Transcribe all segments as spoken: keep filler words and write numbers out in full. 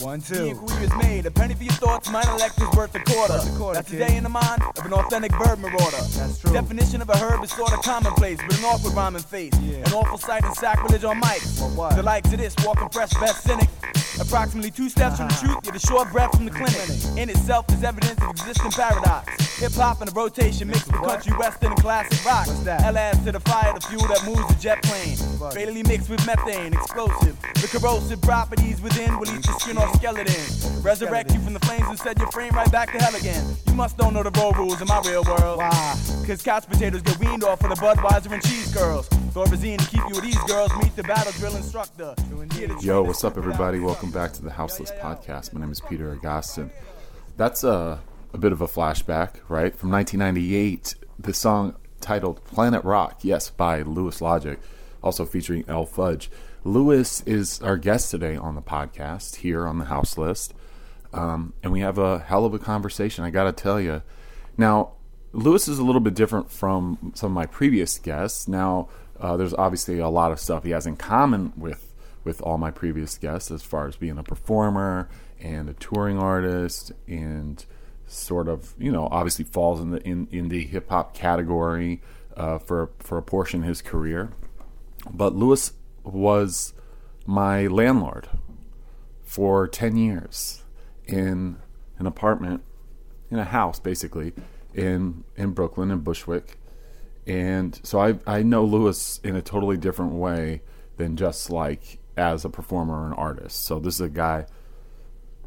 One, two. The inquiry is made, a penny for your thoughts, mine elect is worth a quarter. Worth a quarter That's kid. A day in the mind of an authentic bird marauder. That's true. The definition of a herb is sort of commonplace, with an awkward rhyming face. Yeah. An awful sight and sacrilege on mics. Well, what? The likes of this, walking fresh, best cynic. Approximately two steps uh-huh. from the truth, get a short breath from the clinic. In itself is evidence of existing paradox. Hip-hop in a rotation, mixed with country, western, and classic rock. What's that? L S to the fire, the fuel that moves the jet plane. What? Fatally mixed with methane, explosive. The corrosive properties within will eat your skin off skeleton. Resurrect you from the flames and set your frame right back to hell again. You must don't know the road rules in my real world. Why? Cause couch potatoes get weaned off of the Budweiser and cheese girls. Thorazine to keep you with these girls, meet the battle drill instructor. Yo, what's up, everybody? Welcome back to the Houseless Podcast. My name is Peter Agostin. That's a, a bit of a flashback, right? From nineteen ninety-eight, the song titled Planet Rock, yes, by Louis Logic, also featuring El Fudge. Louis is our guest today on the podcast here on the Houseless. Um, and we have a hell of a conversation, I got to tell you. Now, Louis is a little bit different from some of my previous guests. Now, Uh, there's obviously a lot of stuff he has in common with with all my previous guests as far as being a performer and a touring artist and sort of, you know, obviously falls in the in, in the hip-hop category uh, for, for a portion of his career. But Louis was my landlord for ten years in an apartment, in a house basically, in, in Brooklyn, in Bushwick. And so I I know Louis in a totally different way than just like as a performer or an artist. So this is a guy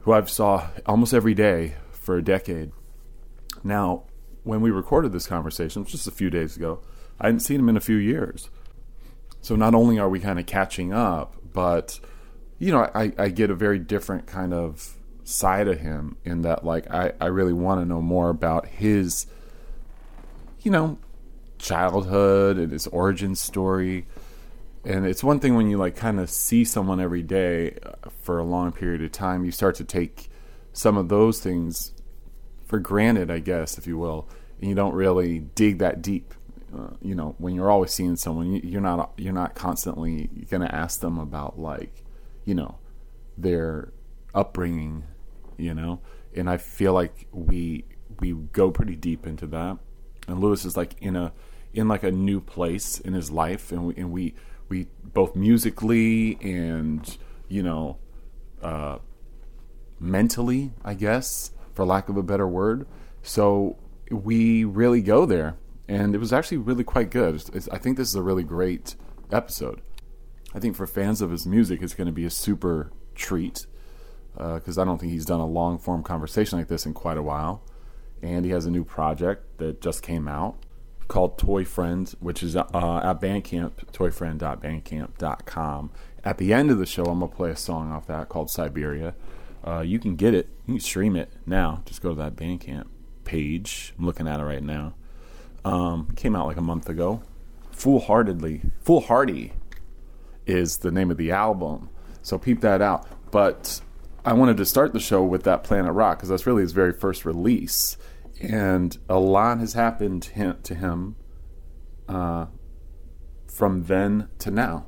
who I've saw almost every day for a decade. Now, when we recorded this conversation, it was just a few days ago, I hadn't seen him in a few years. So not only are we kind of catching up, but, you know, I, I get a very different kind of side of him in that, like, I, I really want to know more about his, you know, childhood and his origin story. And it's one thing when you like kind of see someone every day for a long period of time, you start to take some of those things for granted, I guess, if you will, and you don't really dig that deep. Uh, you know, when you're always seeing someone, you're not you're not constantly going to ask them about, like, you know, their upbringing, you know. And I feel like we we go pretty deep into that. And Louis is like in a in like a new place in his life, and we and we, we both musically and, you know, uh, mentally, I guess, for lack of a better word. So we really go there, and it was actually really quite good. It's, it's, I think this is a really great episode. I think for fans of his music, it's going to be a super treat, because uh, I don't think he's done a long form conversation like this in quite a while. And he has a new project that just came out called Toy Friend, which is uh, at Bandcamp, toy friend dot bandcamp dot com. At the end of the show, I'm going to play a song off that called Siberia. Uh, you can get it. You can stream it now. Just go to that Bandcamp page. I'm looking at it right now. Um, came out like a month ago. Foolheartedly. Foolhardy is the name of the album. So peep that out. But I wanted to start the show with that Planet Rock, because that's really his very first release. And a lot has happened to him uh, from then to now,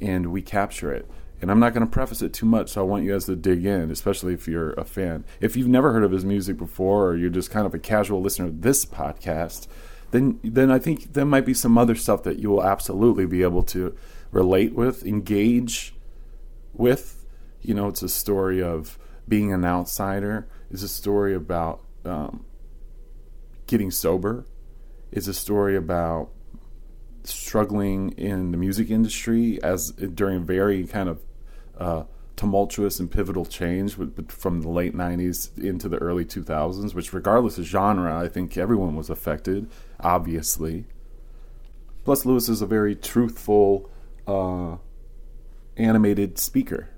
and we capture it. And I'm not going to preface it too much, so I want you guys to dig in, especially if you're a fan. If you've never heard of his music before, or you're just kind of a casual listener of this podcast, then then I think there might be some other stuff that you will absolutely be able to relate with, engage with. You know, it's a story of being an outsider. It's a story about um, getting sober. It's a story about struggling in the music industry as during a very kind of uh, tumultuous and pivotal change with, from the late nineties into the early two thousands, which regardless of genre, I think everyone was affected, obviously. Plus, Louis is a very truthful, uh, animated speaker.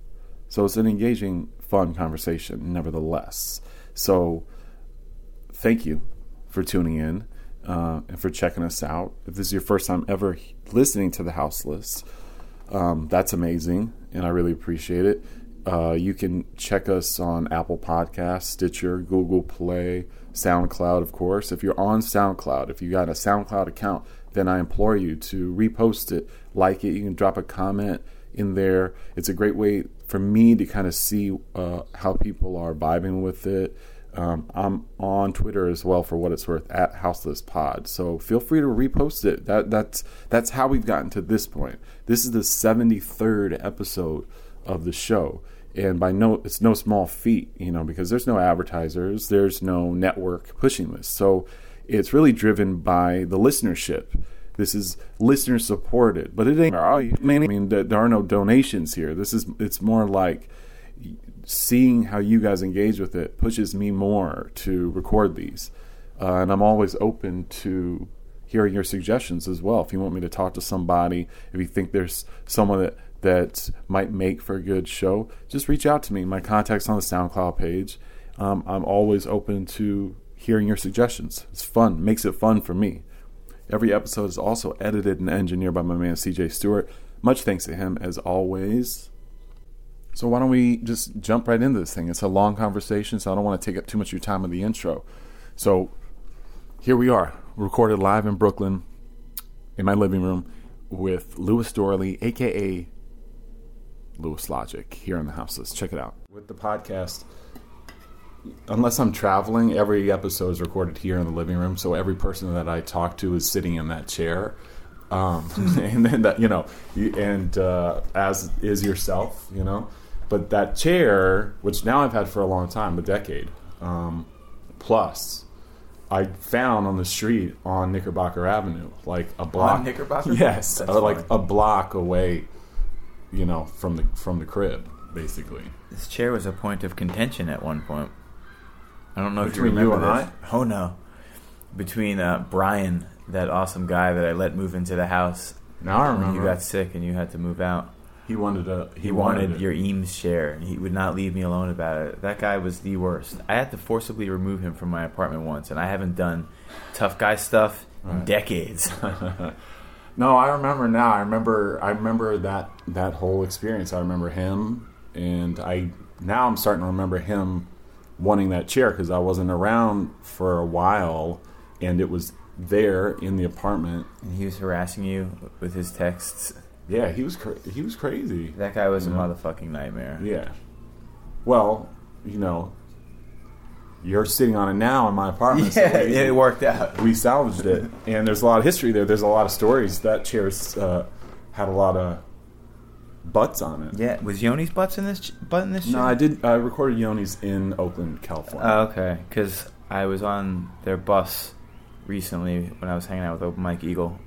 So it's an engaging, fun conversation, nevertheless. So thank you for tuning in uh, and for checking us out. If this is your first time ever listening to The Houseless, um, that's amazing, and I really appreciate it. Uh, you can check us on Apple Podcasts, Stitcher, Google Play, SoundCloud, of course. If you're on SoundCloud, if you got a SoundCloud account, then I implore you to repost it, like it. You can drop a comment in there. It's a great way for me to kind of see uh, how people are vibing with it. Um, I'm on Twitter as well, for what it's worth, at HouselessPod. So feel free to repost it. That that's that's how we've gotten to this point. This is the seventy-third episode of the show, and by no, it's no small feat, you know, because there's no advertisers, there's no network pushing this. So it's really driven by the listenership. This is listener supported, but it ain't. I mean, there are no donations here. This is it's more like. Seeing how you guys engage with it pushes me more to record these. Uh, and I'm always open to hearing your suggestions as well. If you want me to talk to somebody, if you think there's someone that, that might make for a good show, just reach out to me. My contact's on the SoundCloud page. Um, I'm always open to hearing your suggestions. It's fun. Makes it fun for me. Every episode is also edited and engineered by my man C J Stewart. Much thanks to him as always. So why don't we just jump right into this thing? It's a long conversation, so I don't want to take up too much of your time with the intro. So here we are, recorded live in Brooklyn, in my living room, with Louis Dorley, a k a. Louis Logic, here in the house. Let's check it out. With the podcast, unless I'm traveling, every episode is recorded here in the living room, so every person that I talk to is sitting in that chair. Um, and then, that, you know, and uh, as is yourself, you know. But that chair, which now I've had for a long time, a decade, um, plus, I found on the street on Knickerbocker Avenue, like a block. On Knickerbocker? Yes, uh, like a block away, you know, from the from the crib, basically. This chair was a point of contention at one point. I don't know Between if you remember you and this. I? Oh, no. Between uh, Brian, that awesome guy that I let move into the house. Now I remember. You got sick and you had to move out. He wanted a he, he wanted, wanted your Eames chair, and he would not leave me alone about it. That guy was the worst. I had to forcibly remove him from my apartment once, and I haven't done tough guy stuff right. in decades. No, I remember now. I remember I remember that that whole experience. I remember him, and I now I'm starting to remember him wanting that chair because I wasn't around for a while, and it was there in the apartment. And he was harassing you with his texts. Yeah, he was cra- he was crazy. That guy was a know? motherfucking nightmare. Yeah. Well, you know, you're sitting on it now in my apartment. Yeah, so it worked out. We salvaged it. And there's a lot of history there. There's a lot of stories. That chair's uh, had a lot of butts on it. Yeah. Was Yoni's butts in this ch- butt in this chair? No, I did. I recorded Yoni's in Oakland, California. Oh, okay. Because I was on their bus recently when I was hanging out with Open Mike Eagle.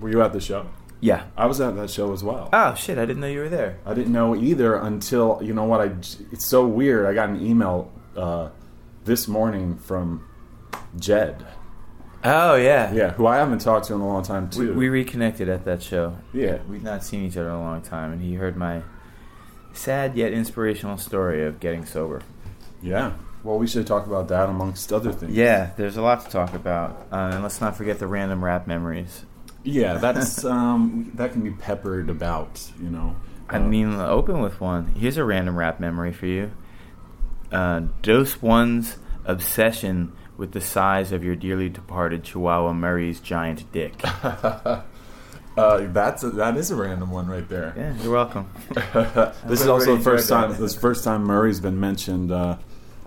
Were you at the show? Yeah. I was at that show as well. Oh, shit. I didn't know you were there. I didn't know either until, you know what, I, it's so weird. I got an email uh, this morning from Jed. Oh, yeah. Yeah, who I haven't talked to in a long time, too. We, we reconnected at that show. Yeah. We've not seen each other in a long time, and he heard my sad yet inspirational story of getting sober. Yeah. Well, we should talk about that amongst other things. Yeah, there's a lot to talk about. Uh, and let's not forget the random rap memories. Yeah, that's um, that can be peppered about, you know. Uh, I mean, open with one. Here's a random rap memory for you. Uh, Dose One's obsession with the size of your dearly departed Chihuahua Murray's giant dick. uh, that's a, that is a random one right there. Yeah, you're welcome. This is also the first time. This first time Murray's been mentioned. Uh,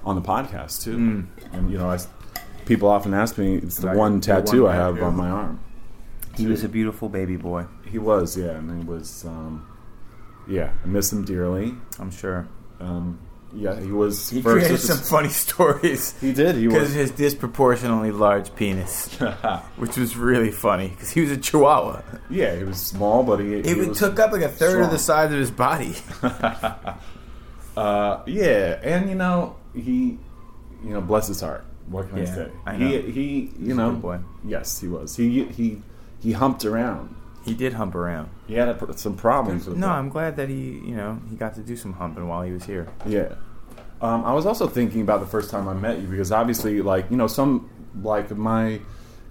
On the podcast too, mm. and you know, I, people often ask me, "It's the one tattoo I have on my arm." He was a beautiful baby boy. He was, yeah, and he was, um, yeah. I miss him dearly. I'm sure. Um, yeah, he was. He first, created some funny stories. He did. He was because of his disproportionately large penis, which was really funny because he was a Chihuahua. Yeah, he was small, but he it took up like a third strong. of the size of his body. Uh, yeah, and you know. He, you know, bless his heart. What can yeah, I say? I know. He, he, you He's know, a good boy. Yes, he was. He, he, he humped around. He did hump around. He had a, some problems with no, that. I'm glad that he, you know, he got to do some humping while he was here. Yeah. Um, I was also thinking about the first time I met you because obviously, like, you know, some like my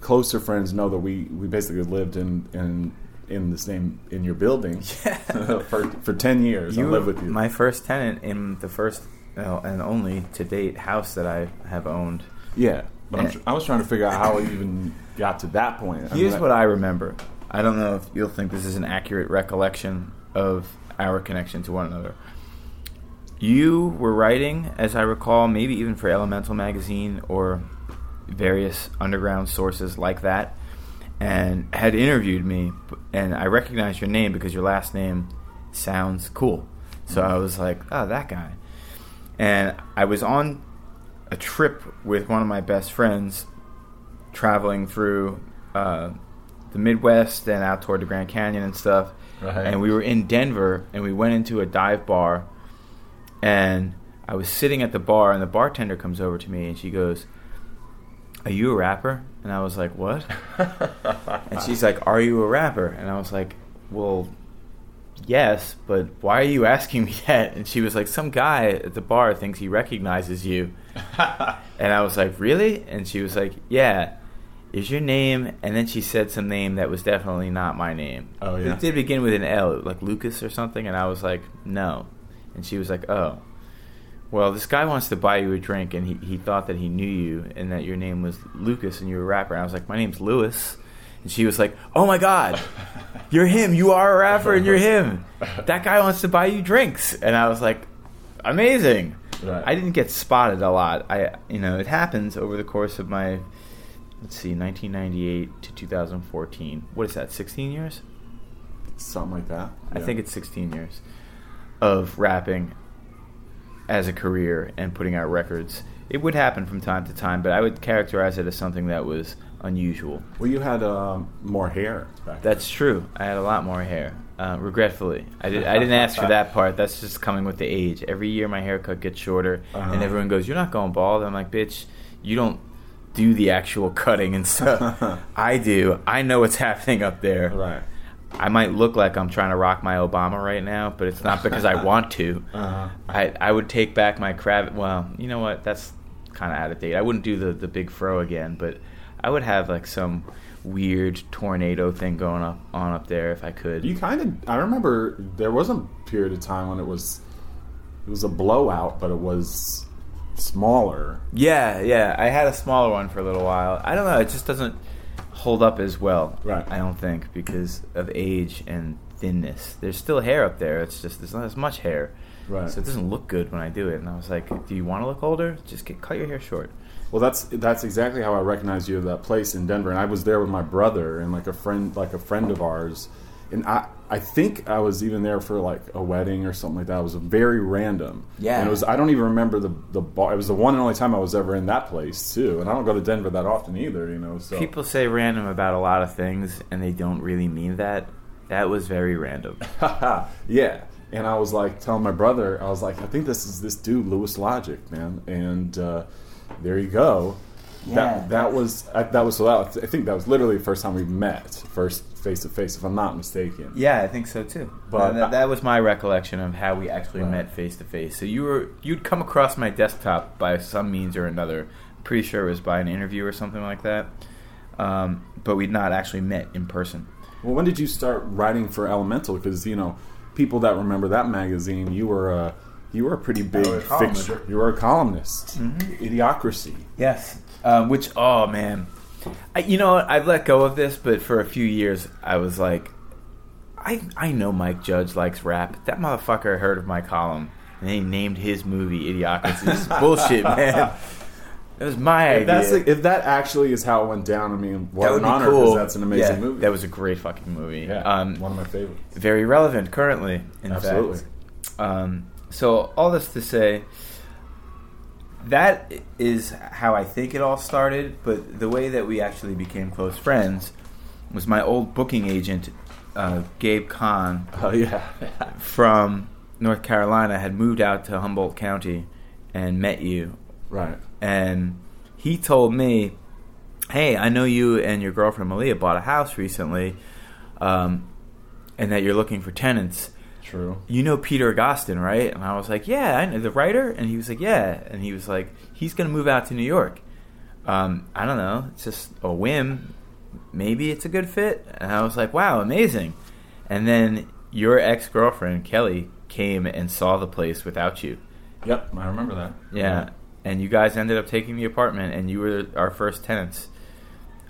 closer friends know that we, we basically lived in in in the same in your building yeah. for for ten years. I live with you. My first tenant in the first oh, and only to date house that I have owned. Yeah, but I'm tr- I was trying to figure out how I even got to that point. Here's I mean, I- what I remember. I don't know if you'll think this is an accurate recollection of our connection to one another. You were writing, as I recall, maybe even for Elemental Magazine or various underground sources like that, and had interviewed me, and I recognized your name because your last name sounds cool. So I was like, oh, that guy. And I was on a trip with one of my best friends traveling through uh, the Midwest and out toward the Grand Canyon and stuff. Right. And we were in Denver, and we went into a dive bar, and I was sitting at the bar, and the bartender comes over to me, and she goes, are you a rapper? And I was like, what? And she's like, are you a rapper? And I was like, well, yes, but why are you asking me that? And she was like, some guy at the bar thinks he recognizes you. And I was like, really? And she was like, yeah, is your name? And then she said some name that was definitely not my name. Oh, yeah. It did begin with an L, like Lucas or something. And I was like, no. And she was like, oh. Well, this guy wants to buy you a drink, and he, he thought that he knew you and that your name was Lucas and you were a rapper. And I was like, my name's Louis. And she was like, oh, my God, you're him. You are a rapper, and you're him. That guy wants to buy you drinks. And I was like, amazing. Right. I didn't get spotted a lot. I, you know, it happens over the course of my, let's see, nineteen ninety-eight to two thousand fourteen. What is that, sixteen years? Something like that. Yeah. I think it's sixteen years of rapping as a career and putting out records. It would happen from time to time, but I would characterize it as something that was unusual. Well, you had uh, more hair back That's then. True. I had a lot more hair, uh, regretfully. I, did, I didn't ask for that part. That's just coming with the age. Every year my haircut gets shorter, uh-huh. and everyone goes, you're not going bald. And I'm like, bitch, you don't do the actual cutting and stuff. I do. I know what's happening up there. Right. I might look like I'm trying to rock my Obama right now, but it's not because I want to. Uh-huh. I I would take back my Kravitz. Well, you know what? That's kind of out of date. I wouldn't do the, the big fro again, but I would have like some weird tornado thing going up on up there if I could. You kind of. I remember there was a period of time when it was it was a blowout, but it was smaller. Yeah, yeah. I had a smaller one for a little while. I don't know. It just doesn't hold up as well, right? I don't think, because of age and thinness. There's still hair up there. It's just there's not as much hair, right? So it doesn't look good when I do it. And I was like, do you want to look older? Just get, cut your hair short. Well, that's that's exactly how I recognized you at that place in Denver. And I was there with my brother and like a friend, like a friend of ours. And I I think I was even there for like a wedding or something like that. It was very random. Yeah. And it was I don't even remember the the bar. It was the one and only time I was ever in that place too. And I don't go to Denver that often either, you know. So people say random about a lot of things and they don't really mean that. That was very random. Yeah. And I was like telling my brother, I was like, I think this is this dude Louis Logic, man. And uh, there you go. Yeah. That that was that was so that was, I think that was literally the first time we met, first face to face, if I'm not mistaken. Yeah, I think so too. But that, that was my recollection of how we actually right. met face to face. So you were you'd come across my desktop by some means or another. I'm pretty sure it was by an interview or something like that. Um, but we'd not actually met in person. Well, when did you start writing for Elemental? Because you know, people that remember that magazine, you were a you were a pretty big fixture. You were a columnist. Mm-hmm. Idiocracy. Yes. Uh, which, oh, man. I, you know, I've let go of this, but for a few years, I was like, I I know Mike Judge likes rap. That motherfucker heard of my column, and he named his movie Idiocracy. This is bullshit, man. That was my if idea. That's like, if that actually is how it went down, I mean, what an honor, because cool. That's an amazing yeah, movie. That was a great fucking movie. Yeah, um, one of my favorites. Very relevant currently, in Absolutely. fact. Absolutely. Um, so, all this to say, that is how I think it all started, but the way that we actually became close friends was my old booking agent, uh, Gabe Kahn, oh, yeah. from North Carolina, had moved out to Humboldt County and met you. Right. And he told me, hey, I know you and your girlfriend Malia bought a house recently, um, and that you're looking for tenants. True. You know Peter Agostin, right? And I was like, yeah, I know, the writer? And he was like, yeah. And he was like, he's going to move out to New York. Um, I don't know. It's just a whim. maybe it's a good fit. And I was like, wow, amazing. And then your ex-girlfriend, Kelly, came and saw the place without you. Yep, I remember that. Yeah, and you guys ended up taking the apartment, and you were our first tenants.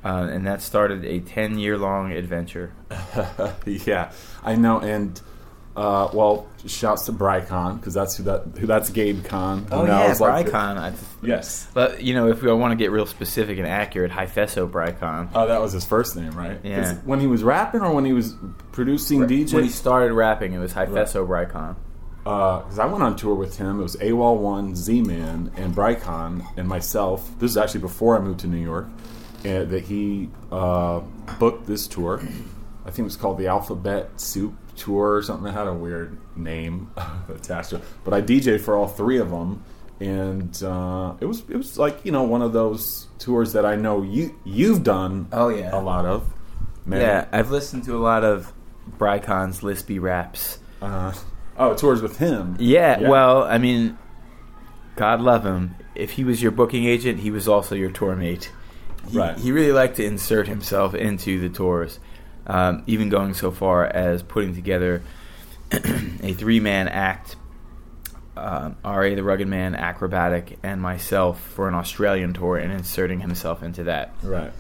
Uh, and that started a ten-year-long adventure. Yeah, I know, and... Uh, well, shouts to Brycon, because that's who that who that's Gabe Kahn. Oh yeah, Brycon. Like, yes, but you know, if we want to get real specific and accurate, Hypheso Brycon. Oh, that was his first name, right? Yeah. When he was rapping, or when he was producing D J. When he started rapping, it was Hypheso Brycon. Because uh, I went on tour with him. It was A W O L one, Z-Man, and Brycon, and myself. This is actually before I moved to New York. Uh, that he uh, booked this tour. I think it was called the Alphabet Soup Tour or something. It had a weird name attached to it. But I D J'd for all three of them, and uh, it was it was like, you know, one of those tours that I know you you've done. Oh, yeah. A lot of. Maybe. Yeah, I've listened to a lot of Brycon's lispy raps. Uh, oh, tours with him. Yeah, yeah. Well, I mean, God love him. If he was your booking agent, he was also your tour mate. He, right. He really liked to insert himself into the tours. Um, even going so far as putting together a three-man act, um, R A the Rugged Man, Acrobatic, and myself for an Australian tour and inserting himself into that. Right.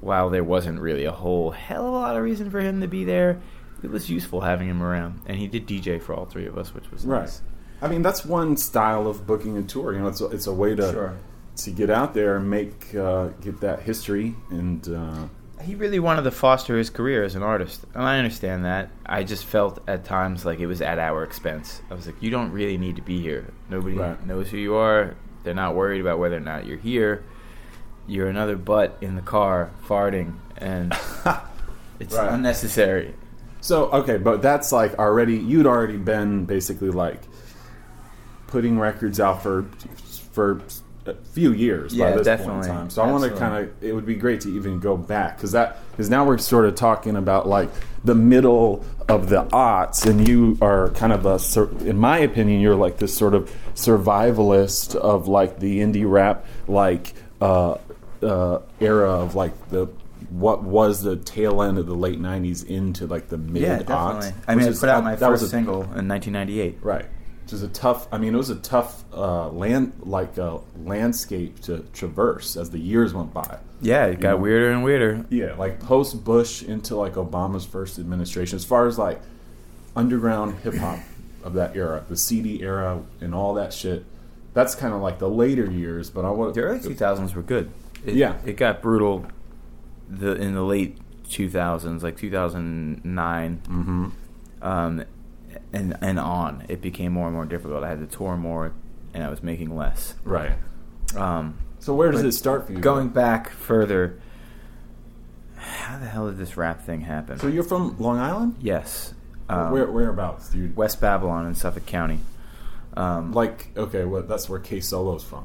While there wasn't really a whole hell of a lot of reason for him to be there, it was useful having him around. And he did D J for all three of us, which was right. Nice. I mean, that's one style of booking a tour. You know, it's a, it's a way to sure. to get out there and make uh, get that history and... Uh, He really wanted to foster his career as an artist, and I understand that. I just felt at times like it was at our expense. I was like, you don't really need to be here. Nobody right. knows who you are. They're not worried about whether or not you're here. You're another butt in the car farting, and it's right. unnecessary. So, okay, but that's like already, you'd already been basically like putting records out for for... a few years yeah, by this definitely. point in time. So I want to kind of... It would be great to even go back, because that because now we're sort of talking about like the middle of the aughts, and you are kind of a... In my opinion, you're like this sort of survivalist of like the indie rap like uh, uh, era of like the... what was the tail end of the late nineties into like the mid-aughts. Yeah, definitely. I mean, I put out my first single in nineteen ninety-eight. Right. Which is a tough, I mean, it was a tough uh, land, like a uh, landscape to traverse as the years went by. Yeah, it got you know? weirder and weirder. Yeah, like post-Bush into like Obama's first administration, as far as like underground hip-hop of that era, the C D era and all that shit. That's kind of like the later years, but I want... The early two thousands were good. It, yeah. It got brutal the, in the late two thousands, like two thousand nine. Mm-hmm. Um And and on, it became more and more difficult. I had to tour more, and I was making less. Right. Um, so where does it start for you? Going back further, how the hell did this rap thing happen? So you're from Long Island? Yes. Um, where whereabouts? Do you... West Babylon in Suffolk County. Um, like okay, well that's where K Solo's from.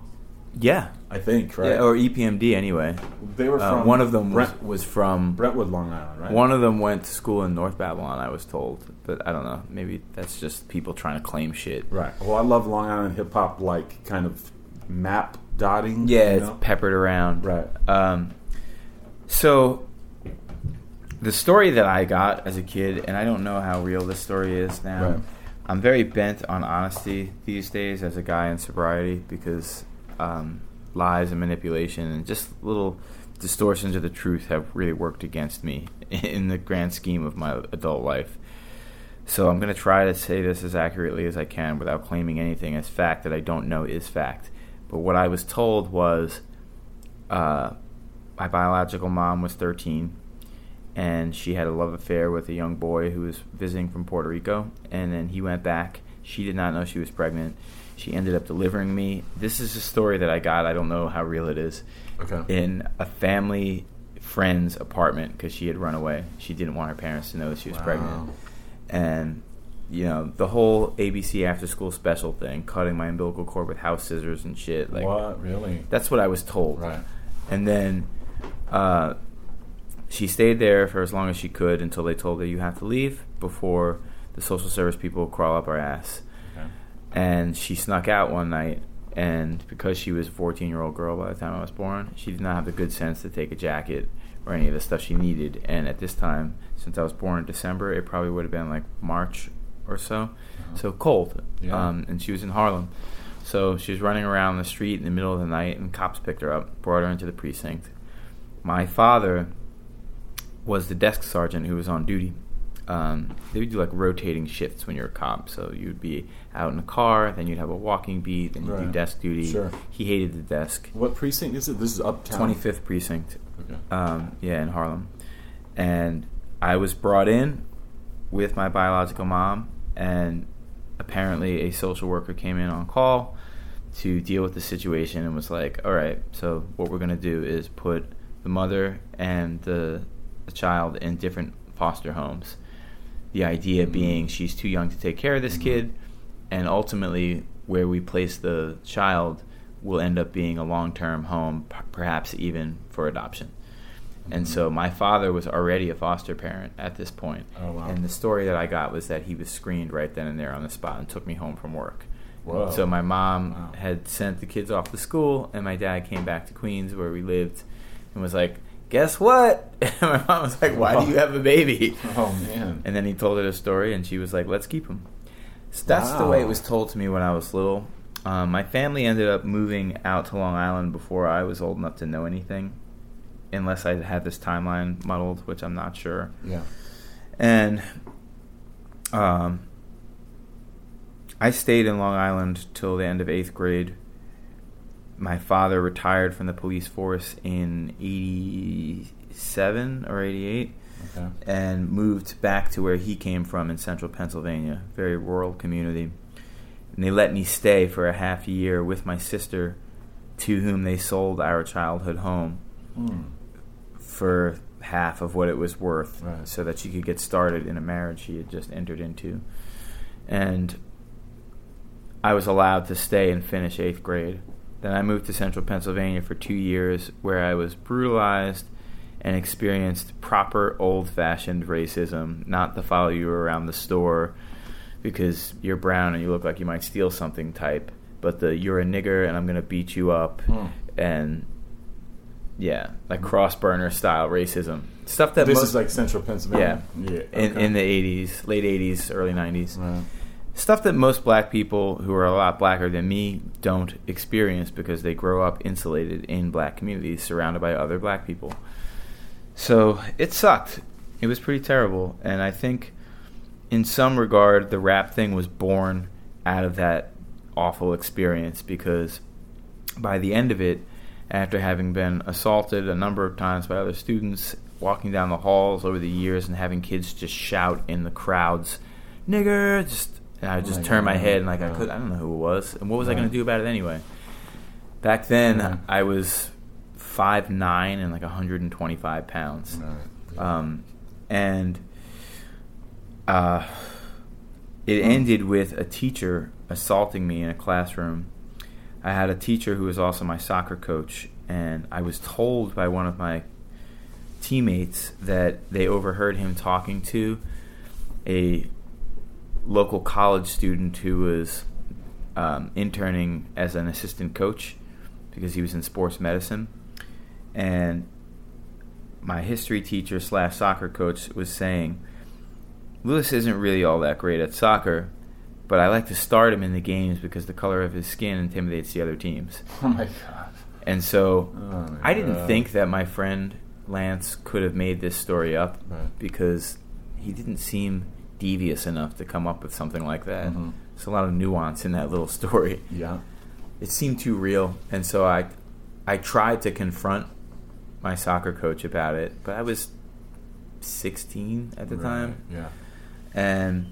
Yeah, I think right. Yeah, or E P M D anyway. They were from... Uh, one of them Brent, was, was from Brentwood, Long Island, right? One of them went to school in North Babylon, I was told. But I don't know. Maybe that's just people trying to claim shit. Right. Well, I love Long Island hip-hop, like, kind of map dotting. Yeah, you know? It's peppered around. Right. Um, so, the story that I got as a kid, and I don't know how real this story is now. Right. I'm very bent on honesty these days as a guy in sobriety, because... Um, lies and manipulation and just little distortions of the truth have really worked against me in the grand scheme of my adult life. So I'm going to try to say this as accurately as I can without claiming anything as fact that I don't know is fact. But what I was told was uh, my biological mom was thirteen, and she had a love affair with a young boy who was visiting from Puerto Rico, and then he went back. She did not know she was pregnant. She ended up delivering me. This is a story that I got. I don't know how real it is. Okay. In a family friend's apartment, because she had run away. She didn't want her parents to know that she was wow. pregnant. And, you know, the whole A B C after school special thing, cutting my umbilical cord with house scissors and shit. Like, what? Really? That's what I was told. Right. And then uh, she stayed there for as long as she could until they told her you have to leave before the social service people crawl up our ass. And she snuck out one night, and because she was a fourteen-year-old girl by the time I was born, she did not have the good sense to take a jacket or any of the stuff she needed. And at this time, since I was born in December, it probably would have been like March or so. Uh-huh. So cold. Yeah. Um, and she was in Harlem. So she was running around the street in the middle of the night, and cops picked her up, brought her into the precinct. My father was the desk sergeant who was on duty. Um, they would do like rotating shifts when you're a cop, so you'd be out in a car, then you'd have a walking beat, then you'd right. do desk duty. Sure. He hated the desk. What precinct is it? This is uptown. twenty-fifth precinct. Okay. Um, yeah, in Harlem. And I was brought in with my biological mom, and apparently a social worker came in on call to deal with the situation and was like, all right, so what we're going to do is put the mother and the, the child in different foster homes. The idea mm-hmm. being she's too young to take care of this mm-hmm. kid, and ultimately where we place the child will end up being a long-term home, p- perhaps even for adoption. Mm-hmm. And so my father was already a foster parent at this point. Oh, wow. And the story that I got was that he was screened right then and there on the spot and took me home from work. Whoa. So my mom wow. had sent the kids off to school, and my dad came back to Queens where we lived and was like, guess what? And my mom was like, why do you have a baby? Oh, man. And then he told her the story, and she was like, let's keep him. So that's wow. the way it was told to me when I was little. Um, my family ended up moving out to Long Island before I was old enough to know anything, unless I had this timeline muddled, which I'm not sure. Yeah. And um, I stayed in Long Island till the end of eighth grade. My father retired from the police force in eighty-seven or eighty-eight okay. and moved back to where he came from in central Pennsylvania, very rural community. And they let me stay for a half year with my sister, to whom they sold our childhood home mm. for half of what it was worth right. so that she could get started in a marriage she had just entered into. And I was allowed to stay and finish eighth grade. Then I moved to central Pennsylvania for two years where I was brutalized and experienced proper old-fashioned racism, not the follow you around the store because you're brown and you look like you might steal something type, but the you're a nigger and I'm going to beat you up mm. and, yeah, like cross-burner-style racism. Stuff that This most, is like central Pennsylvania. Yeah, yeah okay. in, in the eighties, late eighties, early nineties. Right. Stuff that most black people who are a lot blacker than me don't experience because they grow up insulated in black communities surrounded by other black people. So it sucked. It was pretty terrible. And I think in some regard the rap thing was born out of that awful experience, because by the end of it, after having been assaulted a number of times by other students, walking down the halls over the years and having kids just shout in the crowds, nigger, just... And I would just oh my turn God. my head and like yeah. I could I don't know who it was and what was right. I going to do about it anyway. Back then yeah. I was five nine and like one hundred twenty-five pounds, right. yeah. um, and uh, it ended with a teacher assaulting me in a classroom. I had a teacher who was also my soccer coach, and I was told by one of my teammates that they overheard him talking to a local college student who was um, interning as an assistant coach because he was in sports medicine. And my history teacher slash soccer coach was saying, Louis isn't really all that great at soccer, but I like to start him in the games because the color of his skin intimidates the other teams. Oh, my God. And so oh I didn't God. think that my friend Lance could have made this story up right. because he didn't seem... devious enough to come up with something like that. Mm-hmm. There's a lot of nuance in that little story. Yeah, it seemed too real, and so I, I tried to confront my soccer coach about it, but I was sixteen at the right. time. Yeah, and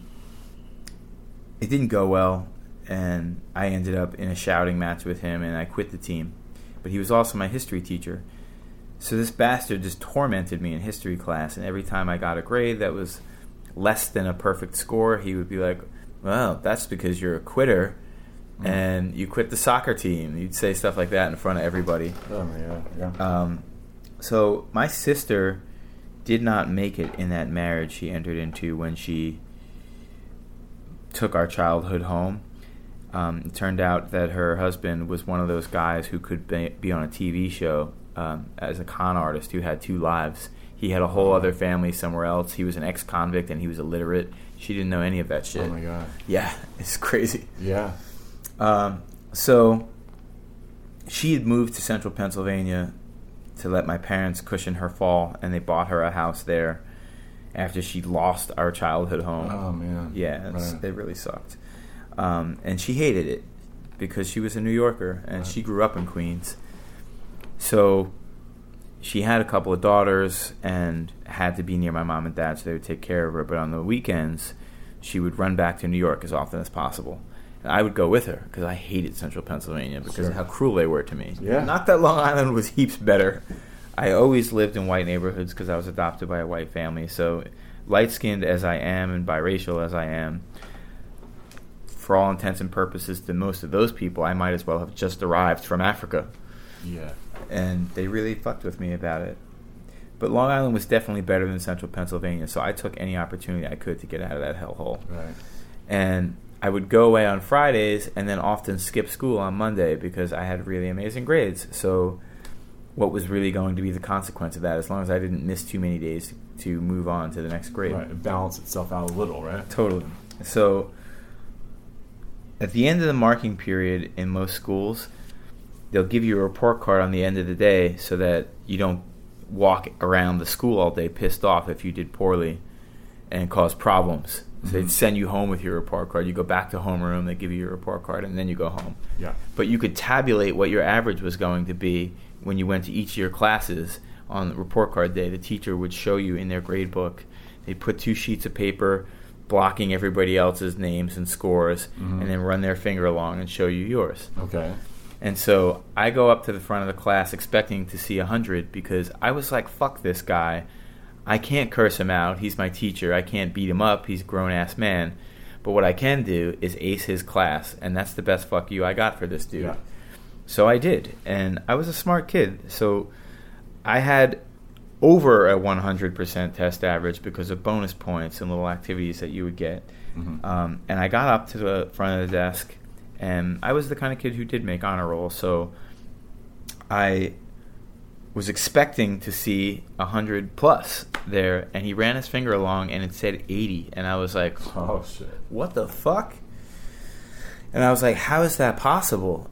it didn't go well, and I ended up in a shouting match with him, and I quit the team. But he was also my history teacher, so this bastard just tormented me in history class, and every time I got a grade that was less than a perfect score, he would be like, well, that's because you're a quitter and you quit the soccer team. You'd say stuff like that in front of everybody. Oh, yeah, yeah. Um, so my sister did not make it in that marriage she entered into when she took our childhood home. Um, it turned out that her husband was one of those guys who could be, be on a T V show um, as a con artist who had two lives. He had a whole other family somewhere else. He was an ex-convict and he was illiterate. She didn't know any of that shit. Oh my god. Yeah, it's crazy. Yeah. Um, so she had moved to Central Pennsylvania to let my parents cushion her fall, and they bought her a house there after she lost our childhood home. Oh man. Yeah, it's, right. It really sucked. Um, and she hated it because she was a New Yorker and right. she grew up in Queens. So she had a couple of daughters and had to be near my mom and dad so they would take care of her. But on the weekends, she would run back to New York as often as possible. And I would go with her because I hated Central Pennsylvania because sure. of how cruel they were to me. Yeah. Not that Long Island was heaps better. I always lived in white neighborhoods because I was adopted by a white family. So light-skinned as I am and biracial as I am, for all intents and purposes, to most of those people, I might as well have just arrived from Africa. Yeah. And they really fucked with me about it. But Long Island was definitely better than Central Pennsylvania, so I took any opportunity I could to get out of that hellhole. Right. And I would go away on Fridays and then often skip school on Monday because I had really amazing grades. So what was really going to be the consequence of that, as long as I didn't miss too many days to move on to the next grade? Right. It balanced itself out a little, right? Totally. So at the end of the marking period in most schools, they'll give you a report card on the end of the day so that you don't walk around the school all day pissed off if you did poorly and cause problems. So mm-hmm. they'd send you home with your report card. You go back to homeroom, they give you your report card, and then you go home. Yeah. But you could tabulate what your average was going to be when you went to each of your classes on the report card day. The teacher would show you in their grade book. They'd put two sheets of paper blocking everybody else's names and scores, mm-hmm. and then run their finger along and show you yours. Okay. And so I go up to the front of the class expecting to see one hundred because I was like, fuck this guy. I can't curse him out. He's my teacher. I can't beat him up. He's a grown-ass man. But what I can do is ace his class, and that's the best fuck you I got for this dude. Yeah. So I did, and I was a smart kid. So I had over a one hundred percent test average because of bonus points and little activities that you would get. Mm-hmm. Um, and I got up to the front of the desk, and I was the kind of kid who did make honor roll, so I was expecting to see one hundred plus there, and he ran his finger along, and it said eighty, and I was like, oh, oh shit, what the fuck? And I was like, how is that possible?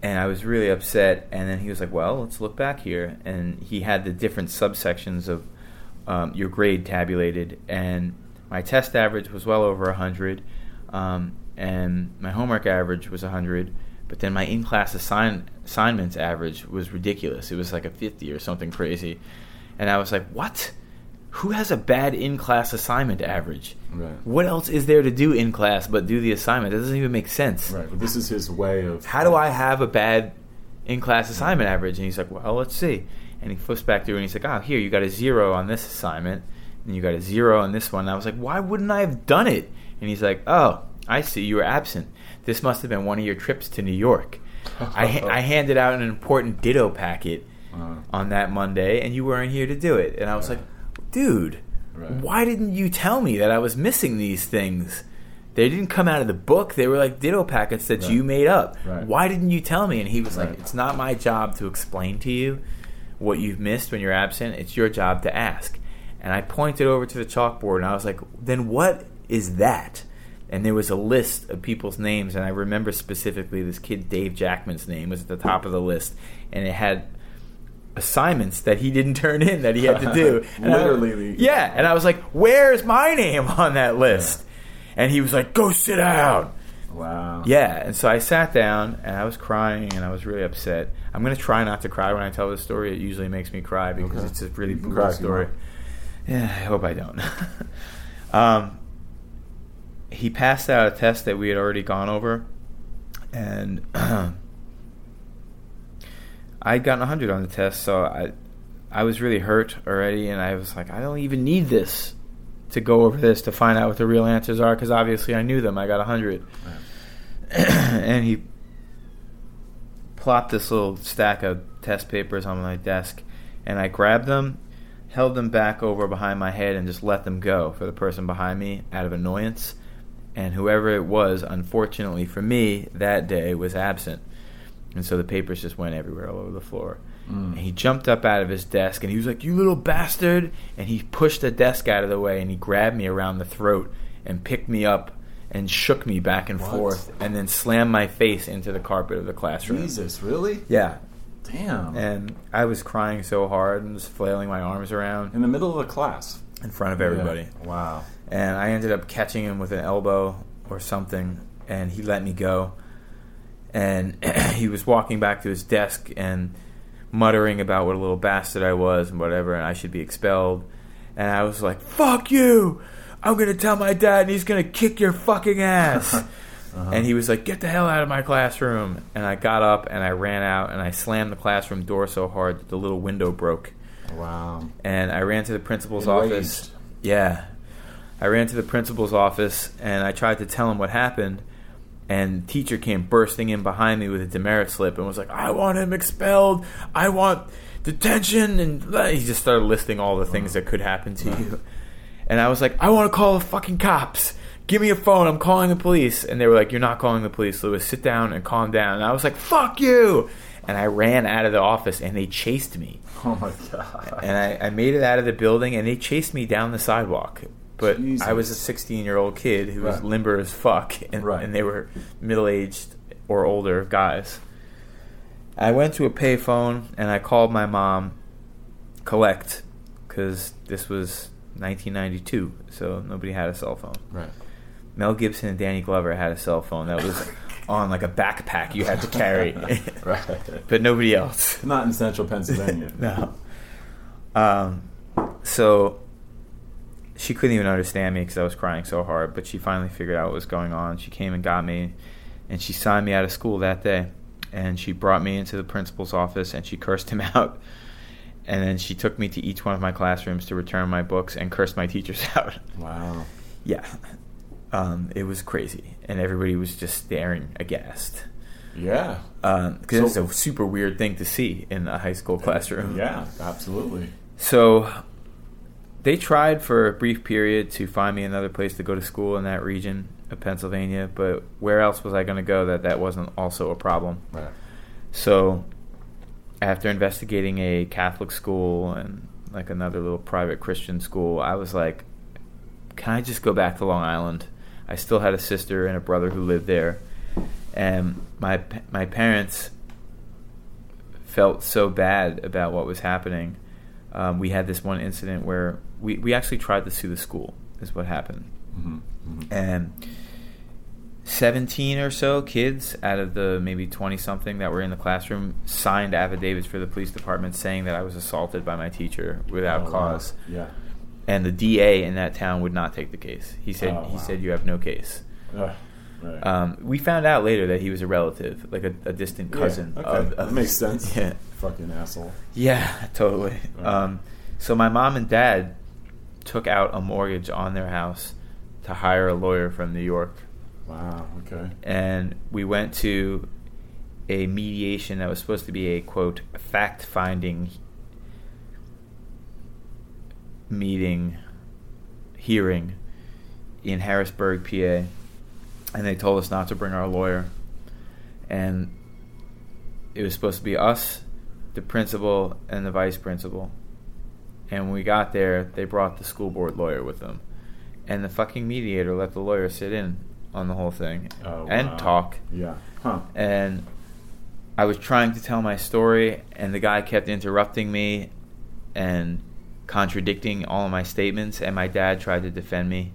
And I was really upset, and then he was like, well, let's look back here. And he had the different subsections of um, your grade tabulated, and my test average was well over one hundred, um, and my homework average was one hundred, but then my in-class assign- assignments average was ridiculous. It was like a fifty or something crazy. And I was like, what? Who has a bad in-class assignment average? Right. What else is there to do in class but do the assignment? That doesn't even make sense. Right, but this is his way of... How do I have a bad in-class assignment average? And he's like, well, let's see. And he flips back through and he's like, oh, here, you got a zero on this assignment, and you got a zero on this one. And I was like, why wouldn't I have done it? And he's like, oh, I see, you were absent. This must have been one of your trips to New York. I, ha- I handed out an important ditto packet uh-huh. on that Monday, and you weren't here to do it. And I was yeah. like, dude, right. why didn't you tell me that I was missing these things? They didn't come out of the book. They were like ditto packets that right. you made up. Right. Why didn't you tell me? And he was right. like, it's not my job to explain to you what you've missed when you're absent. It's your job to ask. And I pointed over to the chalkboard, and I was like, then what is that? And there was a list of people's names, and I remember specifically this kid Dave Jackman's name was at the top of the list, and it had assignments that he didn't turn in that he had to do. And literally. I, yeah, and I was like, where's my name on that list? Yeah. And he was like, go sit down. Wow. Yeah, and so I sat down, and I was crying, and I was really upset. I'm going to try not to cry when I tell this story. It usually makes me cry because okay. it's a really cool story. Yeah, I hope I don't. um He passed out a test that we had already gone over, and I'd gotten one hundred on the test, so I I was really hurt already, and I was like, I don't even need this to go over this to find out what the real answers are, because obviously I knew them. I got one hundred. Right. And he plopped this little stack of test papers on my desk, and I grabbed them, held them back over behind my head, and just let them go for the person behind me out of annoyance. And whoever it was, unfortunately for me, that day was absent. And so the papers just went everywhere all over the floor. Mm. And he jumped up out of his desk, and he was like, "You little bastard!" And he pushed the desk out of the way, and he grabbed me around the throat and picked me up and shook me back and what? forth, and then slammed my face into the carpet of the classroom. Jesus, really? Yeah. Damn. And I was crying so hard and was flailing my arms around. In the middle of the class? In front of everybody. Yeah. Wow. And I ended up catching him with an elbow or something, and he let me go. And he was walking back to his desk and muttering about what a little bastard I was and whatever, and I should be expelled. And I was like, "Fuck you! I'm going to tell my dad, and he's going to kick your fucking ass." Uh-huh. And he was like, "Get the hell out of my classroom." And I got up, and I ran out, and I slammed the classroom door so hard that the little window broke. Wow. And I ran to the principal's Enraged. office. Yeah. I ran to the principal's office, and I tried to tell him what happened. And teacher came bursting in behind me with a demerit slip and was like, "I want him expelled. I want detention." And he just started listing all the things that could happen to you. And I was like, "I want to call the fucking cops. Give me a phone. I'm calling the police." And they were like, "You're not calling the police, Louis. Sit down and calm down." And I was like, "Fuck you." And I ran out of the office, and they chased me. Oh, my God. And I, I made it out of the building, and they chased me down the sidewalk. But Jesus. I was a sixteen-year-old kid who was right. limber as fuck, and, right. and they were middle-aged or older guys. I went to a payphone, and I called my mom, collect, because this was nineteen ninety-two, so nobody had a cell phone. Right. Mel Gibson and Danny Glover had a cell phone that was on like a backpack you had to carry, right. but nobody else. Not in central Pennsylvania. No. Um. So she couldn't even understand me because I was crying so hard, but she finally figured out what was going on. She came and got me, and she signed me out of school that day. And she brought me into the principal's office, and she cursed him out. And then she took me to each one of my classrooms to return my books and cursed my teachers out. Wow. Yeah. Um, it was crazy, and everybody was just staring aghast. Yeah. Because um, so, it's a super weird thing to see in a high school classroom. Yeah, absolutely. So they tried for a brief period to find me another place to go to school in that region of Pennsylvania, but where else was I going to go that that wasn't also a problem? Right. So after investigating a Catholic school and like another little private Christian school, I was like, can I just go back to Long Island? I still had a sister and a brother who lived there. And my my parents felt so bad about what was happening. Um, we had this one incident where we, we actually tried to sue the school, is what happened. Mm-hmm. Mm-hmm. And seventeen or so kids out of the maybe twenty-something that were in the classroom signed affidavits for the police department saying that I was assaulted by my teacher without oh, cause. Wow. Yeah. And the D A in that town would not take the case. He said, oh, wow. he said you have no case. Ugh. Right. Um, we found out later that he was a relative, like a, a distant cousin. Yeah, okay. of, of, that makes sense. Yeah. Fucking asshole. Yeah, totally. Right. Um, so my mom and dad took out a mortgage on their house to hire a lawyer from New York. Wow, okay. And we went to a mediation that was supposed to be a, quote, fact-finding meeting, hearing in Harrisburg, P A, and they told us not to bring our lawyer. And it was supposed to be us, the principal, and the vice principal. And when we got there, they brought the school board lawyer with them. And the fucking mediator let the lawyer sit in on the whole thing oh, and wow. talk. Yeah. Huh. And I was trying to tell my story, and the guy kept interrupting me and contradicting all of my statements, and my dad tried to defend me.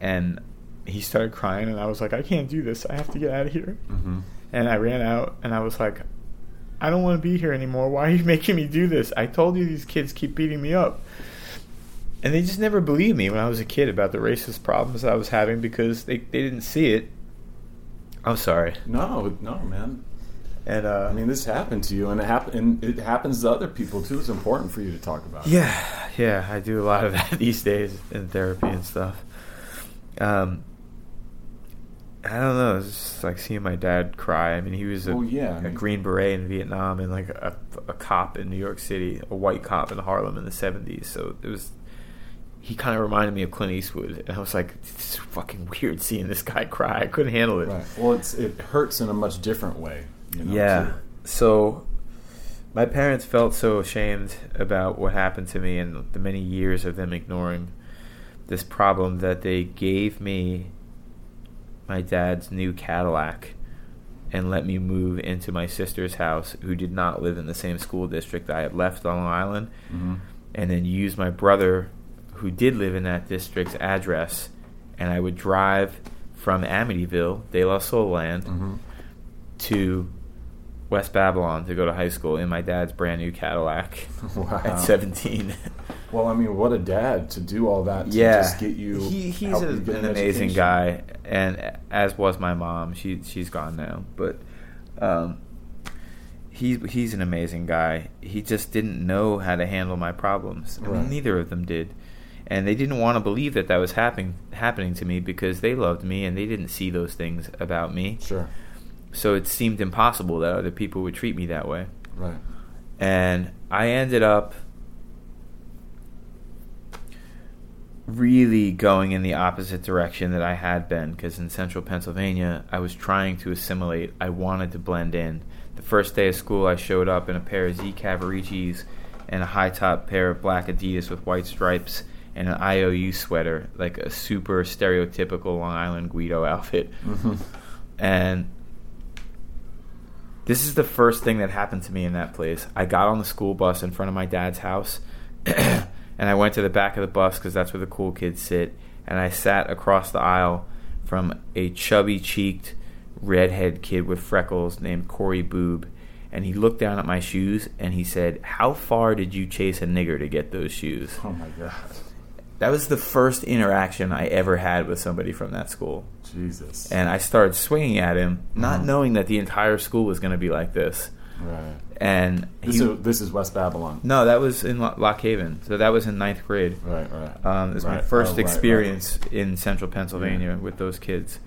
And he started crying, and I was like, I can't do this. I have to get out of here. Mm-hmm. And I ran out, and I was like, I don't want to be here anymore. Why are you making me do this? I told you these kids keep beating me up. And they just never believed me when I was a kid about the racist problems that I was having because they, they didn't see it. I'm sorry. No, no, man. And uh, I mean, this happened to you, and it, hap- and it happens to other people, too. It's important for you to talk about yeah, it. Yeah, yeah. I do a lot of that these days in therapy and stuff. Um, I don't know. It's just like seeing my dad cry. I mean, he was a, well, yeah, I mean, a Green Beret in Vietnam and like a, a cop in New York City, a white cop in Harlem in the seventies. So it was, he kind of reminded me of Clint Eastwood. And I was like, it's fucking weird seeing this guy cry. I couldn't handle it. Right. Well, it's, it hurts in a much different way. You know, yeah. Too. So my parents felt so ashamed about what happened to me and the many years of them ignoring this problem that they gave me my dad's new Cadillac and let me move into my sister's house, who did not live in the same school district I had left on Long Island, mm-hmm. and then use my brother, who did live in that district's address, and I would drive from Amityville, De La Soul land, mm-hmm. to West Babylon to go to high school in my dad's brand new Cadillac wow. at seventeen. Well, I mean, what a dad to do all that to yeah. just get you. He, he's a, you get an, an amazing guy, and as was my mom. She she's gone now, but um, he he's an amazing guy. He just didn't know how to handle my problems. I right. mean, neither of them did, and they didn't want to believe that that was happening happening to me because they loved me and they didn't see those things about me. Sure. So it seemed impossible that other people would treat me that way. Right. And I ended up really going in the opposite direction that I had been, because in central Pennsylvania, I was trying to assimilate. I wanted to blend in. The first day of school, I showed up in a pair of Z Cavaricis and a high-top pair of black Adidas with white stripes and an I O U sweater, like a super stereotypical Long Island Guido outfit. Mm-hmm. And this is the first thing that happened to me in that place. I got on the school bus in front of my dad's house, and I went to the back of the bus because that's where the cool kids sit, and I sat across the aisle from a chubby-cheeked redhead kid with freckles named Corey Boob, and he looked down at my shoes, and he said, "How far did you chase a nigger to get those shoes?" Oh, my God. That was the first interaction I ever had with somebody from that school. Jesus. And I started swinging at him, not mm-hmm. knowing that the entire school was going to be like this. Right. And this, he, is, this is West Babylon. No, that was in Lock Haven. So that was in ninth grade. Right, right. Um, it was right. my first oh, right, experience right. in central Pennsylvania yeah. with those kids.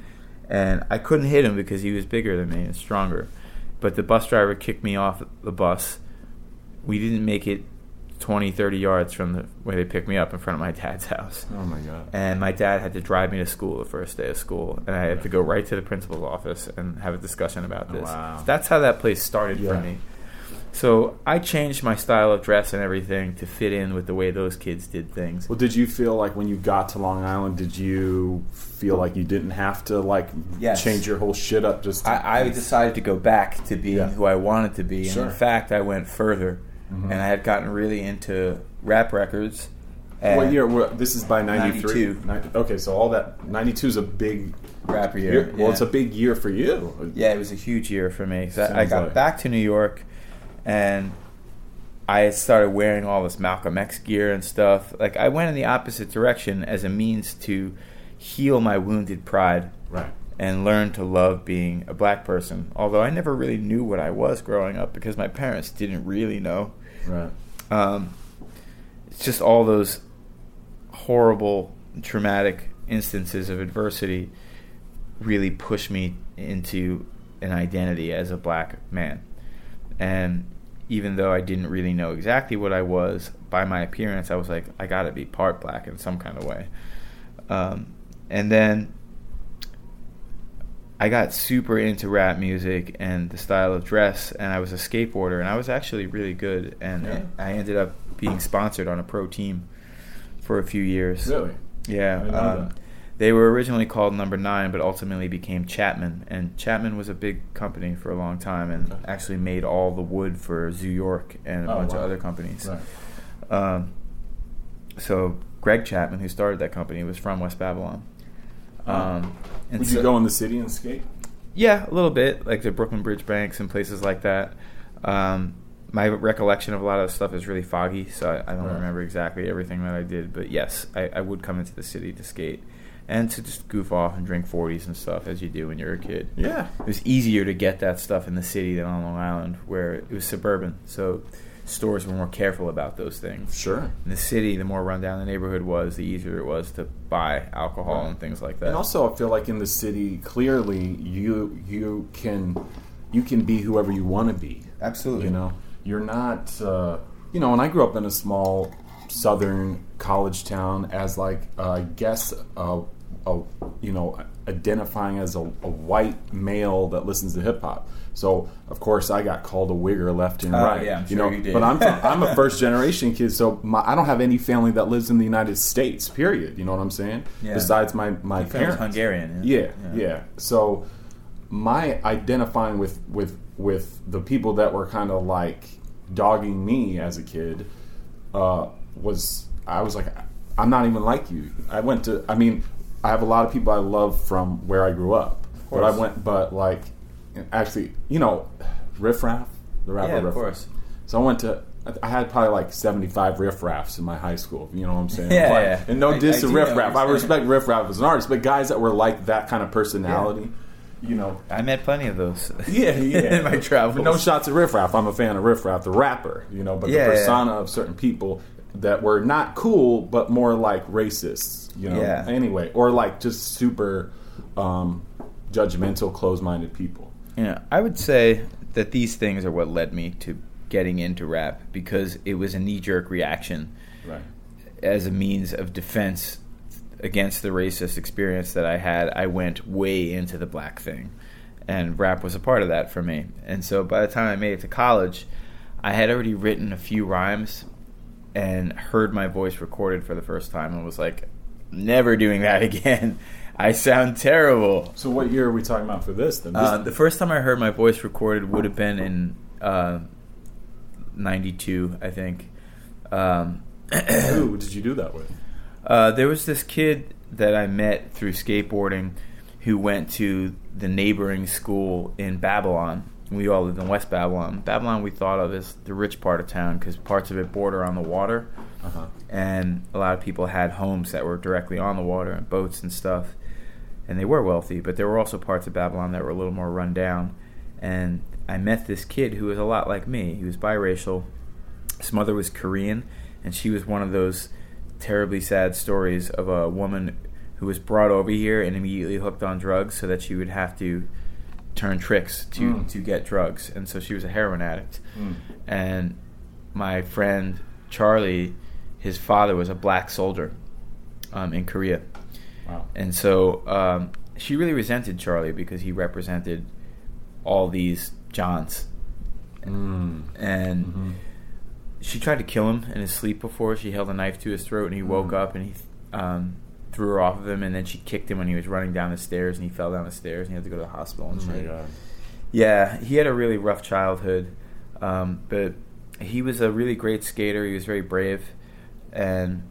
And I couldn't hit him because he was bigger than me and stronger. But the bus driver kicked me off the bus. We didn't make it twenty, thirty yards from the, where they picked me up in front of my dad's house. Oh, my God. And my dad had to drive me to school the first day of school, and I had to go right to the principal's office and have a discussion about this. Oh, wow. So that's how that place started yeah. for me. So I changed my style of dress and everything to fit in with the way those kids did things. Well, did you feel like when you got to Long Island, did you feel like you didn't have to like yes. change your whole shit up? Just I, I decided to go back to being yeah. who I wanted to be. Sure. And in fact, I went further. Mm-hmm. And I had gotten really into rap records. What year? This is by ninety-three. ninety-two. Okay, so all that ninety-two is a big rap year. year. Well, yeah. It's a big year for you. Yeah, it was a huge year for me. So I got like. back to New York, and I had started wearing all this Malcolm X gear and stuff. Like I went in the opposite direction as a means to heal my wounded pride, right? And learn to love being a black person. Although I never really knew what I was growing up because my parents didn't really know. Right. Um, it's just all those horrible, traumatic instances of adversity really pushed me into an identity as a black man. And even though I didn't really know exactly what I was, by my appearance, I was like, I gotta be part black in some kind of way. Um, and then I got super into rap music and the style of dress, and I was a skateboarder, and I was actually really good, and yeah. I ended up being sponsored on a pro team for a few years. Really? Yeah. Um, they were originally called Number Nine, but ultimately became Chapman, and Chapman was a big company for a long time and okay. actually made all the wood for Zoo York and a oh, bunch wow. of other companies. Right. Um, so Greg Chapman, who started that company, was from West Babylon. Um, and Would so, you go in the city and skate? Yeah, a little bit, like the Brooklyn Bridge Banks and places like that. Um, my recollection of a lot of stuff is really foggy, so I, I don't right. remember exactly everything that I did. But yes, I, I would come into the city to skate and to just goof off and drink forties and stuff, as you do when you're a kid. Yeah. It was easier to get that stuff in the city than on Long Island, where it was suburban, so stores were more careful about those things. Sure. In the city, the more rundown the neighborhood was, the easier it was to buy alcohol right. and things like that. And also, I feel like in the city, clearly you you can you can be whoever you want to be. Absolutely. You know, you're not. Uh, you know, and I grew up in a small southern college town as like uh, I guess a, a you know, identifying as a, a white male that listens to hip hop. So of course I got called a wigger left and uh, right. Yeah, I'm sure you know, you did. But I'm from, I'm a first generation kid, so my, I don't have any family that lives in the United States. Period. You know what I'm saying? Yeah. Besides my my your parents, Hungarian. Yeah. Yeah, yeah, yeah. So my identifying with with with the people that were kind of like dogging me as a kid uh, was I was like. I'm not even like you. I went to, I mean, I have a lot of people I love from where I grew up. But I went, but like, actually, you know, Riff Raff, the rapper yeah, Riff Raff. Yeah, of course. So I went to, I had probably like seventy-five Riff Raffs in my high school, you know what I'm saying? Yeah, like, yeah. And no I, diss I to Riff Raff. I respect Riff Raff as an artist, but guys that were like that kind of personality. Yeah. You know, I met plenty of those. Yeah, yeah. In my travels. No shots at Riff Raff. I'm a fan of Riff Raff, the rapper. You know, but yeah, the persona yeah. of certain people that were not cool, but more like racists. You know, yeah. anyway, or like just super um, judgmental, closed-minded people. Yeah, I would say that these things are what led me to getting into rap because it was a knee-jerk reaction, right, as a means of defense against the racist experience that I had. I went way into the black thing, and rap was a part of that for me. And so by the time I made it to college, I had already written a few rhymes and heard my voice recorded for the first time and was like, never doing that again. I sound terrible. So what year are we talking about for this then? This uh, the first time I heard my voice recorded would have been in uh, ninety-two, I think. Um, Who did you do that with? Uh, there was this kid that I met through skateboarding who went to the neighboring school in Babylon. We all lived in West Babylon. Babylon we thought of as the rich part of town because parts of it border on the water. Uh-huh. And a lot of people had homes that were directly on the water and boats and stuff. And they were wealthy, but there were also parts of Babylon that were a little more run down. And I met this kid who was a lot like me. He was biracial. His mother was Korean, and she was one of those terribly sad stories of a woman who was brought over here and immediately hooked on drugs so that she would have to turn tricks to, mm. to get drugs. And so she was a heroin addict. Mm. And my friend Charlie, his father was a black soldier um, in Korea. Wow. And so um, she really resented Charlie because he represented all these Johns. Mm. And mm-hmm. she tried to kill him in his sleep before. She held a knife to his throat, and he woke up, and he um, threw her off of him, and then she kicked him when he was running down the stairs, and he fell down the stairs, and he had to go to the hospital. And oh my God. Yeah, he had a really rough childhood, um, but he was a really great skater. He was very brave, and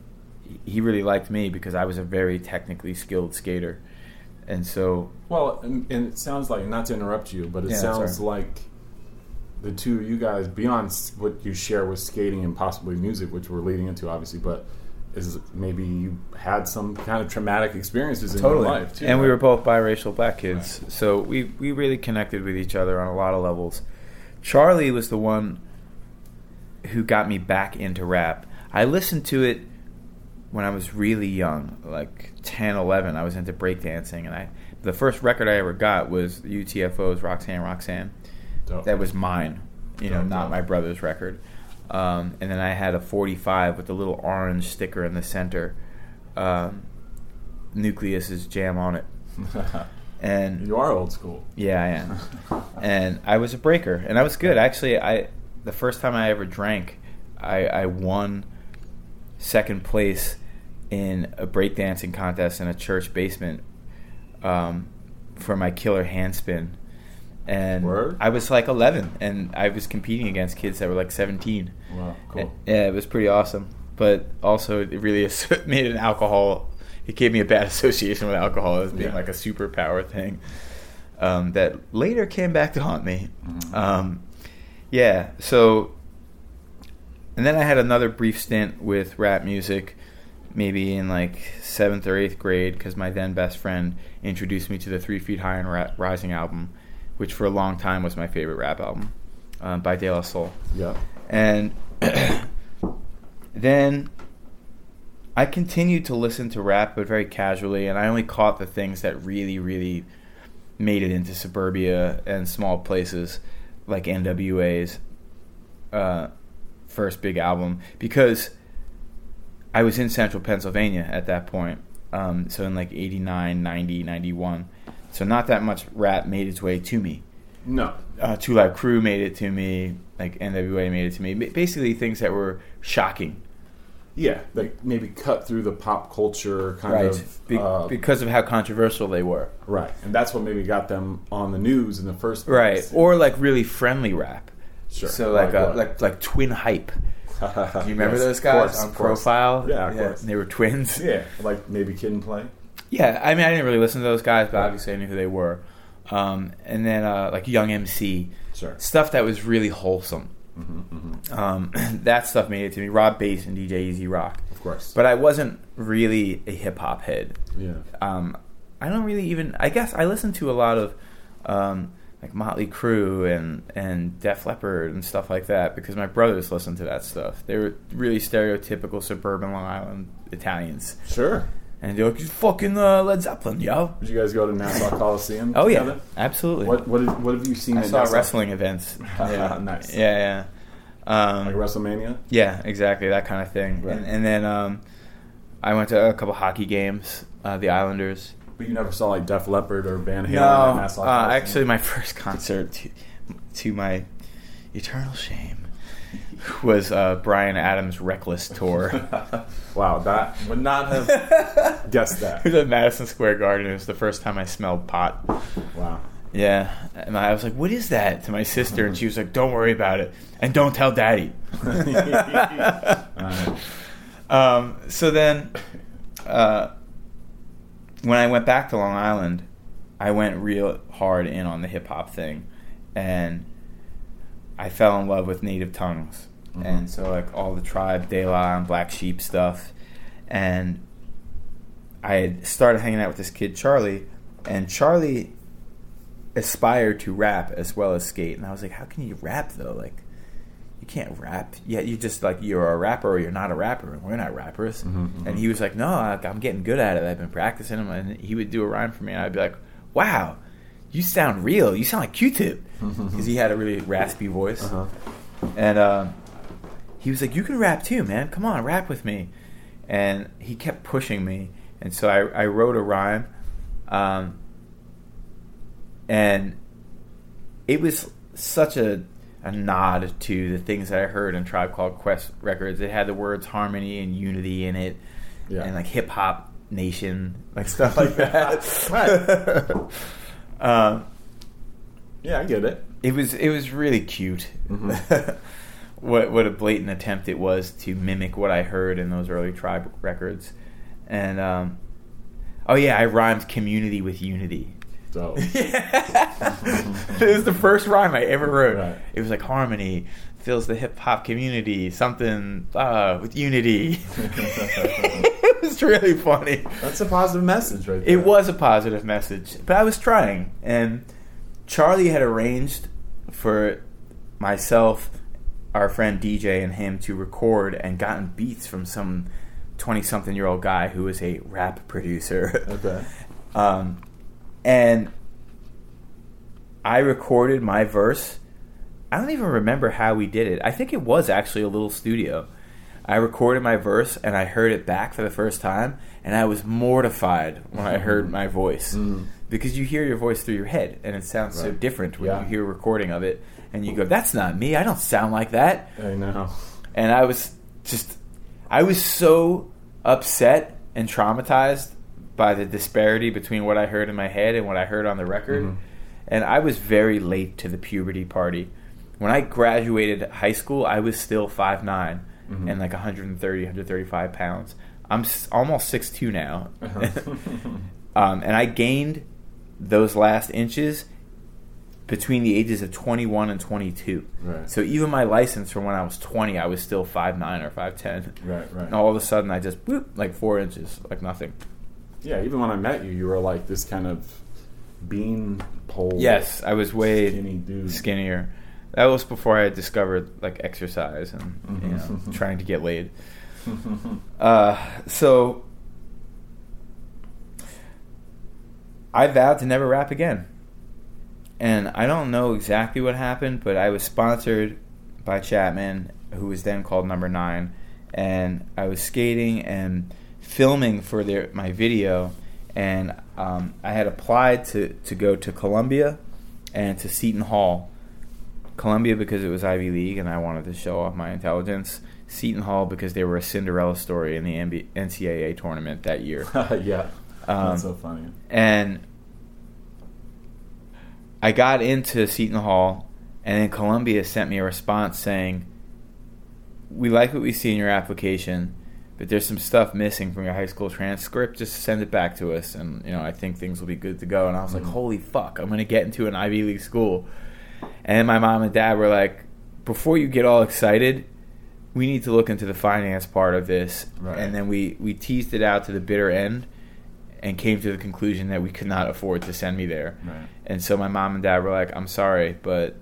he really liked me because I was a very technically skilled skater. And so... Well, and, and it sounds like, not to interrupt you, but it yeah, sounds sorry. like... the two of you guys, beyond what you share with skating and possibly music, which we're leading into, obviously, but is maybe you had some kind of traumatic experiences in totally. your life, too. And right? we were both biracial black kids, right. so we, we really connected with each other on a lot of levels. Charlie was the one who got me back into rap. I listened to it when I was really young, like ten, eleven. I was into breakdancing, and I the first record I ever got was U T F O's Roxanne Roxanne. Dope. That was mine, you know, dope, not dope. my brother's record. Um, and then I had a forty-five with a little orange sticker in the center. Um, Nucleus's Jam on it. And you are old school. Yeah, I am. And I was a breaker, and I was good. Actually, I the first time I ever drank, I, I won second place in a breakdancing contest in a church basement um, for my killer handspin. And Word? I was like eleven, and I was competing against kids that were like seventeen. Wow, cool. And, yeah, it was pretty awesome. But also, it really made an alcohol... It gave me a bad association with alcohol as being yeah. like a superpower thing um, that later came back to haunt me. Mm-hmm. Um, yeah, so... And then I had another brief stint with rap music, maybe in like seventh or eighth grade, because my then best friend introduced me to the Three Feet High and Ra- Rising album, which for a long time was my favorite rap album, um, by De La Soul. Yeah. And then I continued to listen to rap, but very casually, and I only caught the things that really, really made it into suburbia and small places, like N W A's uh, first big album, because I was in central Pennsylvania at that point. Um, so in like eighty-nine, ninety, ninety-one. So not that much rap made its way to me. No. Uh, two Live Crew made it to me. Like N W A made it to me. Basically things that were shocking. Yeah, like maybe cut through the pop culture kind right. of. Be- uh, because of how controversial they were. Right. And that's what maybe got them on the news in the first place. Right. Or like really friendly rap. Sure. So like like, a, like, like Twin Hype. Do you remember yes, those guys course, on Profile? Yeah, of yeah, course. They were twins. Yeah, like maybe Kid and Play. Yeah, I mean, I didn't really listen to those guys, but right. obviously I knew who they were. Um, and then uh, like Young M C, sure. stuff that was really wholesome. Mm-hmm, mm-hmm. Um, that stuff made it to me. Rob Bass and D J Easy Rock, of course. But I wasn't really a hip hop head. Yeah. Um, I don't really even. I guess I listened to a lot of. Um, Like Motley Crue and, and Def Leppard and stuff like that because my brothers listened to that stuff. They were really stereotypical suburban Long Island Italians. Sure. And they're like, "You fucking uh, Led Zeppelin, yo." Did you guys go to Nassau Coliseum? Oh yeah, together? Absolutely. What what, is, what have you seen? I at saw Nassau? Wrestling events. Yeah. Nice. Yeah, yeah. Um, like WrestleMania. Yeah, exactly that kind of thing. Right. And, and then um, I went to a couple hockey games. Uh, the Islanders. But you never saw like Def Leppard or Van Halen? No, and uh, actually, my first concert, to, to my eternal shame, was uh, Bryan Adams' Reckless tour. Wow, that would not have guessed that. It was at Madison Square Garden. It was the first time I smelled pot. Wow. Yeah, and I was like, "What is that?" to my sister, and she was like, "Don't worry about it, and don't tell Daddy." uh. Um. So then. Uh, When I went back to Long Island, I went real hard in on the hip-hop thing, and I fell in love with native tongues. Mm-hmm. And so, like, all the Tribe, De La, and Black Sheep stuff. And I had started hanging out with this kid, Charlie, and Charlie aspired to rap as well as skate. And I was like, how can you rap, though? Like, you can't rap. Yeah, you just, like, you're a rapper or you're not a rapper, and we're not rappers. Mm-hmm, mm-hmm. And he was like, no, I, I'm getting good at it. I've been practicing them. And he would do a rhyme for me, and I'd be like, wow, you sound real. You sound like Q-Tip. Because mm-hmm. he had a really raspy voice. Uh-huh. And uh, he was like, you can rap too, man. Come on, rap with me. And he kept pushing me. And so I, I wrote a rhyme. Um, and it was such a... a nod to the things that I heard in Tribe Called Quest records. It had the words harmony and unity in it, yeah. and like hip hop nation, like stuff like that. Right. um, yeah, I get it. It was it was really cute. Mm-hmm. what what a blatant attempt it was to mimic what I heard in those early Tribe records, and um, oh yeah, I rhymed community with unity. So. Yeah. It was the first rhyme I ever wrote. Right. It was like harmony fills the hip hop community, something uh, with unity. It was really funny. That's a positive message, right there. It was a positive message, but I was trying. And Charlie had arranged for myself, our friend D J, and him to record and gotten beats from some twenty-something-year-old guy who was a rap producer. Okay. um. And I recorded my verse. I don't even remember how we did it. I think it was actually a little studio. I recorded my verse, and I heard it back for the first time, and I was mortified when I heard my voice. Mm. Because you hear your voice through your head, and it sounds right. so different when yeah. you hear a recording of it, and you go, that's not me. I don't sound like that. I know. And I was just... I was so upset and traumatized by the disparity between what I heard in my head and what I heard on the record. Mm-hmm. And I was very late to the puberty party. When I graduated high school, I was still five nine mm-hmm. and like one thirty, one thirty-five pounds. I'm almost six two now. Uh-huh. um, and I gained those last inches between the ages of twenty-one and twenty-two. Right. So even my license from when I was twenty, I was still five nine or five ten. Right, right. And all of a sudden, I just, whoop, like four inches, like nothing. Yeah, even when I met you, you were like this kind of bean pole. Yes, I was way skinny dude. skinnier. That was before I had discovered like exercise and mm-hmm. you know, trying to get laid. uh, so I vowed to never rap again. And I don't know exactly what happened, but I was sponsored by Chapman, who was then called Number Nine. And I was skating and filming for their my video, and um, I had applied to, to go to Columbia and to Seton Hall. Columbia because it was Ivy League and I wanted to show off my intelligence. Seton Hall because they were a Cinderella story in the N C A A tournament that year. Yeah, um, that's so funny. And I got into Seton Hall, and then Columbia sent me a response saying, "We like what we see in your application, but there's some stuff missing from your high school transcript. Just send it back to us, and you know I think things will be good to go." And I was mm-hmm. like, "Holy fuck! I'm going to get into an Ivy League school." And then my mom and dad were like, "Before you get all excited, we need to look into the finance part of this." Right. And then we, we teased it out to the bitter end and came to the conclusion that we could not afford to send me there. Right. And so my mom and dad were like, "I'm sorry, but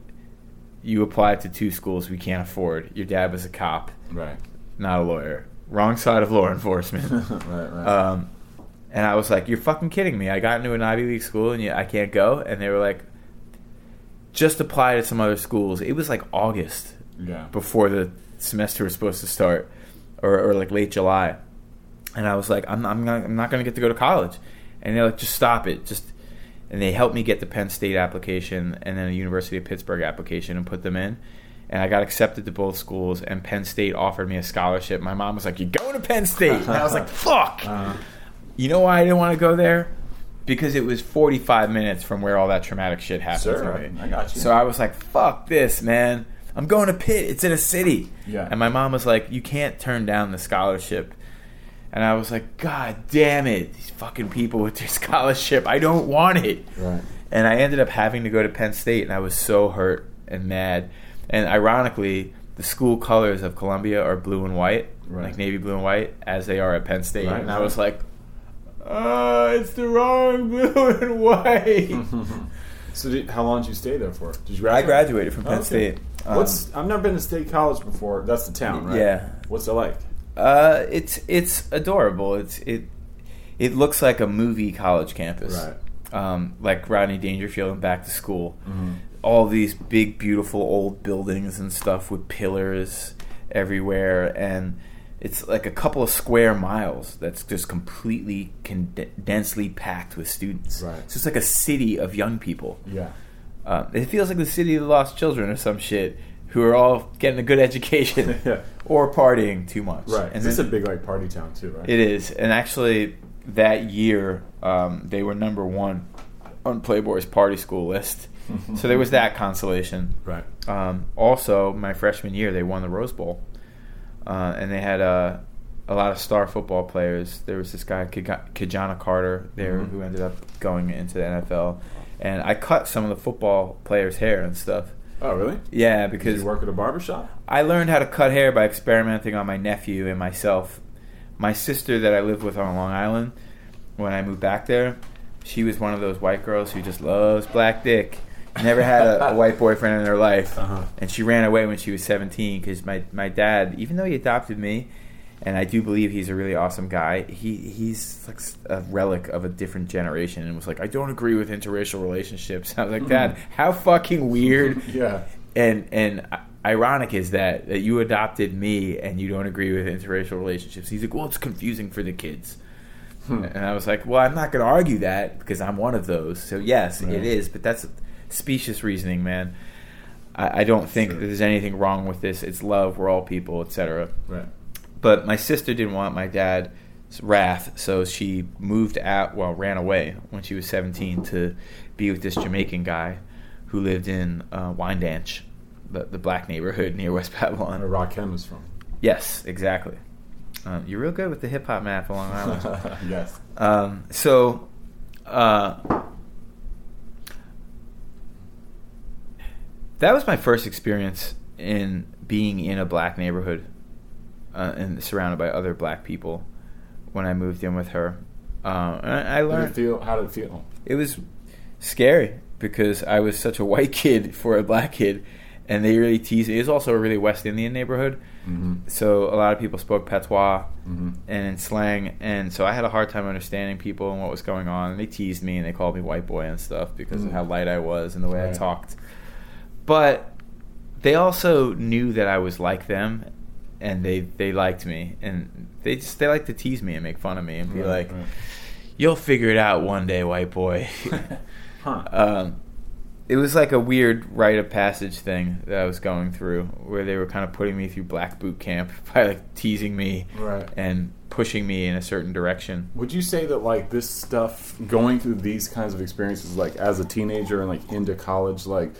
you applied to two schools we can't afford. Your dad was a cop, right? Not a lawyer. Wrong side of law enforcement." Right, right. Um, and I was like, "You're fucking kidding me. I got into an Ivy League school and you, I can't go?" And they were like, "Just apply to some other schools." It was like August yeah. before the semester was supposed to start, or, or like late July, and I was like, I'm, I'm not, I'm not going to get to go to college. And they're like, "Just stop it." Just, and they helped me get the Penn State application and then a University of Pittsburgh application and put them in. And I got accepted to both schools, and Penn State offered me a scholarship. My mom was like, "You're going to Penn State." And I was like, "Fuck." Uh-huh. You know why I didn't want to go there? Because it was forty-five minutes from where all that traumatic shit happened. Sure, to me. I got you. So I was like, "Fuck this, man. I'm going to Pitt. It's in a city." Yeah. And my mom was like, "You can't turn down the scholarship." And I was like, "God damn it. These fucking people with their scholarship. I don't want it." Right. And I ended up having to go to Penn State, and I was so hurt and mad. And ironically, the school colors of Columbia are blue and white, right. like navy blue and white, as they are at Penn State. Right. And I was like, "Oh, it's the wrong blue and white." So did, how long did you stay there for? Did you graduate? I graduated from Penn oh, okay. State. What's um, I've never been to State College before. That's the town, right? Yeah. What's it like? Uh, it's it's adorable. It's it it looks like a movie college campus, right? Um, like Rodney Dangerfield and Back to School. Mm-hmm. All these big, beautiful old buildings and stuff with pillars everywhere, and it's like a couple of square miles that's just completely cond- densely packed with students. Right. So it's like a city of young people. Yeah. Um, it feels like the city of the lost children or some shit, who are all getting a good education yeah. or partying too much. Right. And it's a big like party town too, right? It is. And actually, that year um, they were number one on Playboy's party school list. So there was that consolation. Right. Um, also, my freshman year, they won the Rose Bowl, uh, and they had a uh, a lot of star football players. There was this guy Kajana Carter there mm-hmm. who ended up going into the N F L. And I cut some of the football players' hair and stuff. Oh, really? Yeah, because... Did you work at a barbershop? I learned how to cut hair by experimenting on my nephew and myself. My sister that I lived with on Long Island, when I moved back there, she was one of those white girls who just loves black dick. Never had a, a white boyfriend in her life. Uh-huh. And she ran away when she was seventeen because my, my dad, even though he adopted me, and I do believe he's a really awesome guy, He he's like a relic of a different generation, and was like, "I don't agree with interracial relationships." I was like, "Dad, how fucking weird!" yeah. And and ironic is that that you adopted me and you don't agree with interracial relationships. He's like, "Well, it's confusing for the kids." Hmm. And I was like, "Well, I'm not going to argue that because I'm one of those." So yes, right. It is, but that's specious reasoning, man. I, I don't think sure. that there's anything wrong with this. It's love. We're all people, et cetera. Right. But my sister didn't want my dad's wrath, so she moved out, well, ran away when she was seventeen to be with this Jamaican guy who lived in uh, Wyandanch, the, the black neighborhood near West Babylon. Where Rakim was from. Yes, exactly. Um, you're real good with the hip-hop map along Long Island. Yes. Um, so uh, that was my first experience in being in a black neighborhood. Uh, and surrounded by other black people when I moved in with her. Uh, and I, I learned... Did it feel, how did it feel? It was scary because I was such a white kid for a black kid, and they really teased me. It was also a really West Indian neighborhood, mm-hmm. so a lot of people spoke patois mm-hmm. and slang, and so I had a hard time understanding people and what was going on, and they teased me and they called me white boy and stuff because mm-hmm. of how light I was and the way right. I talked. But they also knew that I was like them, and they, they liked me, and they just they like to tease me and make fun of me and be right, like, right. "You'll figure it out one day, white boy." Huh. Um, it was like a weird rite of passage thing that I was going through, where they were kind of putting me through black boot camp by like teasing me right. and pushing me in a certain direction. Would you say that like this stuff, going through these kinds of experiences, like as a teenager and like into college, like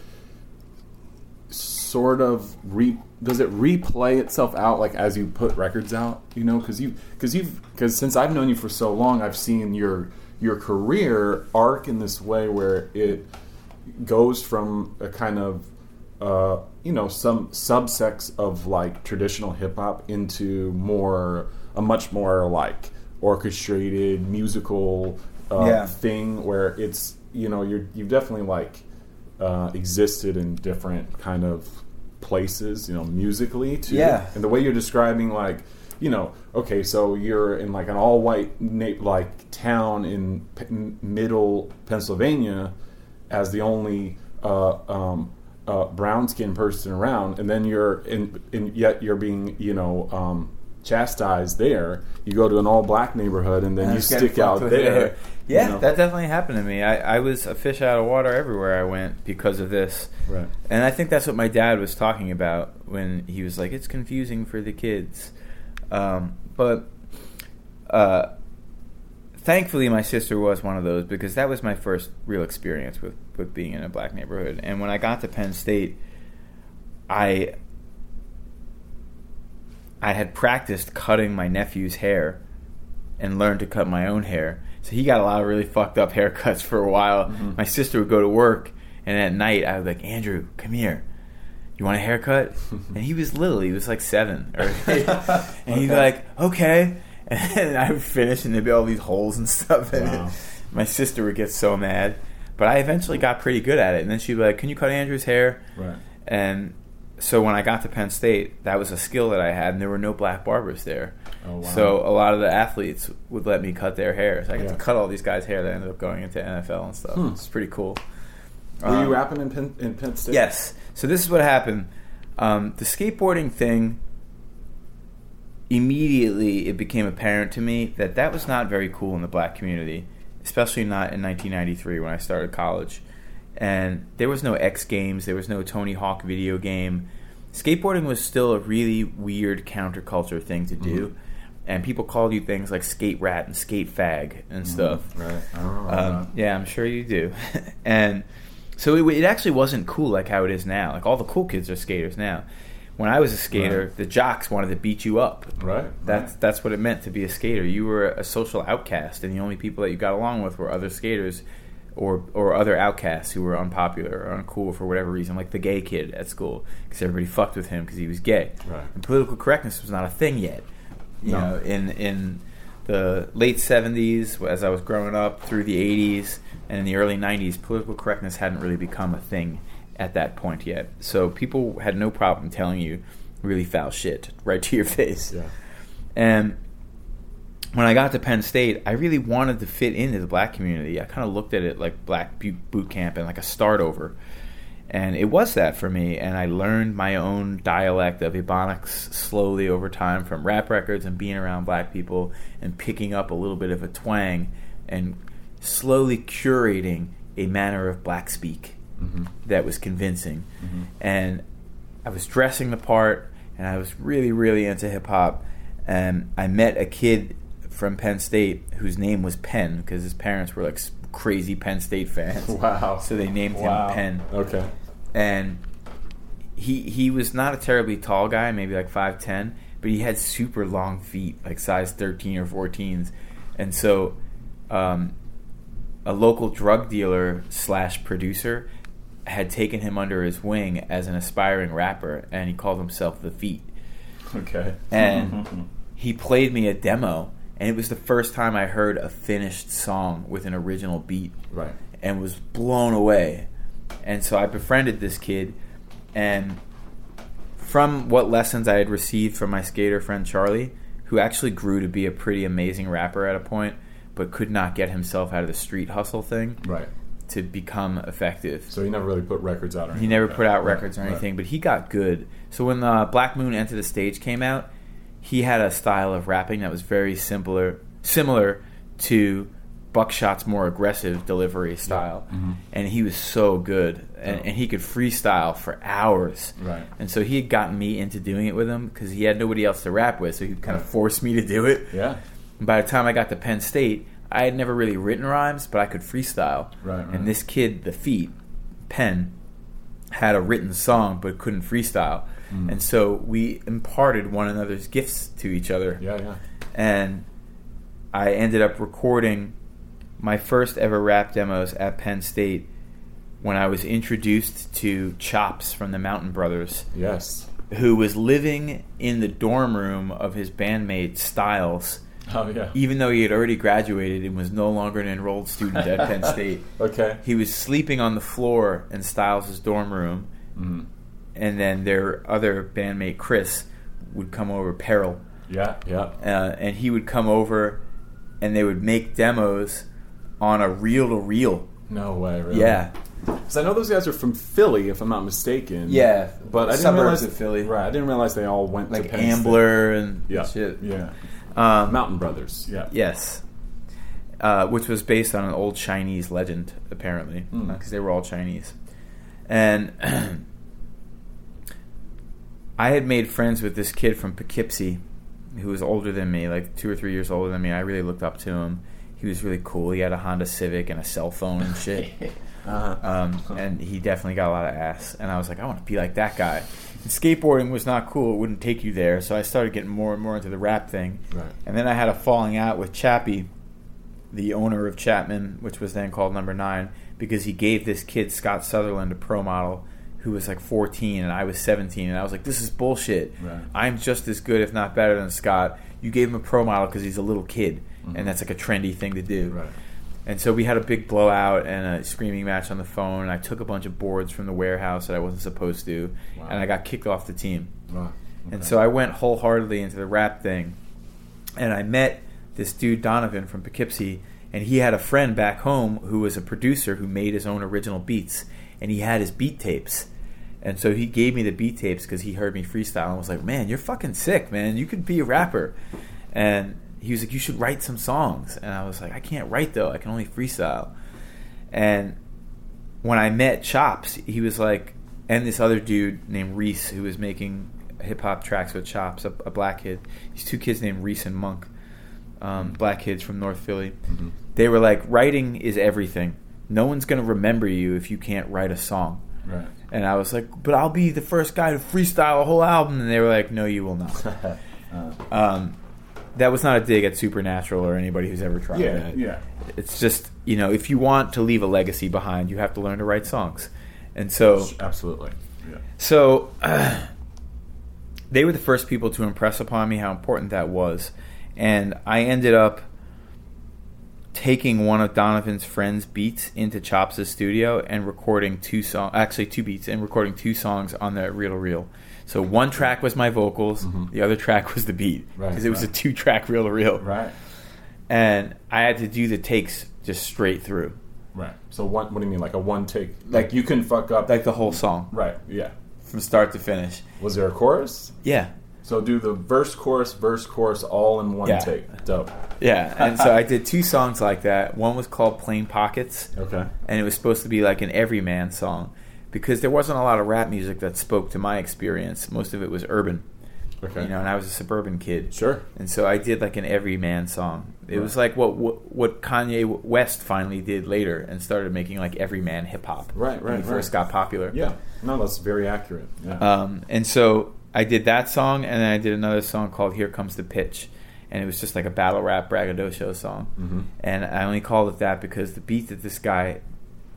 sort of re does it replay itself out like as you put records out? You know, because you because you've because since I've known you for so long, I've seen your your career arc in this way where it goes from a kind of, uh, you know, some subsects of like traditional hip hop into more, a much more like orchestrated musical uh, yeah. thing where it's, you know, you're, you've definitely like uh, existed in different kind of places, you know, musically too. Yeah. And the way you're describing like, you know, okay, so you're in like an all white na- like town in p- middle Pennsylvania as the only uh, um, uh, brown-skinned person around, and then you're, in, in, yet you're being, you know, um, chastised there. You go to an all-black neighborhood, and then and you stick out there. Yeah, you know? That definitely happened to me. I, I was a fish out of water everywhere I went because of this. Right. And I think that's what my dad was talking about when he was like, it's confusing for the kids. Um, but... Uh, Thankfully, my sister was one of those, because that was my first real experience with, with being in a black neighborhood. And when I got to Penn State, I I had practiced cutting my nephew's hair and learned to cut my own hair. So he got a lot of really fucked up haircuts for a while. Mm-hmm. My sister would go to work, and at night I would be like, Andrew, come here. You want a haircut? And he was little. He was like seven or eight. And he'd be like, okay. And I would finish, and there'd be all these holes and stuff in wow. it. My sister would get so mad. But I eventually got pretty good at it. And then she'd be like, can you cut Andrew's hair? Right. And so when I got to Penn State, that was a skill that I had, and there were no black barbers there. Oh, wow. So a lot of the athletes would let me cut their hair. So I got yeah. to cut all these guys' hair that ended up going into N F L and stuff. Hmm. It's pretty cool. Were um, you rapping in Penn, in Penn State? Yes. So this is what happened. Um, the skateboarding thing... Immediately, it became apparent to me that that was not very cool in the black community, especially not in nineteen ninety-three when I started college. And there was no X Games, there was no Tony Hawk video game. Skateboarding was still a really weird counterculture thing to do, mm-hmm. and people called you things like skate rat and skate fag and mm-hmm. stuff. Right, I don't know um, yeah, I'm sure you do. And so it, it actually wasn't cool like how it is now. Like all the cool kids are skaters now. When I was a skater, right. the jocks wanted to beat you up. Right. That's that's what it meant to be a skater. You were a social outcast, and the only people that you got along with were other skaters or or other outcasts who were unpopular or uncool for whatever reason, like the gay kid at school, because everybody fucked with him because he was gay. Right. And political correctness was not a thing yet. You no. know, in in the late seventies, as I was growing up, through the eighties, and in the early nineties, political correctness hadn't really become a thing at that point yet. So people had no problem telling you really foul shit right to your face. Yeah. And when I got to Penn State, I really wanted to fit into the black community. I kind of looked at it like black boot camp and like a start over. And it was that for me. And I learned my own dialect of Ebonics slowly over time from rap records and being around black people and picking up a little bit of a twang and slowly curating a manner of black speak. Mm-hmm. That was convincing. Mm-hmm. And I was dressing the part, and I was really, really into hip-hop. And I met a kid from Penn State whose name was Penn, because his parents were like crazy Penn State fans. Wow. So they named wow. him Penn. Okay. And he he was not a terribly tall guy, maybe like five ten, but he had super long feet, like size thirteen or fourteens. And so um, a local drug dealer slash producer had taken him under his wing as an aspiring rapper, and he called himself The Feat. Okay. And he played me a demo, and it was the first time I heard a finished song with an original beat. Right. And was blown away. And so I befriended this kid, and from what lessons I had received from my skater friend Charlie, who actually grew to be a pretty amazing rapper at a point, but could not get himself out of the street hustle thing. Right. to become effective. So he never really put records out or anything. He never like put out right. records or anything, right. but he got good. So when uh, Black Moon Enter the Stage came out, he had a style of rapping that was very simpler, similar to Buckshot's more aggressive delivery style. Yeah. Mm-hmm. And he was so good. And, oh. and he could freestyle for hours. Right. And so he had gotten me into doing it with him because he had nobody else to rap with, so he kind of forced me to do it. Yeah. And by the time I got to Penn State, I had never really written rhymes, but I could freestyle. Right, right. And this kid, The Feat, Penn, had a written song but couldn't freestyle. Mm. And so we imparted one another's gifts to each other. Yeah, yeah. And I ended up recording my first ever rap demos at Penn State when I was introduced to Chops from the Mountain Brothers. Yes. Who was living in the dorm room of his bandmate Styles. Oh, yeah. Even though he had already graduated and was no longer an enrolled student at Penn State. Okay. He was sleeping on the floor in Styles' dorm room. Mm-hmm. And then their other bandmate, Chris, would come over, Peril. Yeah, yeah. Uh, and he would come over and they would make demos on a reel-to-reel. No way, really? Yeah. Because I know those guys are from Philly, if I'm not mistaken. Yeah. But I didn't realize of Philly. Right. I didn't realize they all went like to Penn State. Like Ambler and yeah, shit. Yeah. Um, Mountain Brothers, yeah. Yes. Uh, which was based on an old Chinese legend, apparently, because mm. they were all Chinese. And I had made friends with this kid from Poughkeepsie who was older than me, like two or three years older than me. I really looked up to him. He was really cool. He had a Honda Civic and a cell phone and shit. uh-huh. um, and he definitely got a lot of ass. And I was like, I want to be like that guy. And skateboarding was not cool. It wouldn't take you there. So I started getting more and more into the rap thing. Right. And then I had a falling out with Chappie, the owner of Chapman, which was then called Number Nine, because he gave this kid, Scott Sutherland, a pro model who was like fourteen and I was seventeen. And I was like, this is bullshit. Right. I'm just as good, if not better, than Scott. You gave him a pro model because he's a little kid. Mm-hmm. And that's like a trendy thing to do. Right. And so we had a big blowout and a screaming match on the phone. And I took a bunch of boards from the warehouse that I wasn't supposed to. Wow. And I got kicked off the team. Wow. Okay. And so I went wholeheartedly into the rap thing. And I met this dude, Donovan, from Poughkeepsie. And he had a friend back home who was a producer who made his own original beats. And he had his beat tapes. And so he gave me the beat tapes because he heard me freestyle. And was like, man, you're fucking sick, man. You could be a rapper. And he was like, you should write some songs. And I was like, I can't write, though. I can only freestyle. And when I met Chops, he was like, and this other dude named Reese, who was making hip-hop tracks with Chops, a, a black kid. These two kids named Reese and Monk, um, black kids from North Philly. Mm-hmm. They were like, writing is everything. No one's going to remember you if you can't write a song. Right. And I was like, but I'll be the first guy to freestyle a whole album. And they were like, no, you will not. uh. Um That was not a dig at Supernatural or anybody who's ever tried yeah, it. Yeah. It's just, you know, if you want to leave a legacy behind, you have to learn to write songs. And so... Absolutely. Yeah. So, uh, they were the first people to impress upon me how important that was. And I ended up taking one of Donovan's friends' beats into Chops' studio and recording two songs... Actually, two beats and recording two songs on the reel-to-reel. So one track was my vocals, mm-hmm. the other track was the beat, because right, it was right. a two-track reel-to-reel. Right. And I had to do the takes just straight through. Right. So one, what do you mean, like a one-take? Like, like you can fuck up... Like the whole song. Right, yeah. From start to finish. Was there a chorus? Yeah. So do the verse, chorus, verse, chorus, all in one yeah. take. Dope. Yeah, and so I did two songs like that. One was called Plain Pockets. Okay. And it was supposed to be like an everyman song. Because there wasn't a lot of rap music that spoke to my experience. Most of it was urban. Okay. You know, and I was a suburban kid. Sure. And so I did like an everyman song. It right. was like what, what what Kanye West finally did later and started making like everyman hip-hop. Right, right, when he right. first got popular. Yeah. No, that's very accurate. Yeah. Um, and so I did that song, and then I did another song called Here Comes the Pitch. And it was just like a battle rap braggadocio song. Mm-hmm. And I only called it that because the beat that this guy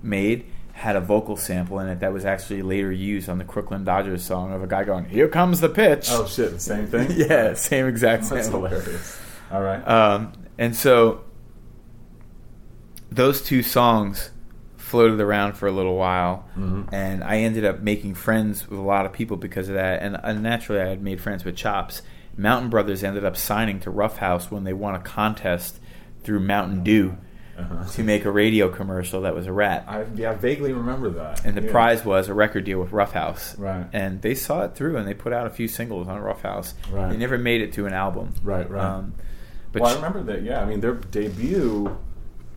made had a vocal sample in it that was actually later used on the Crooklyn Dodgers song of a guy going, "Here comes the pitch." Oh shit, the same thing? Yeah, same exact sample. That's hilarious. All right. Um, and so those two songs floated around for a little while, mm-hmm. and I ended up making friends with a lot of people because of that, and, and naturally I had made friends with Chops. Mountain Brothers ended up signing to Rough House when they won a contest through Mountain Dew. uh-huh. to make a radio commercial that was a rap. I, yeah, I vaguely remember that. And the yeah. prize was a record deal with Rough House. Right. And they saw it through, and they put out a few singles on Rough House. Right. They never made it to an album. Right, right. Um, but well, I remember that, yeah. I mean, their debut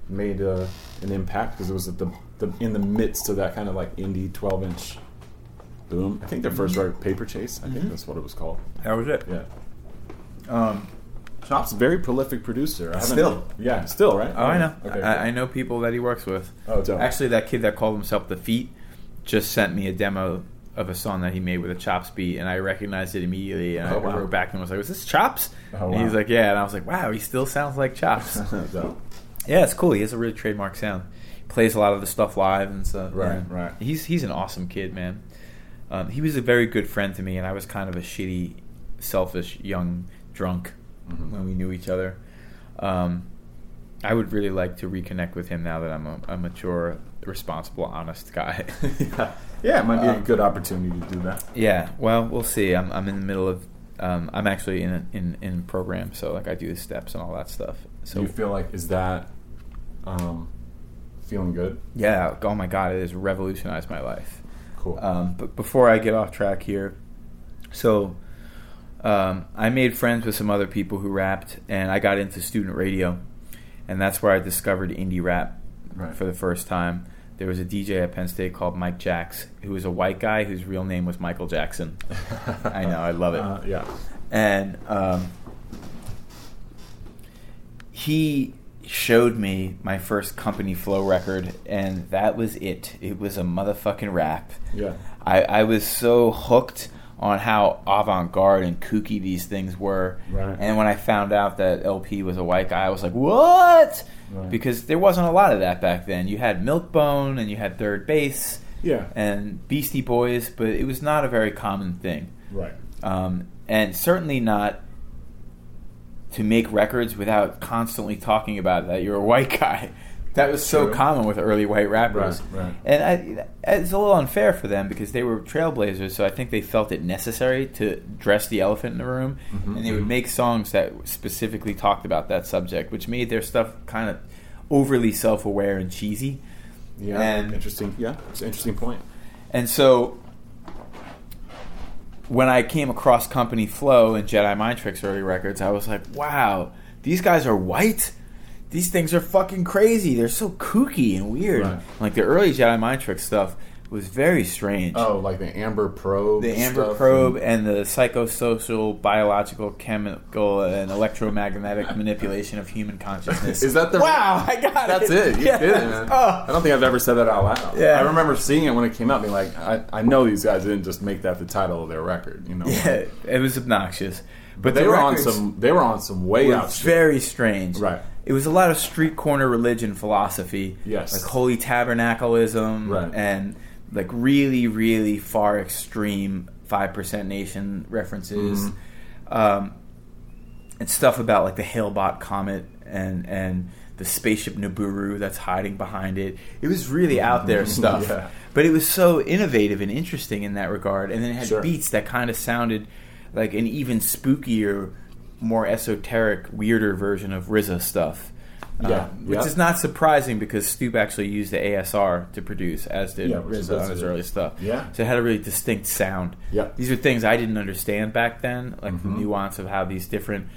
made uh, an impact because it was at the, the in the midst of that kind of like indie twelve-inch boom. I think their first record, Paper Chase, I mm-hmm. think that's what it was called. That was it. Yeah. Um, Chops, very prolific producer. I still. Yeah, still, right? Oh, I know. Okay, I, I know people that he works with. Oh, dope. Actually, that kid that called himself The Feet just sent me a demo of a song that he made with a Chops beat, and I recognized it immediately, and oh, I wow. wrote back and was like, was this Chops? Oh, wow. And he's like, yeah. And I was like, wow, he still sounds like Chops. Yeah, it's cool. He has a really trademark sound. He plays a lot of the stuff live and stuff. Right, yeah. right. He's, he's an awesome kid, man. Um, he was a very good friend to me, and I was kind of a shitty, selfish, young drunk mm-hmm. when we knew each other. um, I would really like to reconnect with him now that I'm a, a mature, responsible, honest guy. yeah. yeah, it might be um, a good opportunity to do that. Yeah, well, we'll see. I'm I'm in the middle of um, I'm actually in a, in in program, so like I do the steps and all that stuff. So you feel like is that um, feeling good? Yeah. Oh my God, it has revolutionized my life. Cool. Um, but before I get off track here, so. Um, I made friends with some other people who rapped, and I got into student radio, and that's where I discovered indie rap right. for the first time. There was a D J at Penn State called Mike Jax, who was a white guy whose real name was Michael Jackson. I know, I love it. Uh, yeah, and um, he showed me my first Company Flow record, and that was it. It was a motherfucking rap. Yeah, I, I was so hooked on how avant-garde and kooky these things were. Right. And when I found out that L P was a white guy, I was like, what? Right. Because there wasn't a lot of that back then. You had Milkbone, and you had Third Base, yeah. and Beastie Boys, but it was not a very common thing. Right. Um, and certainly not to make records without constantly talking about that you're a white guy. That was so True. common with early white rappers. Right, right. And I, it's a little unfair for them because they were trailblazers, so I think they felt it necessary to dress the elephant in the room, mm-hmm. and they would make songs that specifically talked about that subject, which made their stuff kind of overly self-aware and cheesy. Yeah, and, interesting. Yeah, it's an interesting point. And so when I came across Company Flow and Jedi Mind Tricks early records, I was like, wow, these guys are white? These things are fucking crazy. They're so kooky and weird. Right. Like the early Jedi Mind Trick stuff was very strange. Oh, like the Amber Probe The Amber Probe and, and the psychosocial, biological, chemical, and electromagnetic manipulation of human consciousness. Is that the... Wow, I got that's it. That's it. You yes. did it, man. Oh. I don't think I've ever said that out loud. Yeah. I remember seeing it when it came out being like, I, I know these guys didn't just make that the title of their record. You know? Yeah, it was obnoxious. But, but they the were on some. They were on some way out. Very strange, right? It was a lot of street corner religion philosophy, yes, like holy tabernacleism, right. and like really, really far extreme five percent nation references, mm-hmm. um, and stuff about like the Hale-Bopp comet and and the spaceship Nibiru that's hiding behind it. It was really out there stuff, yeah. but it was so innovative and interesting in that regard. And then it had sure. beats that kind of sounded like an even spookier, more esoteric, weirder version of R Z A stuff. Yeah, um, which yeah. is not surprising because Stoop actually used the A S R to produce, as did yeah, R Z A on his early stuff. Yeah. So it had a really distinct sound. Yeah. These are things I didn't understand back then, like mm-hmm. the nuance of how these different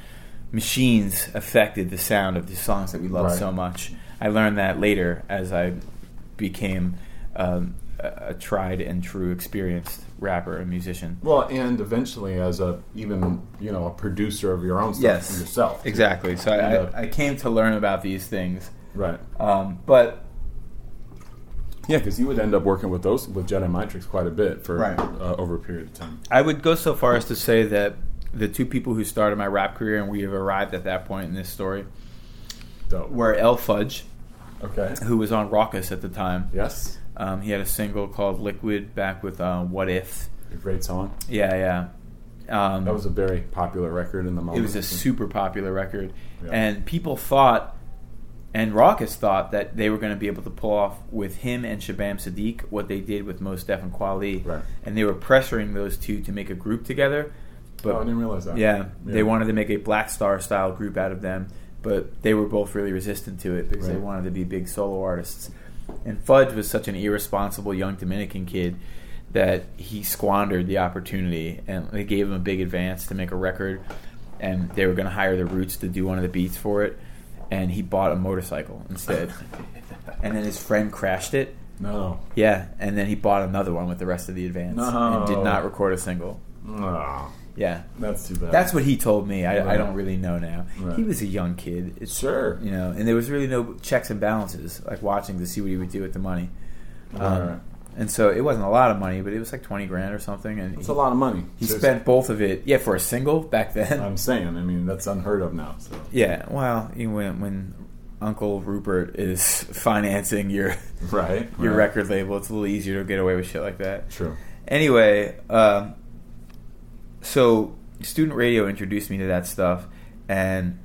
machines affected the sound of the songs that we love right. so much. I learned that later as I became um, a tried and true experienced rapper and musician. Well, and eventually as a even you know a producer of your own stuff yes, for yourself. Exactly. So I, I, I came to learn about these things. Right. Um, but yeah, because you would end up working with those with Jedi Mind Tricks quite a bit for right. uh, over a period of time. I would go so far as to say that the two people who started my rap career and we have arrived at that point in this story Dope. were El Fudge, okay, who was on Rawkus at the time. Yes. Um, he had a single called Liquid back with uh, What If. A great song. Yeah, yeah. Um, that was a very popular record in the moment. It was a super popular record. Yeah. And people thought, and Rawkus thought, that they were going to be able to pull off with him and Shabam Sadiq what they did with Mos Def and Kweli. Right. And they were pressuring those two to make a group together. But, oh, I didn't realize that. Yeah, yeah. They wanted to make a Black Star style group out of them. but they were both really resistant to it because right. they wanted to be big solo artists. And Fudge was such an irresponsible young Dominican kid that he squandered the opportunity, and they gave him a big advance to make a record, and they were going to hire the Roots to do one of the beats for it, and he bought a motorcycle instead. And then his friend crashed it. No. Yeah, and then he bought another one with the rest of the advance no. and did not record a single. No. Yeah. That's too bad. That's what he told me. I, right. I don't really know now. Right. He was a young kid. It's, sure. You know, and there was really no checks and balances, like watching to see what he would do with the money. Right. Um, and so it wasn't a lot of money, but it was like twenty grand or something. And it's a lot of money. He Seriously. spent both of it, yeah, for a single back then. I'm saying, I mean, that's unheard of now. So. Yeah, well, when, when Uncle Rupert is financing your right, your right. record label, it's a little easier to get away with shit like that. True. Anyway, um, so student radio introduced me to that stuff, and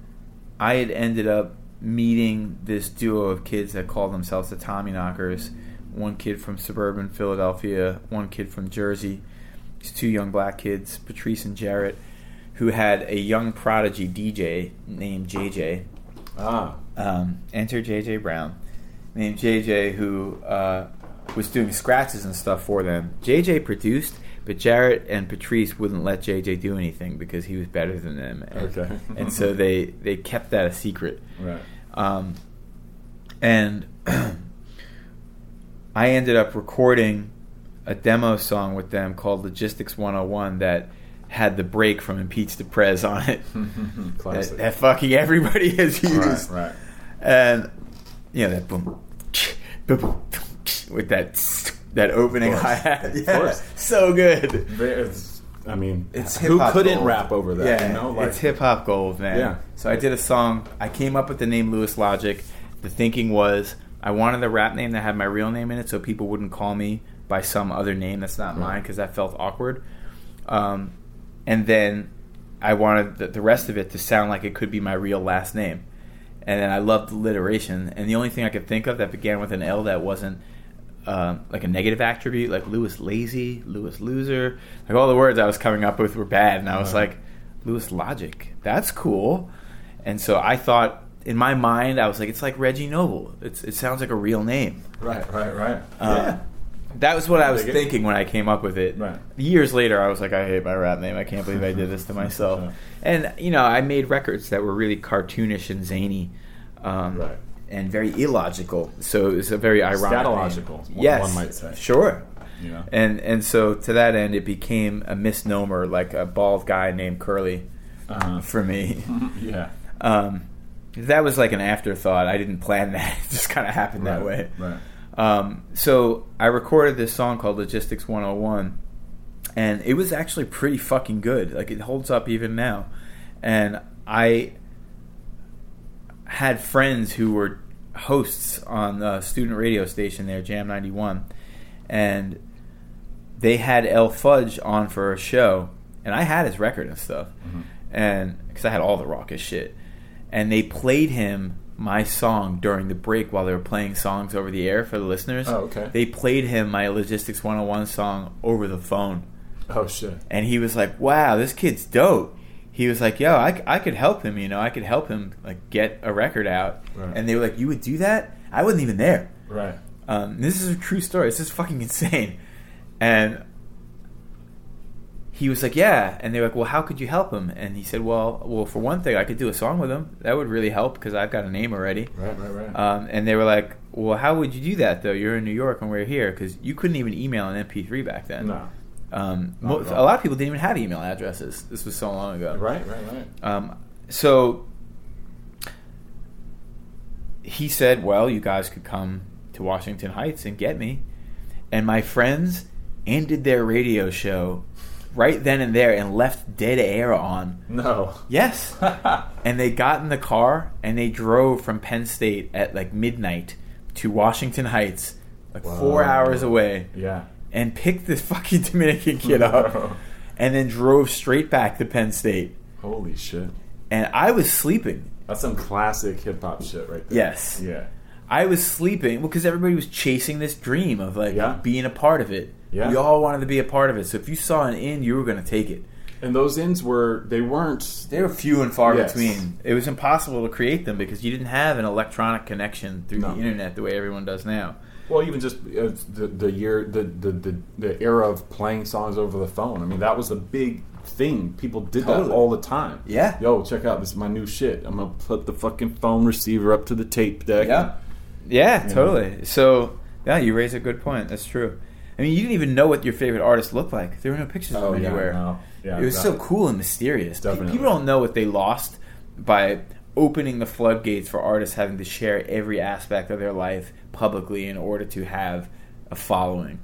I had ended up meeting this duo of kids that called themselves the Tommy Knockers. One kid from suburban Philadelphia, one kid from Jersey. These two young black kids, Patrice and Jarrett, who had a young prodigy D J named J J. Ah. Um, enter J J Brown. Named J J, who uh, was doing scratches and stuff for them. J J produced, but Jarrett and Patrice wouldn't let J J do anything because he was better than them. And, okay. and so they, they kept that a secret. Right. Um, and... I ended up recording a demo song with them called Logistics one oh one that had the break from Impeach the Prez on it. Classic. That, that fucking everybody has used. Right, right. And, you know, that boom, boom, boom, with that that opening hi-hat. Yeah, of course. So good. It's, I mean, it's who couldn't gold. rap over that? Yeah, you know? Like, it's hip-hop gold, man. Yeah. So I did a song. I came up with the name Louis Logic. The thinking was... I wanted a rap name that had my real name in it so people wouldn't call me by some other name that's not right. mine, because that felt awkward. Um, and then I wanted the, the rest of it to sound like it could be my real last name. And then I loved alliteration. And the only thing I could think of that began with an L that wasn't uh, like a negative attribute, like Louis Lazy, Louis Loser. Like all the words I was coming up with were bad. And I was right. like, Louis Logic, that's cool. And so I thought... In my mind, I was like, it's like Reggie Noble. It's, it sounds like a real name. Right, right, right. Um, yeah. That was what I was thinking when I came up with it. Right. Years later, I was like, I hate my rap name. I can't believe I did this to myself. yeah. And, you know, I made records that were really cartoonish and zany um, right. and very illogical. So it was a very ironic Scatological, name. Yes, one might say. Sure. You know? And and so to that end, it became a misnomer, like a bald guy named Curly uh-huh. for me. yeah. Um That was like an afterthought. I didn't plan that. It just kind of happened right, that way. Right. Um, so I recorded this song called Logistics one oh one, and it was actually pretty fucking good. Like, it holds up even now. And I had friends who were hosts on the student radio station there, Jam ninety-one, and they had El Fudge on for a show, and I had his record and stuff, mm-hmm. and because I had all the Rawkus shit. And they played him my song during the break while they were playing songs over the air for the listeners. Oh, okay. They played him my Logistics one oh one song over the phone. Oh, shit. And he was like, wow, this kid's dope. He was like, yo, I, I could help him, you know. I could help him, like, get a record out. Right. And they were like, you would do that? I wasn't even there. Right. Um, this is a true story. This is fucking insane. And... he was like, yeah. And they were like, well, how could you help him? And he said, well, well, for one thing, I could do a song with him. That would really help because I've got a name already. Right, right, right. Um, and they were like, well, how would you do that, though? You're in New York and we're here, because you couldn't even email an M P three back then. No. Um, mo- a lot of people didn't even have email addresses. This was so long ago. Right, right, right. Um, so he said, well, you guys could come to Washington Heights and get me. And my friends ended their radio show right then and there and left dead air on. No. Yes. And they got in the car and they drove from Penn State at like midnight to Washington Heights, like Whoa. four hours away. Yeah. And picked this fucking Dominican kid up and then drove straight back to Penn State. Holy shit. And I was sleeping. That's some classic hip hop shit right there. Yes. Yeah. I was sleeping because well, everybody was chasing this dream of like yeah. being a part of it. Yeah. We all wanted to be a part of it. So if you saw an in, you were going to take it. And those ends were, they weren't... They were few and far yes. between. It was impossible to create them because you didn't have an electronic connection through no. the internet the way everyone does now. Well, even just uh, the, the year, the, the, the, the era of playing songs over the phone. I mean, that was a big thing. People did totally. that all the time. Yeah. Yo, check out, this is my new shit. I'm going to put the fucking phone receiver up to the tape deck. Yeah, yeah, and, totally. Know. So, yeah, you raise a good point. That's true. I mean, you didn't even know what your favorite artist looked like. There were no pictures oh, of them yeah, anywhere. No. Yeah, it was exactly. so cool and mysterious. Definitely. People don't know what they lost by opening the floodgates for artists having to share every aspect of their life publicly in order to have a following.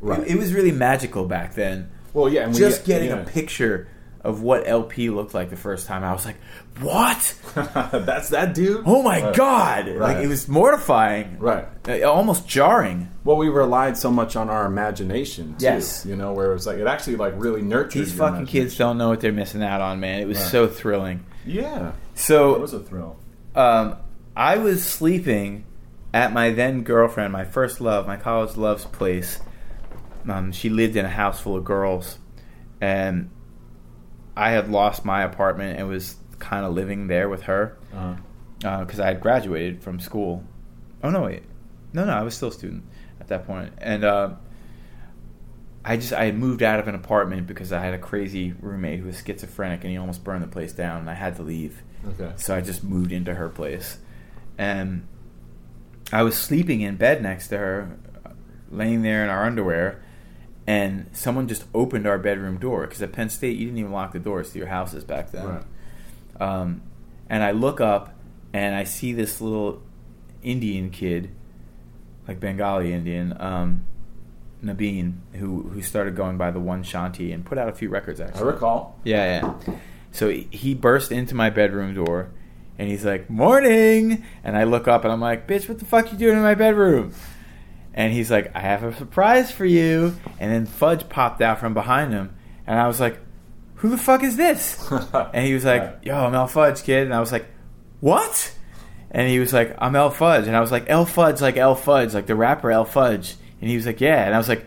Right. It, it was really magical back then. Well, yeah, and just we, getting yeah. a picture of what L P looked like the first time, I was like, "What? That's that dude? Oh my right. god!" Right. Like, it was mortifying, right? Almost jarring. Well, we relied so much on our imagination, too. Yes, you know, where it was like it actually like really nurtured. These your fucking kids don't know what they're missing out on, man. It was right. so thrilling. Yeah, so it was a thrill. Um, I was sleeping at my then girlfriend, my first love, my college love's place. Um, she lived in a house full of girls, and I had lost my apartment and was kind of living there with her because uh-huh. uh, I had graduated from school. Oh, no, wait. No, no, I was still a student at that point. And uh, I just I had moved out of an apartment because I had a crazy roommate who was schizophrenic, and he almost burned the place down, and I had to leave. Okay. So I just moved into her place. And I was sleeping in bed next to her, laying there in our underwear, and someone just opened our bedroom door because at Penn State you didn't even lock the doors to your houses back then. Right. Um, and I look up and I see this little Indian kid, like Bengali Indian, um, Nabeen, who who started going by the One Shanti and put out a few records actually. I recall. Yeah, yeah. So he burst into my bedroom door and he's like, "Morning!" And I look up and I'm like, "Bitch, what the fuck you doing in my bedroom?" And he's like, "I have a surprise for you." And then Fudge popped out from behind him. And I was like, "Who the fuck is this?" And he was like, "Yo, I'm El Fudge, kid." And I was like, "What?" And he was like, "I'm El Fudge." And I was like, "El Fudge, like El Fudge, like the rapper El Fudge." And he was like, "Yeah." And I was like,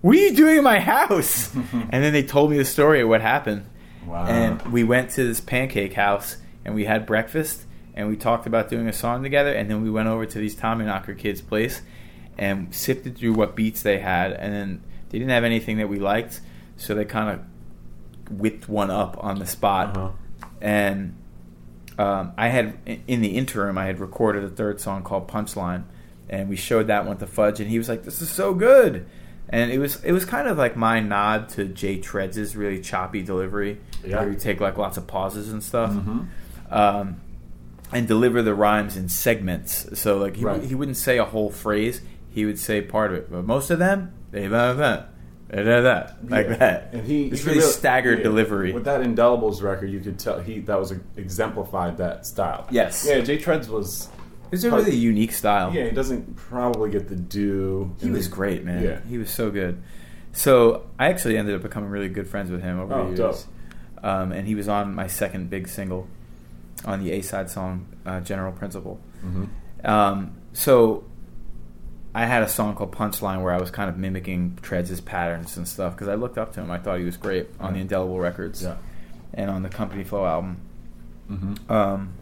"What are you doing in my house?" And then they told me the story of what happened. Wow. And we went to this pancake house and we had breakfast and we talked about doing a song together. And then we went over to these Tommyknocker kids' place and sifted through what beats they had, and then they didn't have anything that we liked, so they kind of whipped one up on the spot. Uh-huh. And um, I had, in the interim, I had recorded a third song called Punchline, and we showed that one to Fudge, and he was like, "This is so good!" And it was it was kind of like my nod to Jay Treads' really choppy delivery, yeah. where you take like lots of pauses and stuff. Mm-hmm. Um, and deliver the rhymes in segments. So like he, right. he wouldn't say a whole phrase. He would say part of it, but most of them, they blah, blah, blah, blah, blah, like yeah. that. And he, it's he really, really staggered yeah. delivery. With that Indelibles record, you could tell he that was a, exemplified that style. Yes. Yeah, Jay Treads was... It's a really unique style. Yeah, he doesn't probably get the due. He was the, great, man. Yeah. He was so good. So I actually ended up becoming really good friends with him over oh, the years. Um, and he was on my second big single on the A-side song, uh, General Principle. Mm-hmm. Um, so... I had a song called Punchline where I was kind of mimicking Treads' patterns and stuff because I looked up to him. I thought he was great on the Indelible records yeah. and on the Company Flow album. Mm-hmm. Um,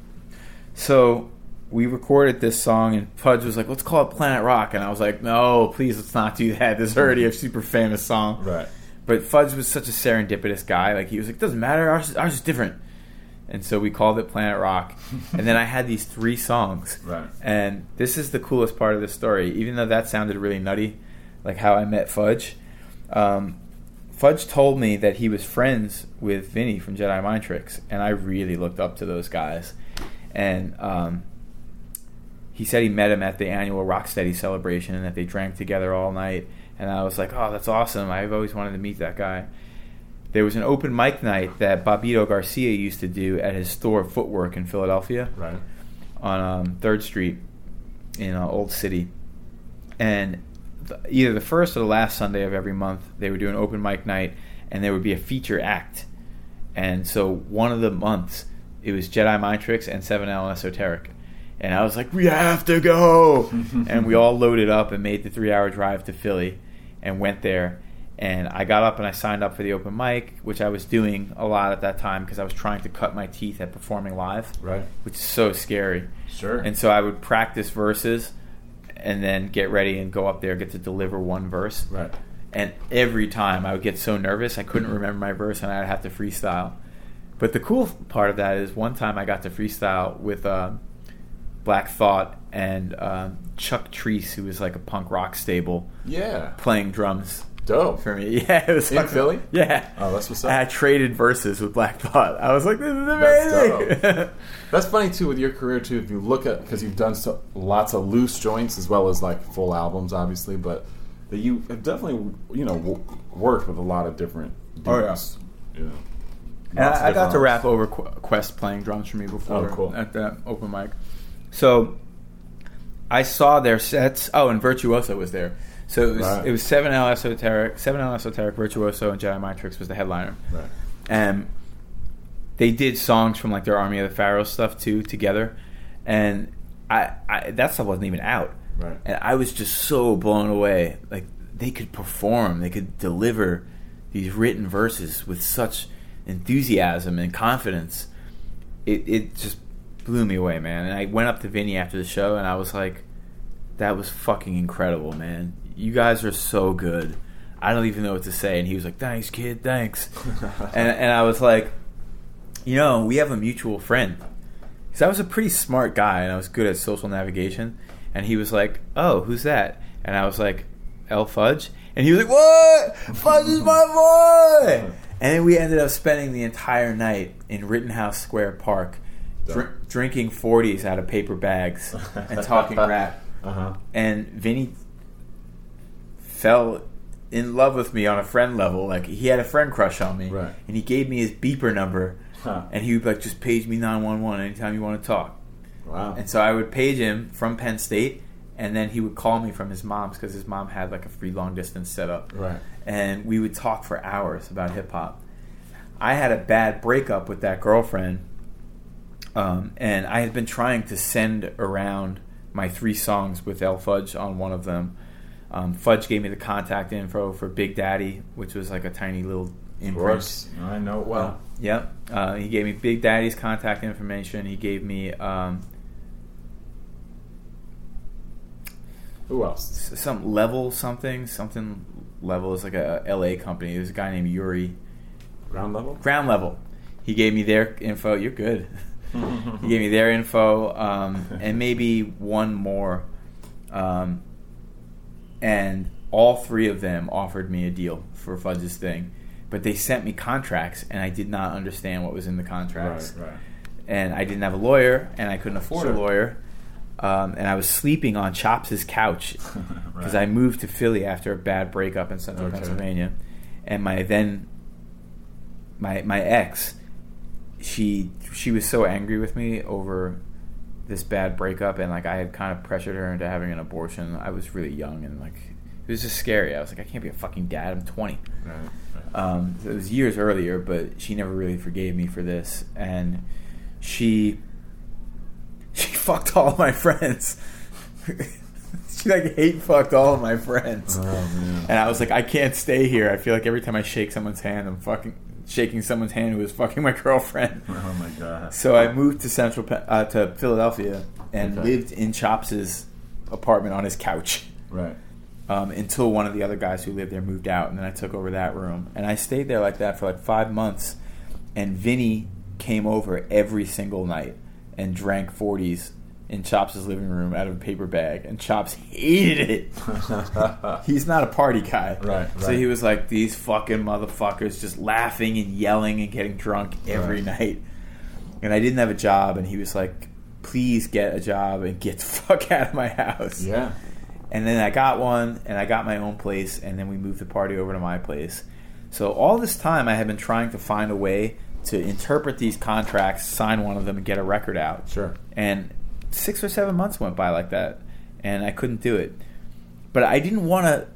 so we recorded this song and Fudge was like, "Let's call it Planet Rock." And I was like, "No, please, let's not do that. This is already a super famous song." Right. But Fudge was such a serendipitous guy. Like he was like, "Doesn't matter. Ours, ours is different." And so we called it Planet Rock. And then I had these three songs. Right. And this is the coolest part of the story. Even though that sounded really nutty, like how I met Fudge. Um, Fudge told me that he was friends with Vinny from Jedi Mind Tricks. And I really looked up to those guys. And um, he said he met him at the annual Rocksteady celebration and that they drank together all night. And I was like, "Oh, that's awesome. I've always wanted to meet that guy." There was an open mic night that Bobito Garcia used to do at his store Footwork in Philadelphia, right, on um, third Street in uh, Old City. And the, either the first or the last Sunday of every month, they would do an open mic night, and there would be a feature act. And so one of the months, it was Jedi Mind Tricks and seven L and Esoteric. And I was like, "We have to go!" And we all loaded up and made the three-hour drive to Philly and went there. And I got up and I signed up for the open mic, which I was doing a lot at that time because I was trying to cut my teeth at performing live, right? Which is so scary. Sure. And so I would practice verses and then get ready and go up there, get to deliver one verse. Right. And every time I would get so nervous, I couldn't remember my verse and I'd have to freestyle. But the cool part of that is one time I got to freestyle with uh, Black Thought and uh, Chuck Treese, who was like a punk rock stable, yeah, playing drums. Dope. For me. Yeah, it was in like, Philly? Yeah. Oh, that's what's up. And I traded verses with Black Thought. I was like, this is amazing. That's dope. That's funny, too, with your career, too, if you look at, because you've done so, lots of loose joints as well as, like, full albums, obviously, but that you have definitely, you know, w- worked with a lot of different dudes. Oh, yeah. Yeah. And I, I got to rap over Qu- Quest playing drums for me before. Oh, cool. At that open mic. So I saw their sets. Oh, and Virtuoso was there. So it was, right. it was seven L Esoteric, seven L Esoteric, Virtuoso, and Jedi Mind Tricks was the headliner. Right. And they did songs from like their Army of the Pharaoh stuff too together. And I, I that stuff wasn't even out. Right. And I was just so blown away. Like they could perform, they could deliver these written verses with such enthusiasm and confidence. It it just blew me away, man. And I went up to Vinny after the show, and I was like, "That was fucking incredible, man. You guys are so good. I don't even know what to say." And he was like, "Thanks, kid, thanks." and, and I was like, you know, we have a mutual friend. Because I was a pretty smart guy, and I was good at social navigation. And he was like, "Oh, who's that?" And I was like, "El Fudge." And he was like, "What? Fudge is my boy!" And then we ended up spending the entire night in Rittenhouse Square Park dr- drinking forties out of paper bags and talking rap. Uh-huh. And Vinny fell in love with me on a friend level. Like, he had a friend crush on me. Right. And he gave me his beeper number. Huh. And he would, like, just page me nine one one anytime you want to talk. Wow. And so I would page him from Penn State, and then he would call me from his mom's because his mom had, like, a free long distance setup. Right. And we would talk for hours about hip-hop. I had a bad breakup with that girlfriend, um, and I had been trying to send around my three songs with El Fudge on one of them. Um, Fudge gave me the contact info for Big Daddy, which was like a tiny little imprint. Of course, I know it well. Uh, yep. Yeah. Uh, he gave me Big Daddy's contact information. He gave me... Um, Who else? Some level something. Something level. It's like a L A company. There's a guy named Yuri. Ground Level? Ground Level. He gave me their info. You're good. He gave me their info, um, and maybe one more. Um, and all three of them offered me a deal for Fudge's thing. But they sent me contracts, and I did not understand what was in the contracts. Right, right. And I didn't have a lawyer, and I couldn't afford sure. a lawyer. Um, and I was sleeping on Chops' couch because right. I moved to Philly after a bad breakup in central okay. Pennsylvania. And my then my my ex... She she was so angry with me over this bad breakup, and like I had kind of pressured her into having an abortion. I was really young, and like it was just scary. I was like, I can't be a fucking dad. I'm twenty. Right, right. Um, so it was years earlier, but she never really forgave me for this, and she she fucked all of my friends. She like hate fucked all of my friends, oh, man. And I was like, I can't stay here. I feel like every time I shake someone's hand, I'm fucking. shaking someone's hand who was fucking my girlfriend. Oh my god! So I moved to Central uh, to Philadelphia and okay. lived in Chops' apartment on his couch. Right. Um, until one of the other guys who lived there moved out, and then I took over that room, and I stayed there like that for like five months. And Vinny came over every single night and drank forties in Chops' living room out of a paper bag, and Chops hated it. He's not a party guy. Right, right. So he was like, these fucking motherfuckers just laughing and yelling and getting drunk every right. night. And I didn't have a job, and he was like, please get a job and get the fuck out of my house. Yeah. And then I got one, and I got my own place, and then we moved the party over to my place. So all this time I had been trying to find a way to interpret these contracts, sign one of them, and get a record out. Sure. And six or seven months went by like that, and I couldn't do it. But I didn't want to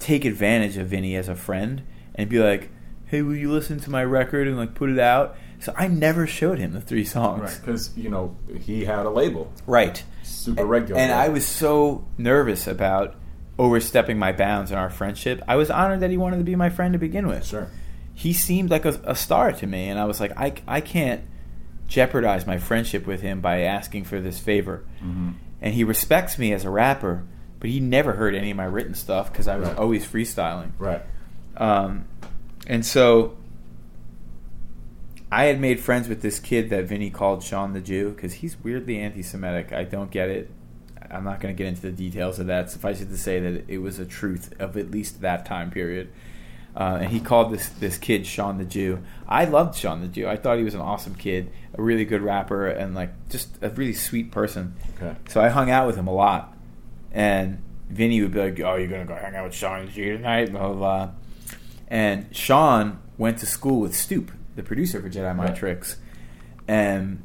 take advantage of Vinny as a friend and be like, hey, will you listen to my record and like put it out? So I never showed him the three songs. Right, because, you know, he had a label. Right. Super regular. And I was so nervous about overstepping my bounds in our friendship. I was honored that he wanted to be my friend to begin with. Sure. He seemed like a, a star to me, and I was like, I, I can't jeopardize my friendship with him by asking for this favor. Mm-hmm. And he respects me as a rapper, but he never heard any of my written stuff because I was right. always freestyling. Right. Um, and so I had made friends with this kid that Vinny called Sean the Jew because he's weirdly anti-Semitic. I don't get it. I'm not going to get into the details of that. Suffice it to say that it was a truth of at least that time period. Uh, and he called this this kid Sean the Jew. I loved Sean the Jew. I thought he was an awesome kid, a really good rapper, and like just a really sweet person. Okay. So I hung out with him a lot. And Vinny would be like, "Oh, you're going to go hang out with Sean the Jew tonight?" Blah, blah, blah. And Sean went to school with Stoop, the producer for Jedi Mind Tricks. And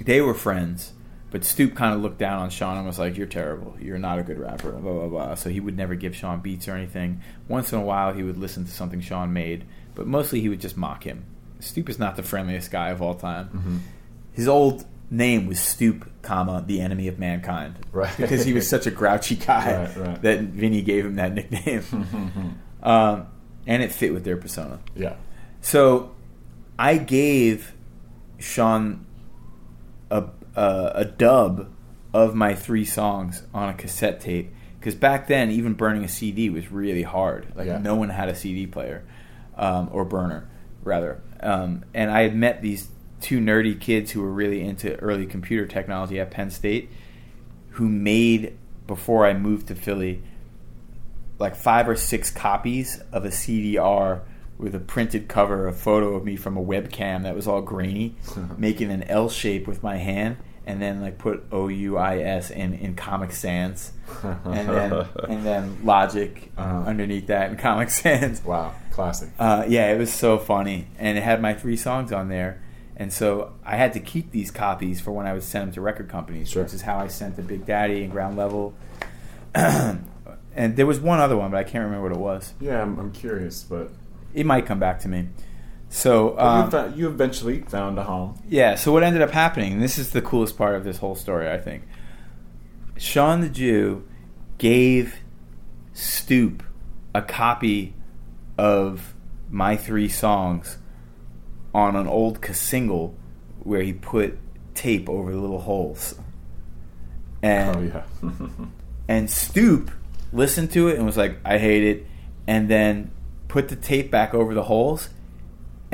they were friends. But Stoop kind of looked down on Sean and was like, "You're terrible. You're not a good rapper," blah, blah, blah. So he would never give Sean beats or anything. Once in a while, he would listen to something Sean made, but mostly he would just mock him. Stoop is not the friendliest guy of all time. Mm-hmm. His old name was Stoop, comma, the enemy of mankind. Right. Because he was such a grouchy guy right, right. that Vinny gave him that nickname. um, and it fit with their persona. Yeah. So I gave Sean a... Uh, a dub of my three songs on a cassette tape because back then even burning a C D was really hard. Like yeah. no one had a C D player um, or burner rather. Um, and I had met these two nerdy kids who were really into early computer technology at Penn State who made, before I moved to Philly, like five or six copies of a C D R with a printed cover, a photo of me from a webcam that was all grainy, making an L shape with my hand, and then like put O U I S in, in Comic Sans, and then and then Logic uh-huh. underneath that in Comic Sans. Wow, classic. Uh, yeah, it was so funny, and it had my three songs on there, and so I had to keep these copies for when I would send them to record companies, sure. which is how I sent the Big Daddy and Ground Level. And there was one other one, but I can't remember what it was. Yeah, I'm, I'm curious, but... It might come back to me. So um, you, found, you eventually found a home. Yeah, so what ended up happening, and this is the coolest part of this whole story, I think. Sean the Jew gave Stoop a copy of my three songs on an old single where he put tape over the little holes. And, oh, yeah. and Stoop listened to it and was like, "I hate it." And then... put the tape back over the holes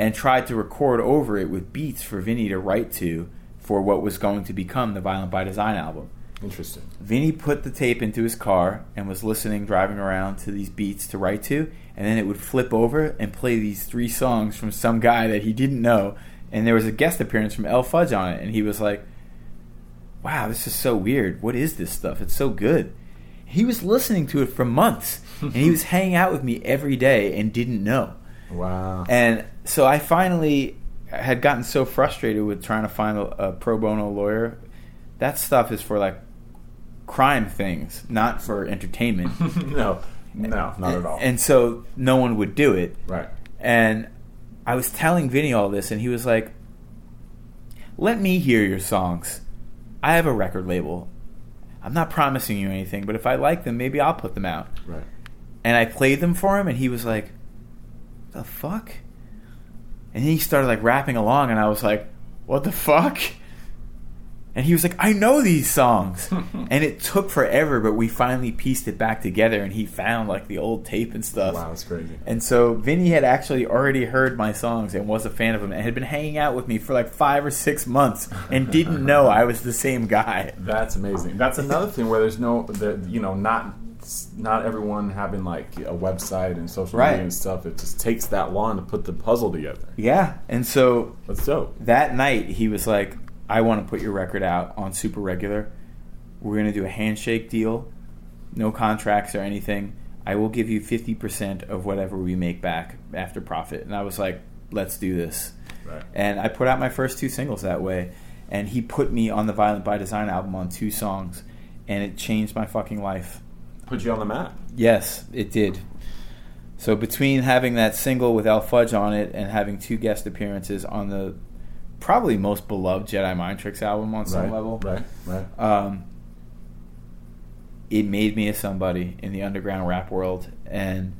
and tried to record over it with beats for Vinny to write to for what was going to become the Violent by Design album. Interesting. Vinny put the tape into his car and was listening, driving around to these beats to write to, and then it would flip over and play these three songs from some guy that he didn't know, and there was a guest appearance from El Fudge on it, and he was like, "Wow, this is so weird. What is this stuff? It's so good." He was listening to it for months, and he was hanging out with me every day and didn't know. Wow. And so I finally had gotten so frustrated with trying to find a, a pro bono lawyer. That stuff is for, like, crime things, not for entertainment. no, no, not and, at all. And so no one would do it. Right. And I was telling Vinny all this, and he was like, "Let me hear your songs. I have a record label. I'm not promising you anything, but if I like them, maybe I'll put them out." Right. And I played them for him, and he was like, "The fuck?" And he started like rapping along, and I was like, "What the fuck?" And he was like, "I know these songs." And it took forever, but we finally pieced it back together, and he found like the old tape and stuff. Wow, that's crazy. And so Vinny had actually already heard my songs and was a fan of them and had been hanging out with me for like five or six months and didn't know I was the same guy. That's amazing. That's another thing where there's no, the, you know, not not everyone having like a website and social media right. and stuff. It just takes that long to put the puzzle together. Yeah. And so that's dope. That night he was like, "I want to put your record out on Super Regular. We're going to do a handshake deal. No contracts or anything. I will give you fifty percent of whatever we make back after profit." And I was like, "Let's do this." Right. And I put out my first two singles that way. And he put me on the Violent by Design album on two songs. And it changed my fucking life. Put you on the map. Yes, it did. So between having that single with El Fudge on it and having two guest appearances on the probably most beloved Jedi Mind Tricks album on some right, level. Right, right. Um, it made me a somebody in the underground rap world. And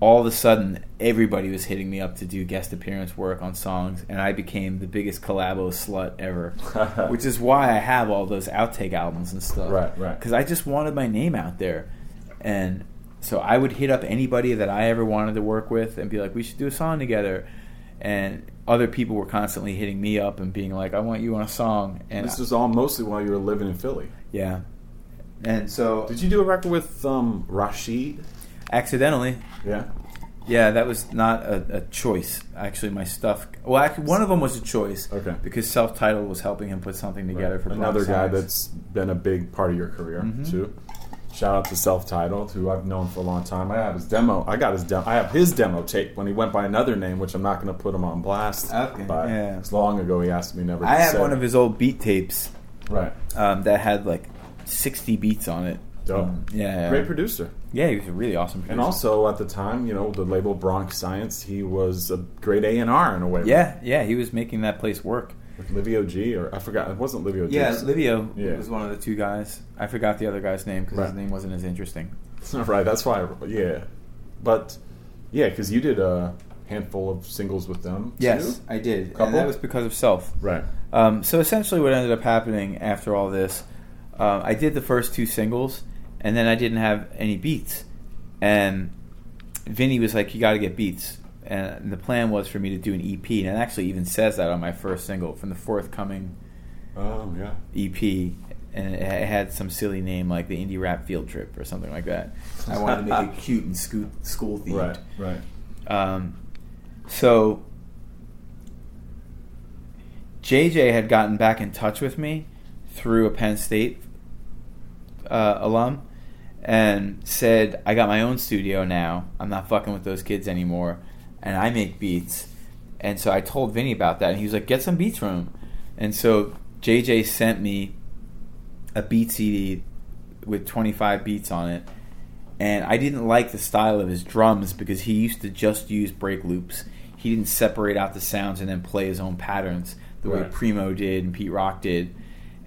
all of a sudden, everybody was hitting me up to do guest appearance work on songs, and I became the biggest collabo slut ever, which is why I have all those outtake albums and stuff. Right, right. Because I just wanted my name out there. And so I would hit up anybody that I ever wanted to work with and be like, we should do a song together. And other people were constantly hitting me up and being like, I want you on a song. And this was all mostly while you were living in Philly. Yeah. And so... Did you do a record with um, Rashid? Accidentally. Yeah. Yeah, that was not a, a choice. Actually, my stuff... Well, actually, one of them was a choice. Okay. Because self-titled was helping him put something together right. for another guy that's been a big part of your career, mm-hmm. too. Shout out to Self-Titled, who I've known for a long time. I have his demo. I got his demo. I have his demo tape when he went by another name, which I'm not going to put him on blast. Okay. But yeah. It's long ago. He asked me never. I to have say. one of his old beat tapes. Right. Um, that had like sixty beats on it. Dope. Um, yeah. Great producer. Yeah, he was a really awesome producer. And also at the time, you know, the label Bronx Science, he was a great A and R in a way. Yeah. Yeah. He was making that place work. With Livio G, or I forgot, it wasn't Livio G. Yeah, Livio yeah. was one of the two guys. I forgot the other guy's name because right. his name wasn't as interesting. Right, that's why, I, yeah. But, yeah, because you did a handful of singles with them. Yes, too? I did. Couple? And that was because of Self. Right. Um, so essentially what ended up happening after all this, uh, I did the first two singles, and then I didn't have any beats. And Vinny was like, you got to get beats. And the plan was for me to do an E P, and it actually even says that on my first single from the forthcoming oh, yeah. E P, and it had some silly name like the Indie Rap Field Trip or something like that. I wanted to make it cute and school themed. Right, right. Um, so J J had gotten back in touch with me through a Penn State uh, alum and said, I got my own studio now. I'm not fucking with those kids anymore. And I make beats. And so I told Vinny about that. And he was like, get some beats from him. And so J J sent me a beat C D with twenty-five beats on it. And I didn't like the style of his drums because he used to just use break loops. He didn't separate out the sounds and then play his own patterns the right. way Primo did and Pete Rock did.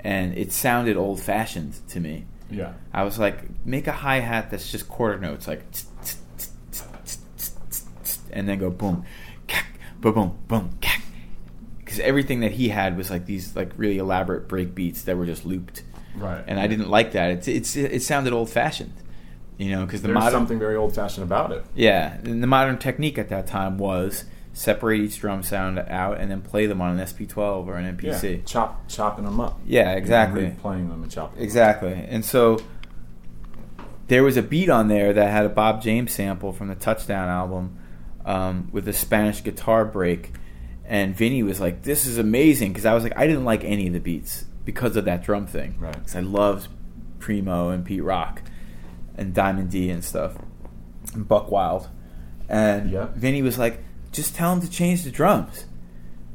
And it sounded old-fashioned to me. Yeah, I was like, make a hi-hat that's just quarter notes, like... and then go boom, kak, boom, boom, boom, kak. Because everything that he had was like these like really elaborate break beats that were just looped. Right. And I didn't like that. It's it's it sounded old fashioned, you know. Because the there's modern, something very old fashioned about it. Yeah, and the modern technique at that time was separate each drum sound out and then play them on an S P twelve or an M P C. Yeah, chop chopping them up. Yeah, exactly. And playing them and chopping. Exactly, them up. And so. There was a beat on there that had a Bob James sample from the Touchdown album um, with a Spanish guitar break. And Vinny was like, this is amazing. Because I was like, I didn't like any of the beats because of that drum thing. Right. Because I loved Primo and Pete Rock and Diamond D and stuff. And Buck Wild. And yeah. Vinny was like, just tell him to change the drums.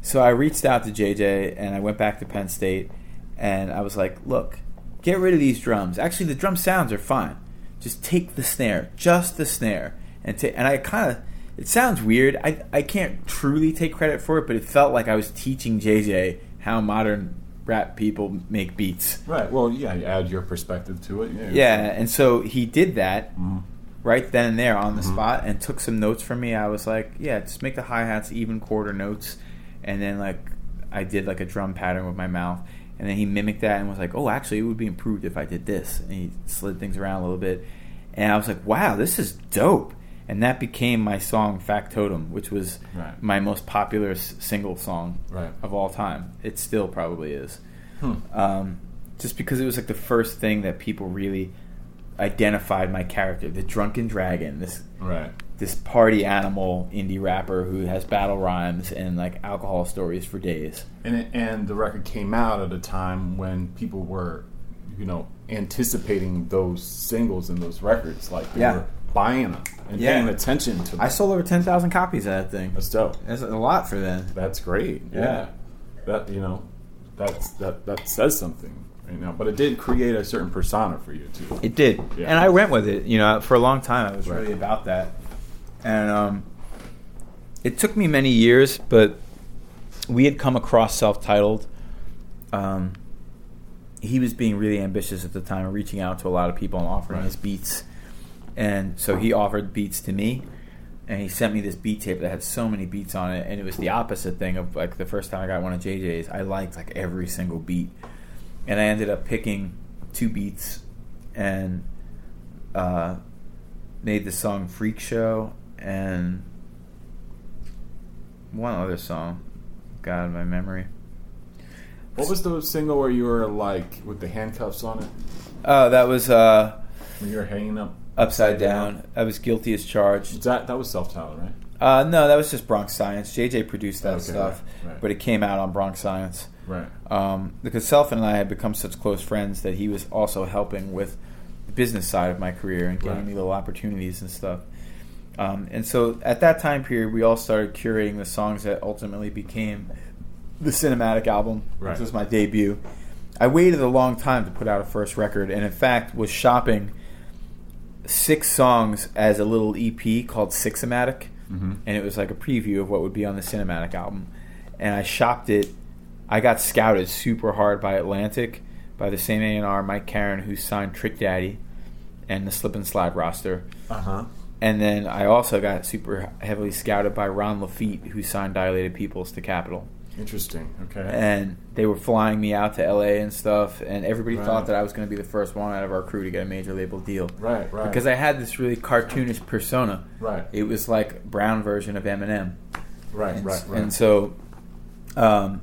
So I reached out to J J and I went back to Penn State. And I was like, look, get rid of these drums. Actually, the drum sounds are fine. Just take the snare, just the snare, and ta- and I kind of. It sounds weird. I I can't truly take credit for it, but it felt like I was teaching J J how modern rap people make beats. Right. Well, yeah. You add your perspective to it. Yeah. Yeah, and so he did that mm. right then and there on the mm-hmm. spot, and took some notes from me. I was like, yeah, just make the hi-hats even quarter notes, and then like I did like a drum pattern with my mouth. And then he mimicked that and was like, oh, actually, it would be improved if I did this. And he slid things around a little bit. And I was like, wow, this is dope. And that became my song Factotum, which was right. my most popular s- single song right. of all time. It still probably is. Hmm. Um, just because it was like the first thing that people really identified my character, the drunken dragon, this right. this party animal indie rapper who has battle rhymes and like alcohol stories for days. And it, and the record came out at a time when people were, you know, anticipating those singles and those records, like they yeah. were buying them and yeah. paying attention to them. I sold over ten thousand copies of that thing. That's dope. That's a lot for them. That's great. Yeah, yeah. that you know, that's that that says something. You know, but it did create a certain persona for you too. It did, yeah. And I went with it. You know, for a long time, I was right. really about that. And um, it took me many years, but we had come across Self-Titled um, he was being really ambitious at the time, reaching out to a lot of people and offering right. his beats. And so he offered beats to me, and he sent me this beat tape that had so many beats on it, and it was the opposite thing of, like, the first time I got one of J J's, I liked, like, every single beat. And I ended up picking two beats and uh, made the song Freak Show and one other song. God, my memory. What was the single where you were, like, with the handcuffs on it? Oh, that was... Uh, when you were hanging up? Upside Down. down. I was guilty as charged. Was that, that was self-titled, right? Uh, no, that was just Bronx Science. J J produced that okay, stuff, right, right. but it came out on Bronx Science. Right. Um, because Self and I had become such close friends that he was also helping with the business side of my career and giving right. me little opportunities and stuff. Um, and so at that time period, we all started curating the songs that ultimately became... the Cinematic album, right. which was my debut. I waited a long time to put out a first record, and in fact was shopping six songs as a little E P called Sixematic, mm-hmm. and it was like a preview of what would be on the Cinematic album. And I shopped it. I got scouted super hard by Atlantic, by the same A and R, Mike Karen, who signed Trick Daddy and the Slip and Slide roster. Uh-huh. And then I also got super heavily scouted by Ron Lafitte, who signed Dilated Peoples to Capitol. Interesting. Okay. And they were flying me out to L A and stuff, and everybody right. thought that I was going to be the first one out of our crew to get a major label deal. Right, right. Because I had this really cartoonish persona. Right. It was like Brown version of Eminem. Right, and, right, right. And so, um,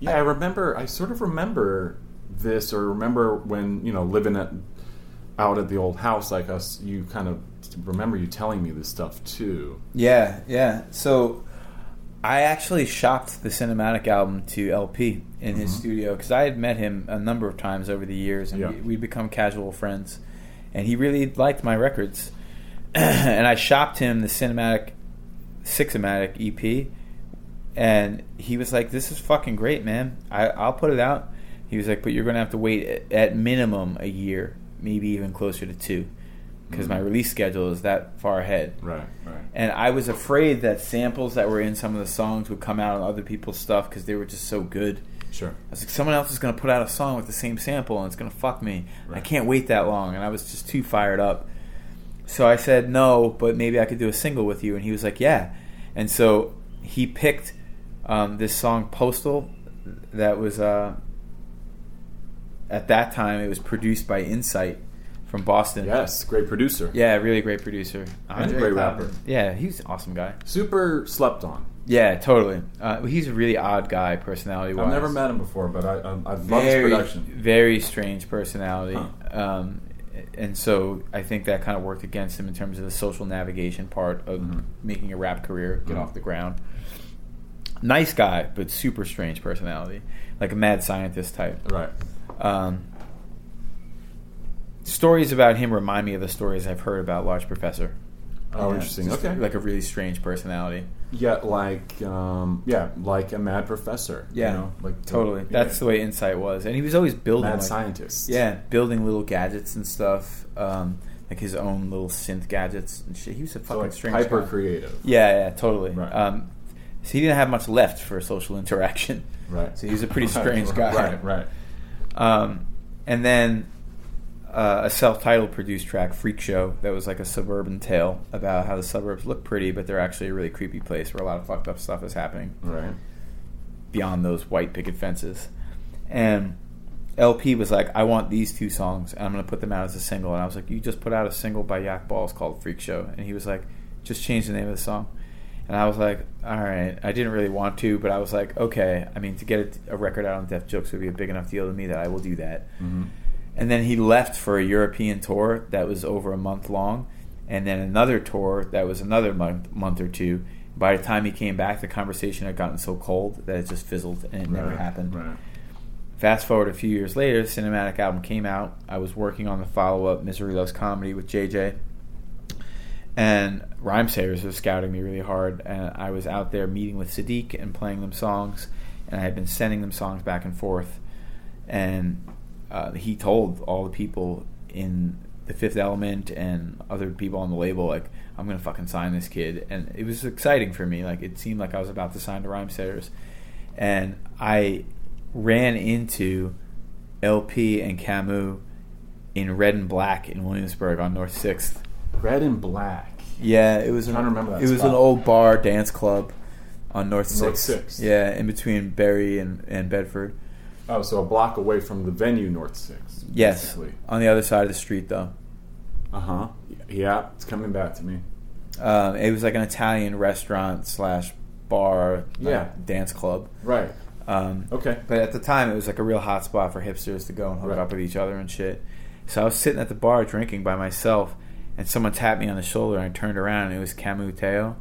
yeah, I, I remember. I sort of remember this, or remember when you know living at out at the old house like us. You kind of remember you telling me this stuff too. Yeah, yeah. So. I actually shopped the Cinematic album to L P in mm-hmm. his studio because I had met him a number of times over the years, and yeah. we, we'd become casual friends. And he really liked my records, and I shopped him the Cinematic Sixematic E P, and he was like, "This is fucking great, man. I, I'll put it out." He was like, "But you're going to have to wait at minimum a year, maybe even closer to two." Because my release schedule is that far ahead. Right, right. And I was afraid that samples that were in some of the songs would come out on other people's stuff because they were just so good. Sure. I was like, someone else is going to put out a song with the same sample and it's going to fuck me. Right. I can't wait that long. And I was just too fired up. So I said, no, but maybe I could do a single with you. And he was like, yeah. And so he picked um, this song, Postal, that was, uh, at that time, it was produced by Insight. From Boston. Yes, great producer. Yeah, really great producer. And a great rapper. Yeah, he's an awesome guy. Super slept on. Yeah, totally. Uh, he's a really odd guy, personality-wise. I've never met him before, but I, I, I've loved his production. Very strange personality. Huh. Um, and so I think that kind of worked against him in terms of the social navigation part of mm-hmm. making a rap career get mm-hmm. off the ground. Nice guy, but super strange personality. Like a mad scientist type. Right. Um Stories about him remind me of the stories I've heard about Large Professor. Oh, yeah, interesting. Okay. Like a really strange personality. Yeah, like um, yeah, like a mad professor. Yeah, you know? Like totally. The, That's yeah. the way Insight was. And he was always building... Mad like, scientists. Yeah, building little gadgets and stuff. Um, like his own little synth gadgets and shit. He was a fucking so like strange hyper guy. Creative. Yeah, yeah, totally. Right. Um, so he didn't have much left for social interaction. Right. So he was a pretty strange guy. Right, right. Um, and then... Uh, a self-titled produced track, Freak Show, that was like a suburban tale about how the suburbs look pretty, but they're actually a really creepy place where a lot of fucked up stuff is happening. Right. Beyond those white picket fences. And L P was like, I want these two songs, and I'm going to put them out as a single. And I was like, you just put out a single by Yak Balls called Freak Show. And he was like, just change the name of the song. And I was like, all right. I didn't really want to, but I was like, okay. I mean, to get a, a record out on Def Jokes would be a big enough deal to me that I will do that. Mm-hmm. And then he left for a European tour that was over a month long, and then another tour that was another month, month or two. By the time he came back, the conversation had gotten so cold that it just fizzled and it right, never happened. Right. Fast forward a few years later, the Cinematic album came out. I was working on the follow-up, Misery Loves Comedy, with J J. And Rhymesayers was scouting me really hard, and I was out there meeting with Sadiq and playing them songs, and I had been sending them songs back and forth. And... Uh, he told all the people in the Fifth Element and other people on the label, like, I'm going to fucking sign this kid. And it was exciting for me. Like, it seemed like I was about to sign to Rhymesayers. And I ran into L P and Camus in Red and Black in Williamsburg on North sixth. Red and Black. Yeah, it was. I'm trying an, to remember that It spot. was an old bar dance club on North sixth. North sixth. Yeah, in between Berry and, and Bedford. Oh, so a block away from the venue, North sixth. Yes, basically. On the other side of the street, though. Uh huh. Yeah, it's coming back to me. Um, it was like an Italian restaurant slash bar, yeah, like dance club. Right. Um, okay. But at the time, it was like a real hot spot for hipsters to go and hook right. up with each other and shit. So I was sitting at the bar drinking by myself, and someone tapped me on the shoulder, and I turned around, and it was Camus Teo,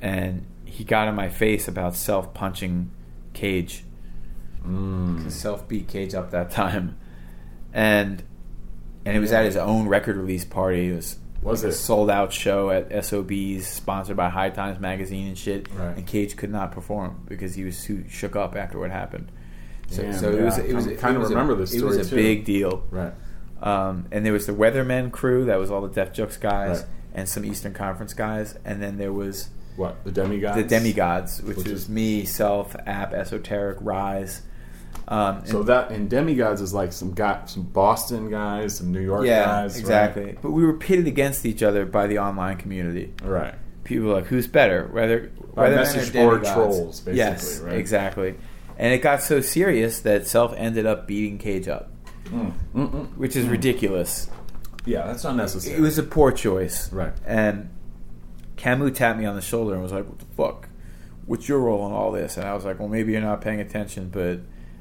and he got in my face about self-punching Cage. Mm. 'Cause Self beat Cage up that time. And and it was yeah. at his own record release party. It was, was like it? a sold out show at S O B's, sponsored by High Times magazine and shit. Right. And Cage could not perform because he was too shook up after what happened. So, Damn, so yeah. it was it was I kind of remember a, this story. It was a too. big deal. Right. Um, and there was the Weathermen crew, that was all the Def Jux guys right. and some Eastern Conference guys, and then there was what? The Demigods? The Demigods, which, which was me, Self, App, Esoteric, Rise. Um, so that and Demigods is like some guy, some Boston guys, some New York yeah, guys. Yeah, exactly. Right? But we were pitted against each other by the online community. Right. People were like, who's better? Whether whether message board trolls, basically. Yes, right? exactly. And it got so serious that Self ended up beating Cage up, mm. which is mm. ridiculous. Yeah, that's unnecessary. It was a poor choice. Right. And Camus tapped me on the shoulder and was like, what the fuck? What's your role in all this? And I was like, well, maybe you're not paying attention, but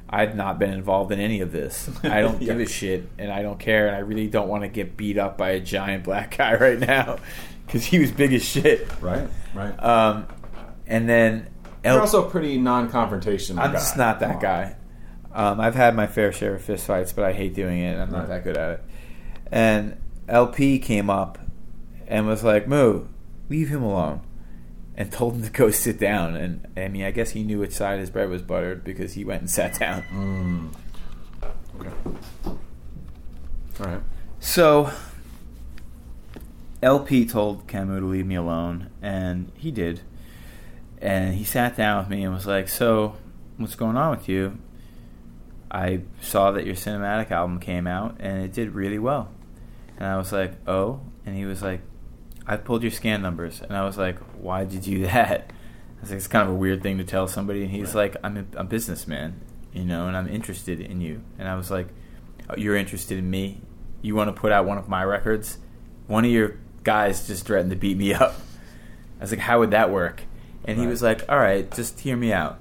I've not been involved in any of this. I don't yeah. give a shit, and I don't care, and I really don't want to get beat up by a giant black guy right now because he was big as shit. Right, right. Um, and then... You're El- also a pretty non-confrontational I'm guy. I'm just not that guy. Um, I've had my fair share of fistfights, but I hate doing it, and I'm right. not that good at it. And L P came up and was like, Moo, leave him alone, and told him to go sit down. And I mean, I guess he knew which side his bread was buttered because he went and sat down. Mm. Okay. All right. So L P told Camus to leave me alone, and he did. And he sat down with me and was like, so what's going on with you? I saw that your Cinematic album came out, and it did really well. And I was like, oh? And he was like, I pulled your scan numbers. And I was like, why did you do that? I was like, it's kind of a weird thing to tell somebody. And he's right. like, I'm a, a businessman, you know, and I'm interested in you. And I was like, oh, you're interested in me? You want to put out one of my records? One of your guys just threatened to beat me up. I was like, how would that work? And right. he was like, all right, just hear me out.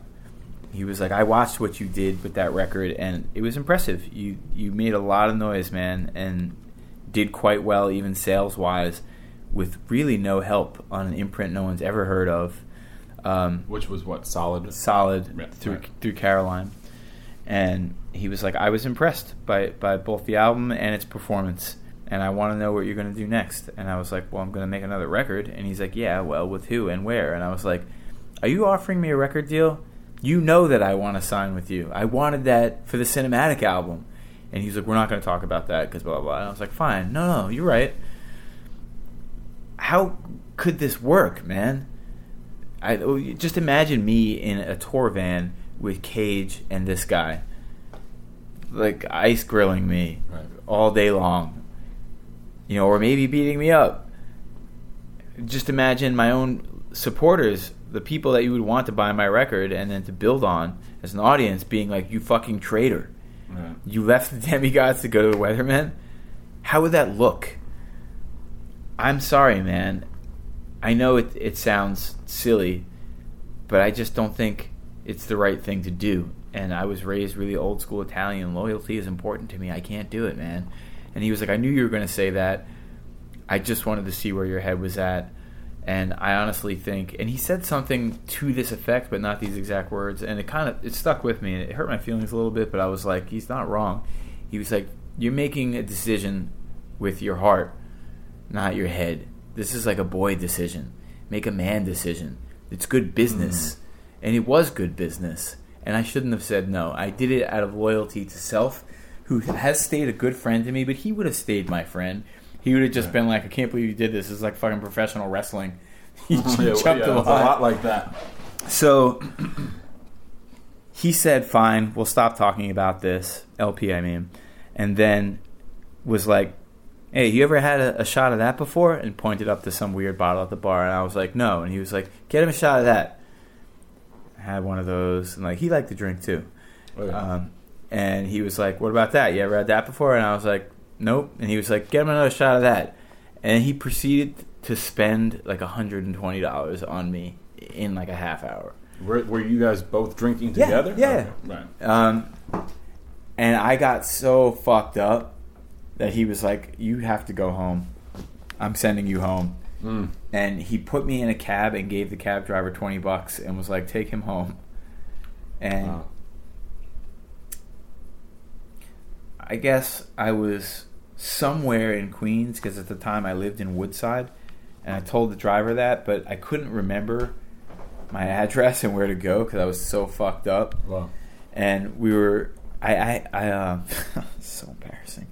He was like, I watched what you did with that record, and it was impressive. You, you made a lot of noise, man, and did quite well, even sales-wise, with really no help on an imprint no one's ever heard of. Um, Which was what? Solid? Solid yeah, through right. through Caroline. And he was like, I was impressed by, by both the album and its performance, and I want to know what you're going to do next. And I was like, well, I'm going to make another record. And he's like, yeah, well, with who and where? And I was like, are you offering me a record deal? You know that I want to sign with you. I wanted that for the Cinematic album. And he's like, we're not going to talk about that because blah, blah, blah. And I was like, fine. No, no, you're right. How could this work, man? I just imagine me in a tour van with Cage and this guy, like ice grilling me right. all day long, you know, or maybe beating me up. Just imagine my own supporters, the people that you would want to buy my record and then to build on as an audience, being like, "You fucking traitor! Right. You left the Demigods to go to the Weathermen." How would that look? I'm sorry, man. I know it, it sounds silly, but I just don't think it's the right thing to do. And I was raised really old-school Italian. Loyalty is important to me. I can't do it, man. And he was like, I knew you were going to say that. I just wanted to see where your head was at. And I honestly think... And he said something to this effect, but not these exact words. And it kind of it stuck with me. And it hurt my feelings a little bit, but I was like, he's not wrong. He was like, you're making a decision with your heart, not your head. This is like a boy decision. Make a man decision. It's good business. Mm. And it was good business. And I shouldn't have said no. I did it out of loyalty to Self, who has stayed a good friend to me, but he would have stayed my friend. He would have just yeah. been like, I can't believe you did this. It's like fucking professional wrestling. He yeah, jumped yeah, a lot. It's a lot like that. So he said, fine, we'll stop talking about this. L P, I mean. And then was like, hey, you ever had a, a shot of that before? And pointed up to some weird bottle at the bar. And I was like, no. And he was like, get him a shot of that. I had one of those. And like, he liked to drink too. Oh, yeah. Um, and he was like, what about that? You ever had that before? And I was like, nope. And he was like, get him another shot of that. And he proceeded to spend like one hundred twenty dollars on me in like a half hour. Were, were you guys both drinking together? Yeah. yeah. Okay. Right. Um, and I got so fucked up that he was like, you have to go home. I'm sending you home. Mm. And he put me in a cab and gave the cab driver twenty bucks and was like, take him home. And wow. I guess I was somewhere in Queens because at the time I lived in Woodside. And I told the driver that, but I couldn't remember my address and where to go because I was so fucked up. Wow. And we were... I... I, I uh, so embarrassing.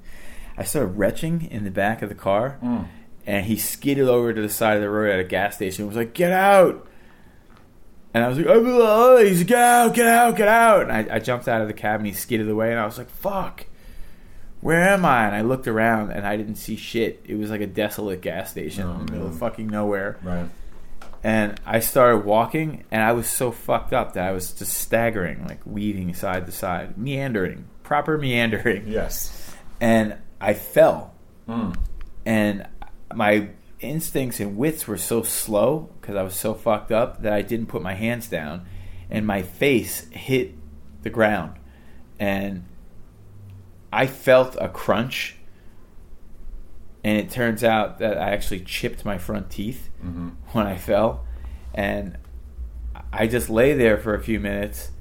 I started retching in the back of the car. Mm. And he skidded over to the side of the road at a gas station and was like, get out! And I was like, oh, he's like, get out, get out, get out! And I, I jumped out of the cab and he skidded away and I was like, fuck! Where am I? And I looked around and I didn't see shit. It was like a desolate gas station oh, in the middle of fucking nowhere. Right. And I started walking and I was so fucked up that I was just staggering, like weaving side to side, meandering, proper meandering. Yes. And I fell. Mm. And my instincts and wits were so slow because I was so fucked up that I didn't put my hands down. And my face hit the ground. And I felt a crunch, and it turns out that I actually chipped my front teeth mm-hmm. when I fell, and I just lay there for a few minutes,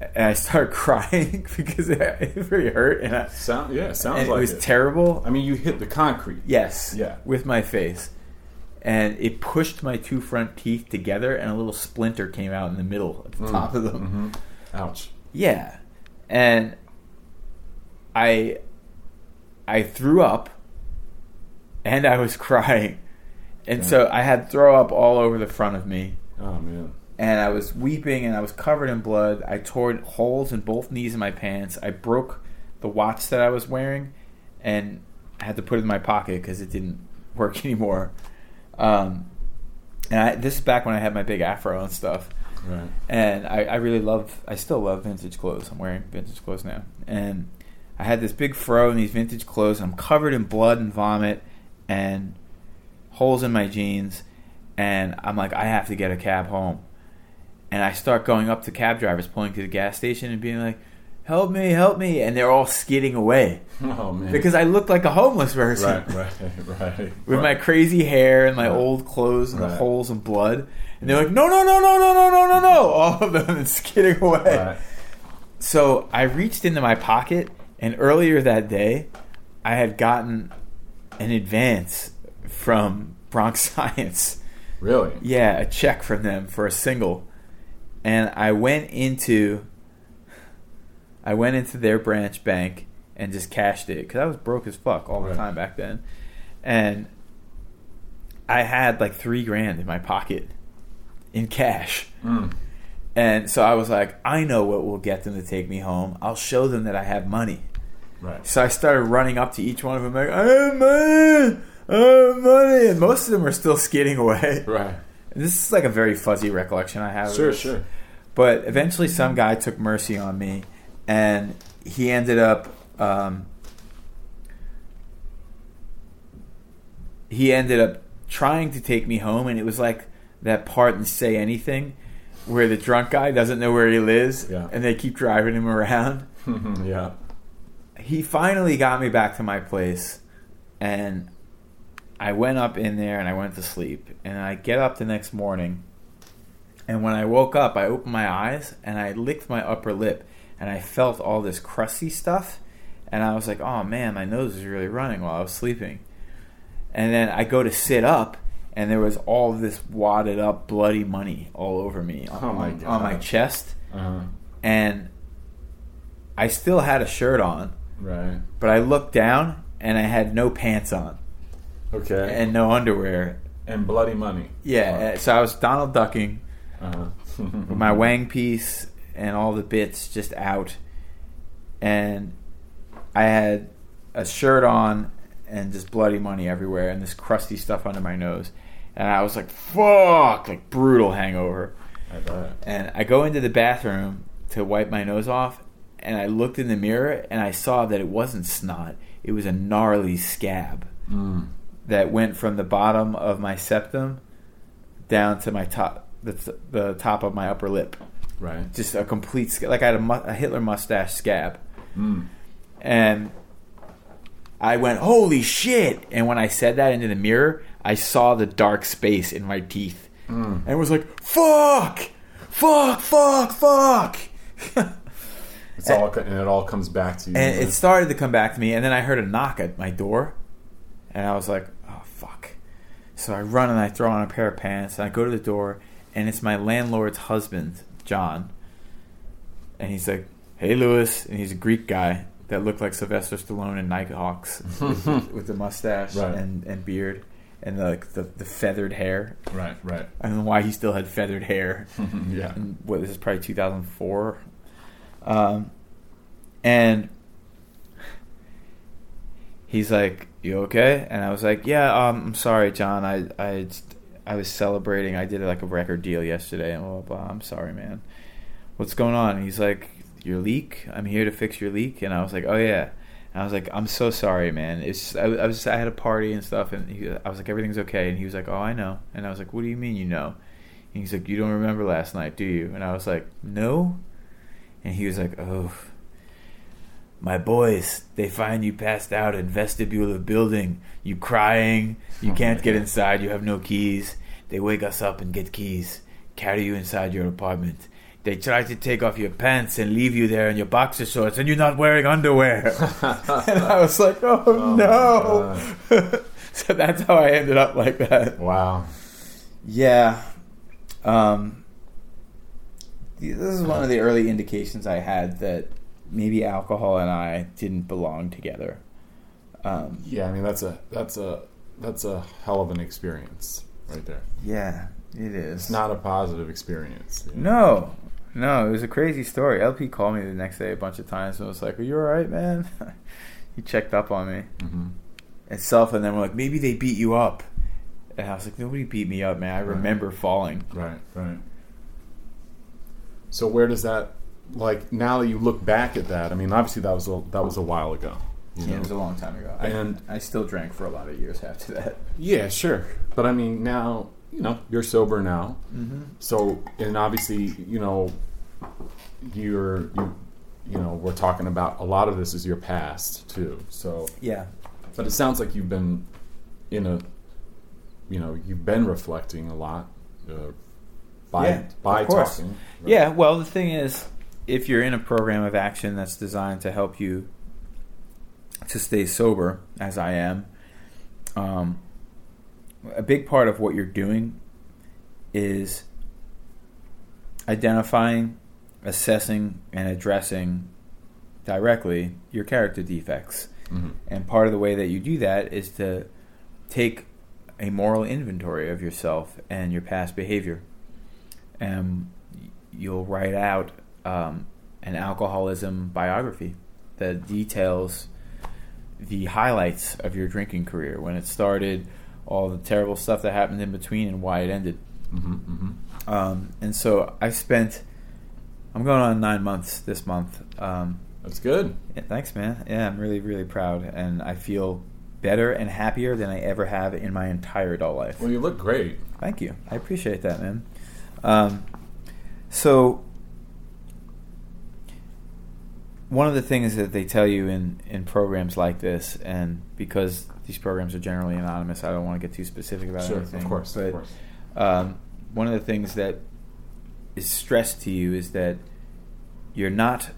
and I started crying because it really hurt. And I, Sound, yeah, sounds and like it was it. terrible. I mean, you hit the concrete. Yes, yeah, with my face, and it pushed my two front teeth together, and a little splinter came out in the middle at the mm. top of them. Mm-hmm. Ouch. Yeah, and. I I threw up and I was crying. And Damn. so I had throw up all over the front of me. Oh, man. And I was weeping and I was covered in blood. I tore holes in both knees in my pants. I broke the watch that I was wearing and I had to put it in my pocket because it didn't work anymore. Um, and I, this is back when I had my big afro and stuff. Right. And I, I really love, I still love vintage clothes. I'm wearing vintage clothes now. And I had this big fro and these vintage clothes. I'm covered in blood and vomit and holes in my jeans. And I'm like, I have to get a cab home. And I start going up to cab drivers, pulling to the gas station and being like, help me, help me. And they're all skidding away. Oh, man. Because I looked like a homeless person. Right, right, right. With right. my crazy hair and my right. old clothes and right. the holes and blood. And they're like, no, no, no, no, no, no, no, no, no. All of them and skidding away. Right. So I reached into my pocket. And earlier that day, I had gotten an advance from Bronx Science. Really? Yeah, a check from them for a single. And I went into I went into their branch bank and just cashed it. Because I was broke as fuck all the right. time back then. And I had like three grand in my pocket in cash. Mm. And so I was like, I know what will get them to take me home. I'll show them that I have money. Right. So I started running up to each one of them like, I have money, I have money. And most of them are still skidding away. Right. And this is like a very fuzzy recollection I have. Sure, sure. But eventually some guy took mercy on me. And he ended up... Um, he ended up trying to take me home. And it was like that part in Say Anything... where the drunk guy doesn't know where he lives, yeah. and they keep driving him around. yeah, he finally got me back to my place, and I went up in there and I went to sleep. And I get up the next morning, and when I woke up, I opened my eyes and I licked my upper lip, and I felt all this crusty stuff, and I was like, "Oh man, my nose is really running while I was sleeping." And then I go to sit up. And there was all this wadded up bloody money all over me on, oh my, God. on my chest. Uh-huh. And I still had a shirt on. Right. But I looked down and I had no pants on. Okay. And no underwear. And bloody money. Yeah. Wow. So I was Donald Ducking uh-huh. with my wang piece and all the bits just out. And I had a shirt on and just bloody money everywhere and this crusty stuff under my nose. And I was like, fuck, like brutal hangover. I bet. And I go into the bathroom to wipe my nose off, and I looked in the mirror and I saw that it wasn't snot. It was a gnarly scab mm. that went from the bottom of my septum down to my top, the, the top of my upper lip. Right. Just a complete scab. Like I had a, a Hitler mustache scab. Mm. And I went, holy shit. And when I said that into the mirror, I saw the dark space in my teeth. Mm. And was like, fuck, fuck, fuck, fuck. It's and, all, and it all comes back to you. And it started to come back to me. And then I heard a knock at my door. And I was like, oh, fuck. So I run and I throw on a pair of pants. And I go to the door. And it's my landlord's husband, John. And he's like, hey, Louis. And he's a Greek guy that looked like Sylvester Stallone and Nighthawks with, with the mustache right. and, and beard. And the, like the, the feathered hair. Right, right. I don't know why he still had feathered hair. Yeah. And what, this is probably two thousand four. Um, and he's like, you okay? And I was like, yeah, um, I'm sorry, John. I, I, I was celebrating. I did like a record deal yesterday and blah, blah, blah. I'm sorry, man. What's going on? And he's like, your leak? I'm here to fix your leak. And I was like, oh yeah. And I was like, I'm so sorry, man. It's I, I was I had a party and stuff, and he, I was like, everything's okay. And he was like, oh, I know. And I was like, what do you mean you know? And he's like, you don't remember last night, do you? And I was like, no. And he was like, oh, my boys, they find you passed out in vestibule of building. You crying. You can't get inside. You have no keys. They wake us up and get keys. Carry you inside your apartment. They try to take off your pants and leave you there in your boxer shorts, and you're not wearing underwear. And I was like, oh, oh no. So that's how I ended up like that. Wow. Yeah. Um. This is one of the early indications I had that maybe alcohol and I didn't belong together. Um, yeah, I mean that's a that's a that's a hell of an experience right there. Yeah, it is. It's not a positive experience. You know? No, no, it was a crazy story. L P called me the next day a bunch of times and was like, "Are you all right, man?" He checked up on me mm-hmm. and self, and then we're like, "Maybe they beat you up," and I was like, "Nobody beat me up, man. I remember right. falling." Right, right. So where does that, like, now that you look back at that, I mean, obviously that was a, that was a while ago. You know? Yeah, it was a long time ago. And I, I still drank for a lot of years after that. Yeah, sure. But, I mean, now, you know, you're sober now. Mm-hmm. So, and obviously, you know, you're, you, you know, we're talking about a lot of this is your past, too. So, yeah. But it sounds like you've been in a, you know, you've been reflecting a lot, uh, By, yeah, by talking. Right? Yeah, well, the thing is, if you're in a program of action that's designed to help you to stay sober, as I am, um, a big part of what you're doing is identifying, assessing, and addressing directly your character defects. Mm-hmm. And part of the way that you do that is to take a moral inventory of yourself and your past behavior. And you'll write out um, an alcoholism biography that details the highlights of your drinking career, when it started, all the terrible stuff that happened in between, and why it ended. Mm-hmm, mm-hmm. Um, and so I spent, I'm going on nine months this month. Um, That's good. Yeah, thanks, man. Yeah, I'm really, really proud, and I feel better and happier than I ever have in my entire adult life. Well, you look great. Thank you. I appreciate that, man. Um, so one of the things that they tell you in, in programs like this, and because these programs are generally anonymous, I don't want to get too specific about sure, anything. Of course, but, of course. Um, one of the things that is stressed to you is that you're not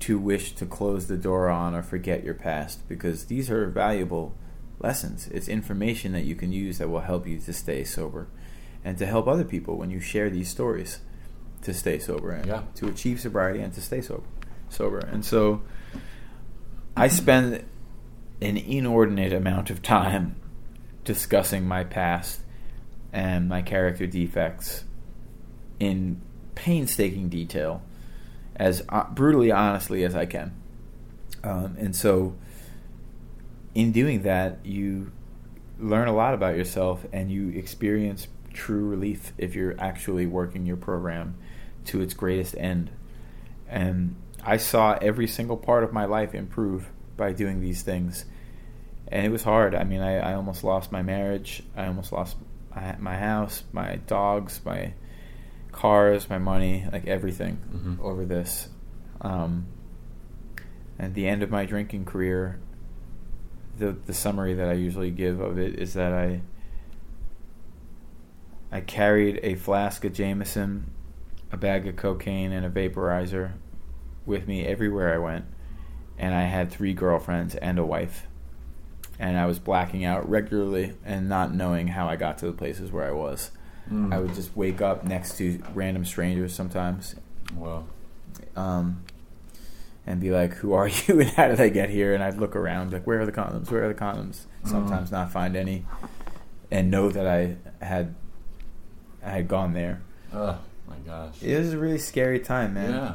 to wish to close the door on or forget your past, because these are valuable lessons. It's information that you can use that will help you to stay sober. And to help other people when you share these stories to stay sober and yeah. to achieve sobriety and to stay sober. sober. And so I spend an inordinate amount of time discussing my past and my character defects in painstaking detail as uh, brutally honestly as I can. Um, and so in doing that, you learn a lot about yourself, and you experience true relief if you're actually working your program to its greatest end. And I saw every single part of my life improve by doing these things. And it was hard. I mean, I, I almost lost my marriage. I almost lost my, my house, my dogs, my cars, my money, like everything mm-hmm. over this. Um, at the end of my drinking career, the the summary that I usually give of it is that I I carried a flask of Jameson, a bag of cocaine, and a vaporizer with me everywhere I went, and I had three girlfriends and a wife, and I was blacking out regularly and not knowing how I got to the places where I was. Mm. I would just wake up next to random strangers sometimes. Wow. Um, and be like, who are you and how did I get here? And I'd look around, like, where are the condoms? Where are the condoms? Sometimes mm. not find any, and know that I had I had gone there. Oh, my gosh. It was a really scary time, man. Yeah.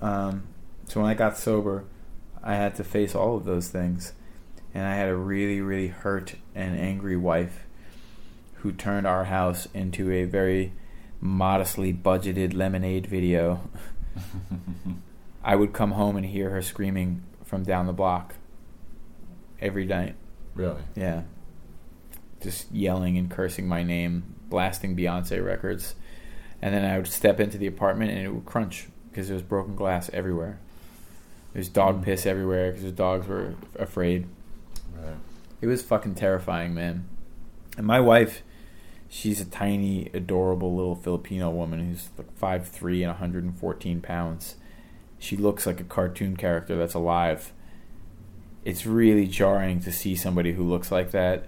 Um, so when I got sober, I had to face all of those things. And I had a really, really hurt and angry wife who turned our house into a very modestly budgeted lemonade video. I would come home and hear her screaming from down the block every night. Really? Yeah. Just yelling and cursing my name, blasting Beyonce records. And then I would step into the apartment and it would crunch because there was broken glass everywhere. There's dog piss everywhere because the dogs were afraid. Right. It was fucking terrifying, man. And my wife, she's a tiny, adorable little Filipino woman who's like five foot three and one hundred fourteen pounds. She looks like a cartoon character that's alive. It's really jarring to see somebody who looks like that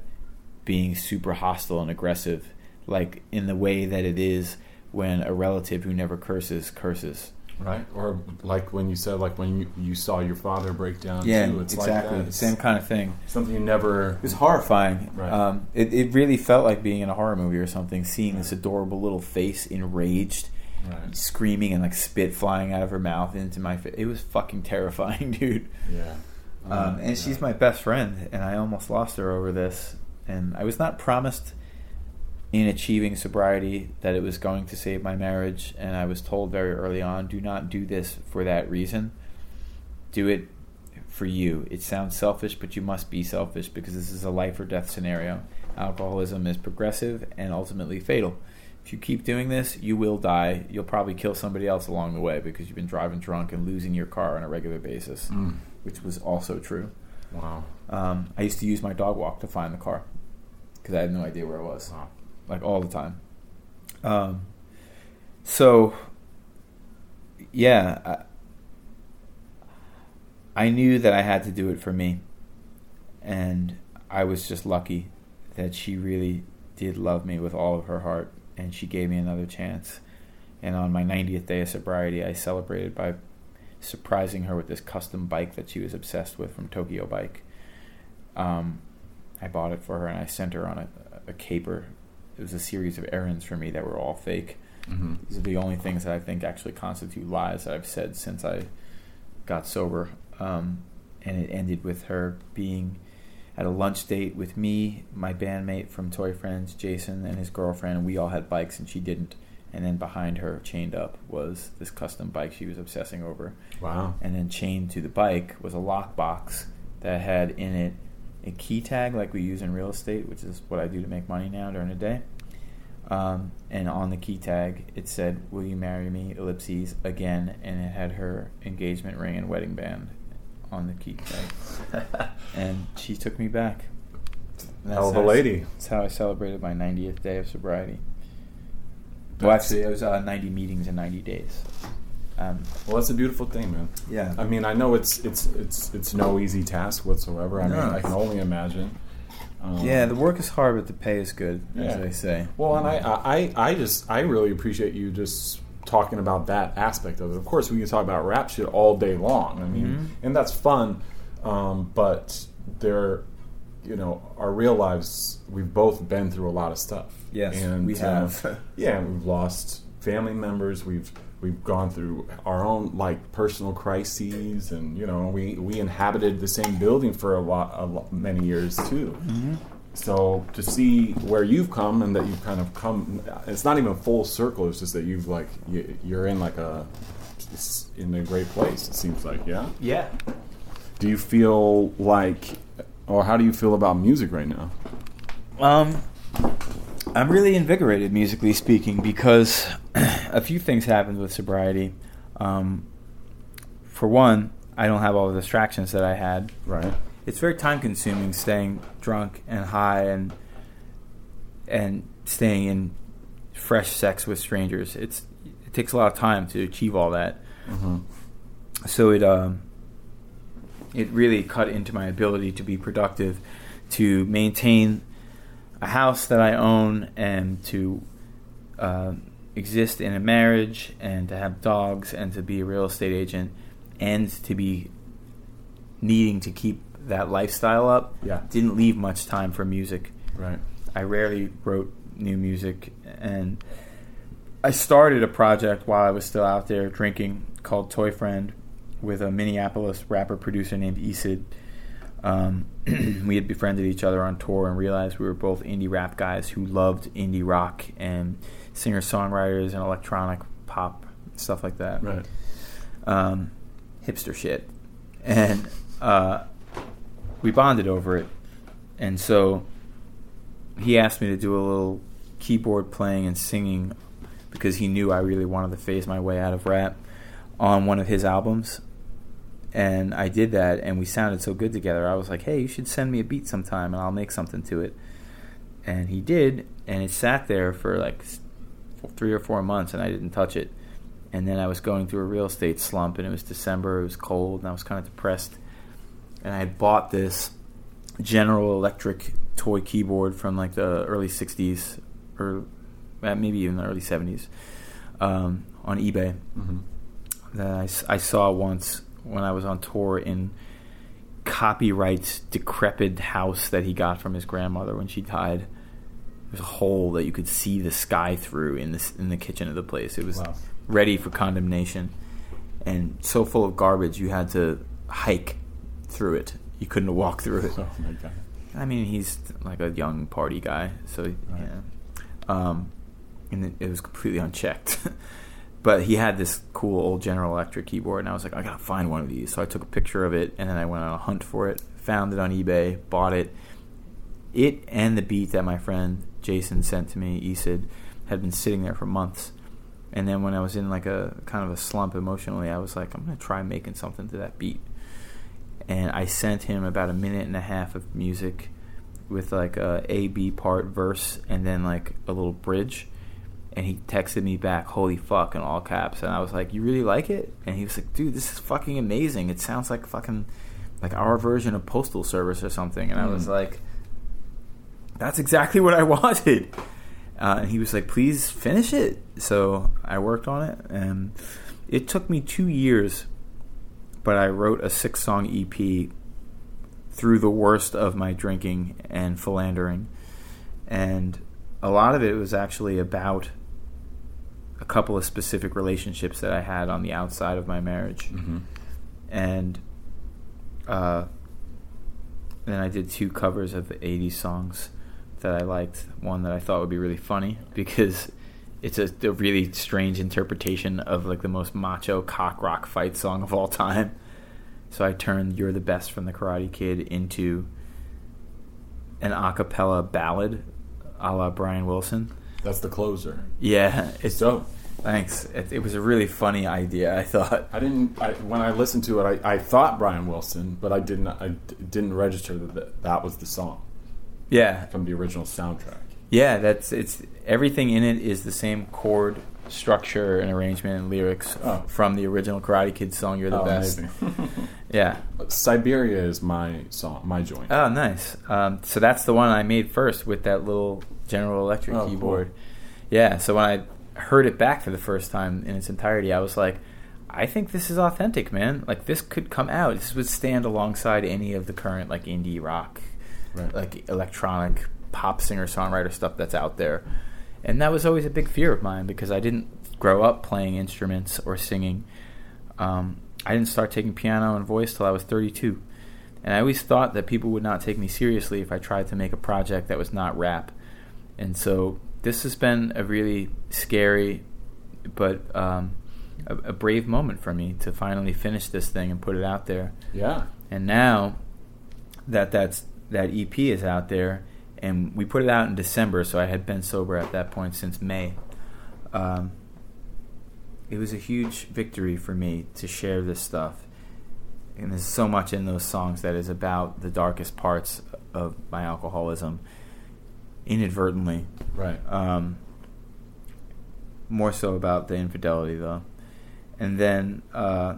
being super hostile and aggressive, like in the way that it is when a relative who never curses curses. Right, or like when you said, like when you, you saw your father break down. Yeah, too. It's exactly. Like that. It's same kind of thing. Something you never. It was horrifying. Right. Um, it it really felt like being in a horror movie or something. Seeing right. this adorable little face, enraged, right. screaming, and like spit flying out of her mouth into my face. It was fucking terrifying, dude. Yeah. Um, um, and yeah. she's my best friend, and I almost lost her over this. And I was not promised in achieving sobriety that it was going to save my marriage, and I was told very early on, do not do this for that reason. Do it for you. It sounds selfish, but you must be selfish because this is a life or death scenario. Alcoholism is progressive and ultimately fatal. If you keep doing this, you will die. You'll probably kill somebody else along the way because you've been driving drunk and losing your car on a regular basis, mm. which was also true. Wow. Um, I used to use my dog walk to find the car because I had no idea where it was. Wow. Like all the time. Um, so, yeah, I, I knew that I had to do it for me. And I was just lucky that she really did love me with all of her heart. And she gave me another chance. And on my ninetieth day of sobriety, I celebrated by surprising her with this custom bike that she was obsessed with from Tokyo Bike. Um, I bought it for her and I sent her on a, a caper. It was a series of errands for me that were all fake. Mm-hmm. These are the only things that I think actually constitute lies that I've said since I got sober. Um, and it ended with her being at a lunch date with me, my bandmate from Toy Friends, Jason, and his girlfriend. We all had bikes, and she didn't. And then behind her, chained up, was this custom bike she was obsessing over. Wow. And then chained to the bike was a lockbox that had in it a key tag like we use in real estate, which is what I do to make money now during the day. Um, and on the key tag, it said, will you marry me, ellipses, again, and it had her engagement ring and wedding band on the key tag. And she took me back. Hell of a lady. I, that's how I celebrated my ninetieth day of sobriety. Well, actually, it was uh, ninety meetings in ninety days. Um, well, that's a beautiful thing, man. Yeah. I mean, I know it's it's it's it's no easy task whatsoever. I no. mean, I can only imagine. Um, yeah, the work is hard, but the pay is good, yeah. as they say. Well, and um, I, I I just I really appreciate you just talking about that aspect of it. Of course, we can talk about rap shit all day long. I mean, mm-hmm. and that's fun. Um, but there, you know, our real lives, we've both been through a lot of stuff. Yes, and we have. Uh, yeah, we've lost family members. We've We've gone through our own like personal crises, and you know, we, we inhabited the same building for a lot, a lot many years too. Mm-hmm. So to see where you've come and that you've kind of come, it's not even full circle. It's just that you've like you, you're in like a in a great place. It seems like yeah. Yeah. Do you feel like, or how do you feel about music right now? Um. I'm really invigorated, musically speaking, because a few things happened with sobriety. Um, for one, I don't have all the distractions that I had. Right. It's very time-consuming staying drunk and high and and staying in fresh sex with strangers. It's it takes a lot of time to achieve all that. Mm-hmm. So it um, it really cut into my ability to be productive, to maintain a house that I own, and to uh, exist in a marriage, and to have dogs, and to be a real estate agent, and to be needing to keep that lifestyle up. Yeah. Didn't leave much time for music. Right. I rarely wrote new music, and I started a project while I was still out there drinking called Toy Friend with a Minneapolis rapper producer named Isid. Um, we had befriended each other on tour and realized we were both indie rap guys who loved indie rock and singer-songwriters and electronic pop, stuff like that. Right. Um, hipster shit. And uh, we bonded over it. And so he asked me to do a little keyboard playing and singing because he knew I really wanted to phase my way out of rap on one of his albums. And I did that, and we sounded so good together. I was like, hey, you should send me a beat sometime, and I'll make something to it. And he did, and it sat there for like three or four months, and I didn't touch it. And then I was going through a real estate slump, and it was December, it was cold, and I was kind of depressed. And I had bought this General Electric toy keyboard from like the early sixties, or maybe even the early seventies, um, on eBay. Mm-hmm. That I, I saw once when I was on tour in Copyright's decrepit house that he got from his grandmother when she died. There's a hole that you could see the sky through in this in the kitchen of the place. It was wow. ready for condemnation, and so full of garbage you had to hike through it. You couldn't walk through it. Oh my God. I mean, he's like a young party guy, so right. yeah. Um, and it was completely unchecked. But he had this cool old General Electric keyboard, and I was like, I gotta find one of these. So I took a picture of it, and then I went on a hunt for it, found it on eBay, bought it. It and the beat that my friend Jason sent to me, Isid, had been sitting there for months. And then when I was in like a kind of a slump emotionally, I was like, I'm gonna try making something to that beat. And I sent him about a minute and a half of music with like a A, B part verse, and then like a little bridge. And he texted me back, holy fuck, in all caps. And I was like, you really like it? And he was like, dude, this is fucking amazing. It sounds like fucking, like our version of Postal Service or something. And mm. I was like, that's exactly what I wanted. Uh, and he was like, please finish it. So I worked on it. And it took me two years, but I wrote a six-song E P through the worst of my drinking and philandering. And a lot of it was actually about a couple of specific relationships that I had on the outside of my marriage. Mm-hmm. And uh, then I did two covers of the eighties songs that I liked. One that I thought would be really funny because it's a, a really strange interpretation of like the most macho cock rock fight song of all time. So I turned You're the Best from the Karate Kid into an a cappella ballad a la Brian Wilson. That's the closer. Yeah. It's so. Thanks. It, it was a really funny idea, I thought. I didn't... I, when I listened to it, I, I thought Brian Wilson, but I didn't I didn't register that that was the song. Yeah. From the original soundtrack. Yeah, that's... it's everything in it is the same chord structure and arrangement and lyrics oh. from the original Karate Kid song, You're the oh, Best. Yeah. Siberia is my song, my joint. Oh, nice. Um, so that's the one I made first with that little General Electric oh, keyboard. Cool. Yeah, so when I heard it back for the first time in its entirety, I was like, I think this is authentic, man. Like, this could come out. This would stand alongside any of the current, like, indie rock, right. like, electronic pop singer-songwriter stuff that's out there. And that was always a big fear of mine because I didn't grow up playing instruments or singing. Um, I didn't start taking piano and voice till I was thirty-two. And I always thought that people would not take me seriously if I tried to make a project that was not rap. And so this has been a really scary but um, a, a brave moment for me to finally finish this thing and put it out there. Yeah. And now that that's, that E P is out there, and we put it out in December, so I had been sober at that point since May. Um, it was a huge victory for me to share this stuff. And there's so much in those songs that is about the darkest parts of my alcoholism, inadvertently. Right. Um, more so about the infidelity, though. And then uh,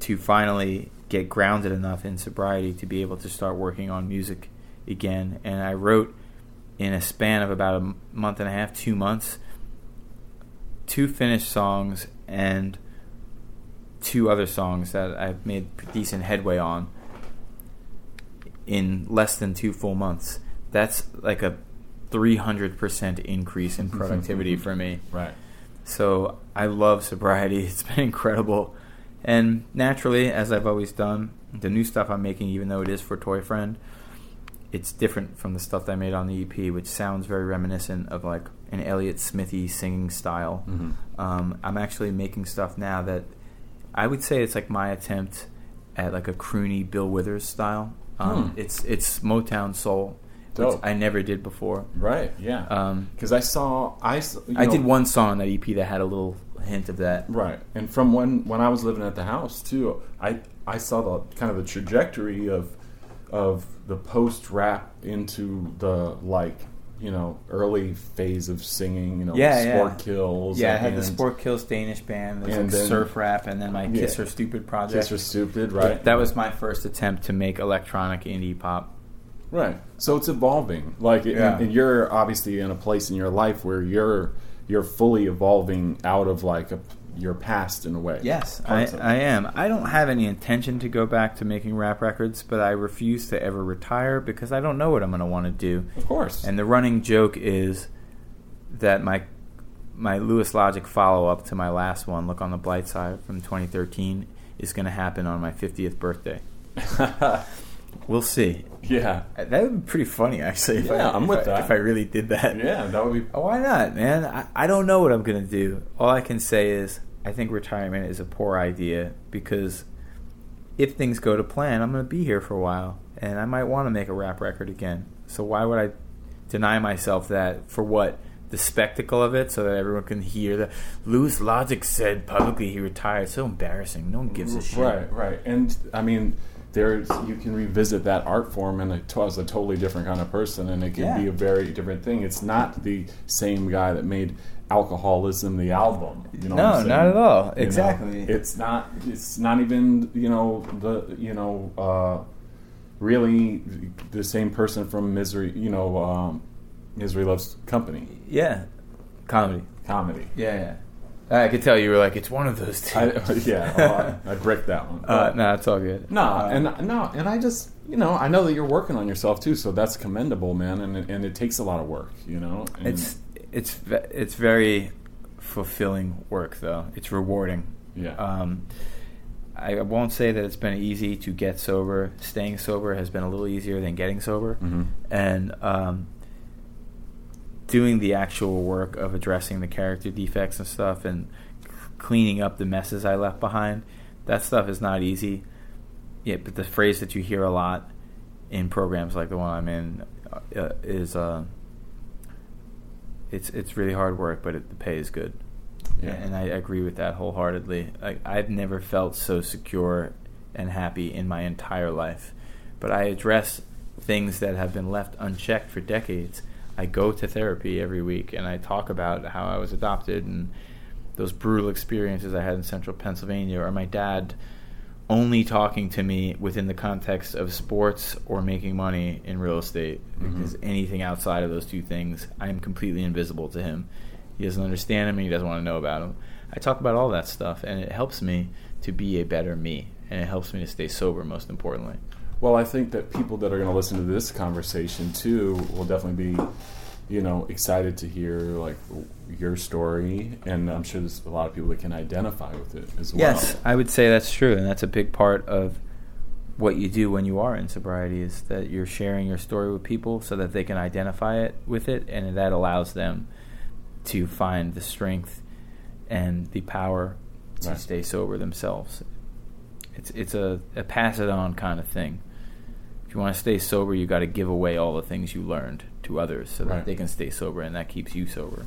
to finally get grounded enough in sobriety to be able to start working on music again. And I wrote, in a span of about a month and a half, two months, two finished songs and two other songs that I've made decent headway on in less than two full months. That's like a three hundred percent increase in productivity for me. Right. So I love sobriety. It's been incredible. And naturally, as I've always done, the new stuff I'm making, even though it is for Toy Friend, it's different from the stuff that I made on the E P, which sounds very reminiscent of like an Elliott Smithy singing style. Mm-hmm. Um, I'm actually making stuff now that I would say it's like my attempt at like a croony Bill Withers style. Um, hmm. It's it's Motown soul, dope, which I never did before. Right, yeah. Because um, I saw... I, you know, I did one song on that E P that had a little hint of that. Right, and from when, when I was living at the house, too, I I saw the kind of the trajectory of of the post-rap into the, like, you know, early phase of singing, you know, yeah, Sport yeah. Kills. Yeah, I had the Sport Kills Danish band, there's like then, surf rap, and then my yeah. Kiss Her Stupid project. Kiss Her Stupid, right. That, that was my first attempt to make electronic indie pop. Right. So it's evolving. Like, yeah. and, and you're obviously in a place in your life where you're you're fully evolving out of, like, a, your past in a way. Yes, I, I am. I don't have any intention to go back to making rap records, but I refuse to ever retire because I don't know what I'm going to want to do. Of course. And the running joke is that my my Louis Logic follow-up to my last one, Look on the Blight Side, from twenty thirteen, is going to happen on my fiftieth birthday. We'll see. Yeah. That would be pretty funny, actually. If yeah, I, I'm if with I, that. If I really did that. Yeah, that would be... Oh, why not, man? I, I don't know what I'm going to do. All I can say is I think retirement is a poor idea because if things go to plan, I'm going to be here for a while, and I might want to make a rap record again. So why would I deny myself that? For what? The spectacle of it, so that everyone can hear that Louis Logic said publicly he retired. So embarrassing. No one gives a shit. Right, right. And, I mean... There's, you can revisit that art form and it was a totally different kind of person, and it can yeah. be a very different thing. It's not the same guy that made Alcoholism the album. You know no, what I'm not at all. You exactly. Know? It's not. It's not even you know the you know uh, really the same person from Misery. You know, um, Misery Loves Company. Yeah, comedy. Comedy. Yeah. yeah. I could tell you were like, it's one of those two. I, yeah, oh, I, I bricked that one. Uh, no, it's all good. No, uh, and no, and I just, you know, I know that you're working on yourself too, so that's commendable, man. And and it takes a lot of work, you know. And it's it's it's very fulfilling work, though. It's rewarding. Yeah. Um, I won't say that it's been easy to get sober. Staying sober has been a little easier than getting sober, mm-hmm. and. Um, doing the actual work of addressing the character defects and stuff and cleaning up the messes I left behind, that stuff is not easy. Yeah, but the phrase that you hear a lot in programs like the one I'm in uh, is uh, it's it's really hard work, but it, the pay is good. Yeah. And I agree with that wholeheartedly. I, I've never felt so secure and happy in my entire life. But I address things that have been left unchecked for decades. I go to therapy every week, and I talk about how I was adopted and those brutal experiences I had in central Pennsylvania, or my dad only talking to me within the context of sports or making money in real estate, mm-hmm. because anything outside of those two things, I am completely invisible to him. He doesn't understand him, and he doesn't want to know about him. I talk about all that stuff, and it helps me to be a better me, and it helps me to stay sober, most importantly. Well, I think that people that are going to listen to this conversation, too, will definitely be you know, excited to hear, like, your story, and I'm sure there's a lot of people that can identify with it as well. Yes, I would say that's true, and that's a big part of what you do when you are in sobriety, is that you're sharing your story with people so that they can identify it with it, and that allows them to find the strength and the power to right. stay sober themselves. It's it's a, a pass-it-on kind of thing. If you want to stay sober, you got to give away all the things you learned to others so that right. they can stay sober, and that keeps you sober.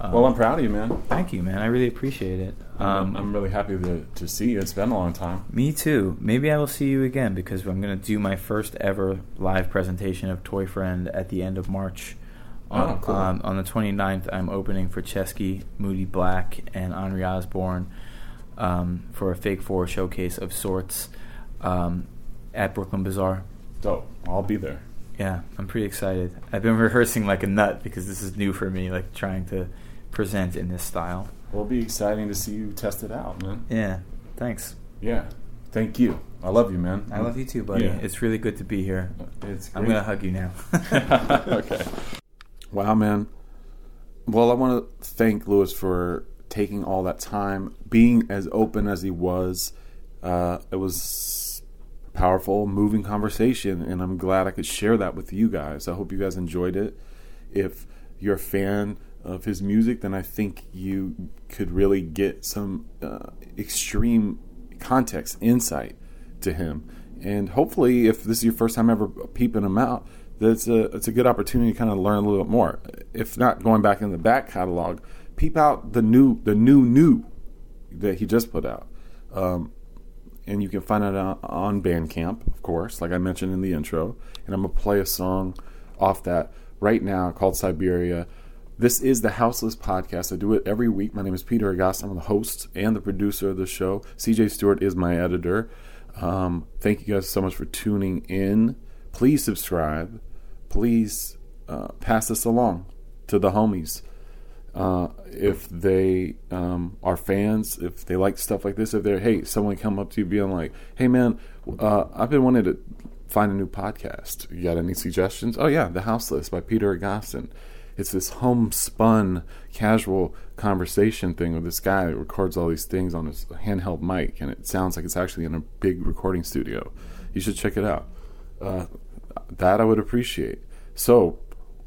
Um, well, I'm proud of you, man. Thank you, man. I really appreciate it. Um, I'm really happy to, to see you. It's been a long time. Me too. Maybe I will see you again, because I'm going to do my first ever live presentation of Toy Friend at the end of March. On, oh, cool. um, on the twenty-ninth, I'm opening for Chesky, Moody Black, and Henri Osborne um, for a Fake Four showcase of sorts um, at Brooklyn Bazaar. Dope. I'll be there. Yeah, I'm pretty excited. I've been rehearsing like a nut because this is new for me, like trying to present in this style. Well, it'll be exciting to see you test it out, man. Yeah, thanks. Yeah, thank you. I love you, man. I love you too, buddy. Yeah. It's really good to be here. It's great. I'm going to hug you now. Okay. Wow, man. Well, I want to thank Louis for taking all that time, being as open as he was. Uh, it was a powerful, moving conversation, and I'm glad I could share that with you guys. I hope you guys enjoyed it. If you're a fan of his music, then I think you could really get some uh, extreme context, insight to him. And hopefully, if this is your first time ever peeping him out, that's a, it's a good opportunity to kind of learn a little bit more. If not, going back in the back catalog, peep out the new, the new, new that he just put out. Um, and you can find it on, on Bandcamp, of course, like I mentioned in the intro. And I'm going to play a song off that right now called Siberia. This is the Houseless Podcast. I do it every week. My name is Peter Agost. I'm the host and the producer of the show. C J Stewart is my editor. Um, thank you guys so much for tuning in. Please subscribe. Please uh, pass this along to the homies. Uh, if they um, are fans, if they like stuff like this, if they're, hey, someone come up to you being like, hey, man, uh, I've been wanting to find a new podcast. You got any suggestions? Oh, yeah, The Houseless by Peter Agost. It's this homespun, casual conversation thing with this guy that records all these things on his handheld mic, and it sounds like it's actually in a big recording studio. You should check it out. Uh, that I would appreciate. So,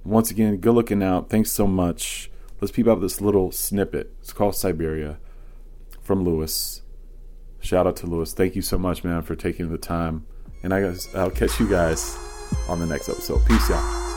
once again, good looking out. Thanks so much. Let's peep out this little snippet. It's called Siberia from Louis. Shout out to Louis. Thank you so much, man, for taking the time. And I guess I'll catch you guys on the next episode. Peace out.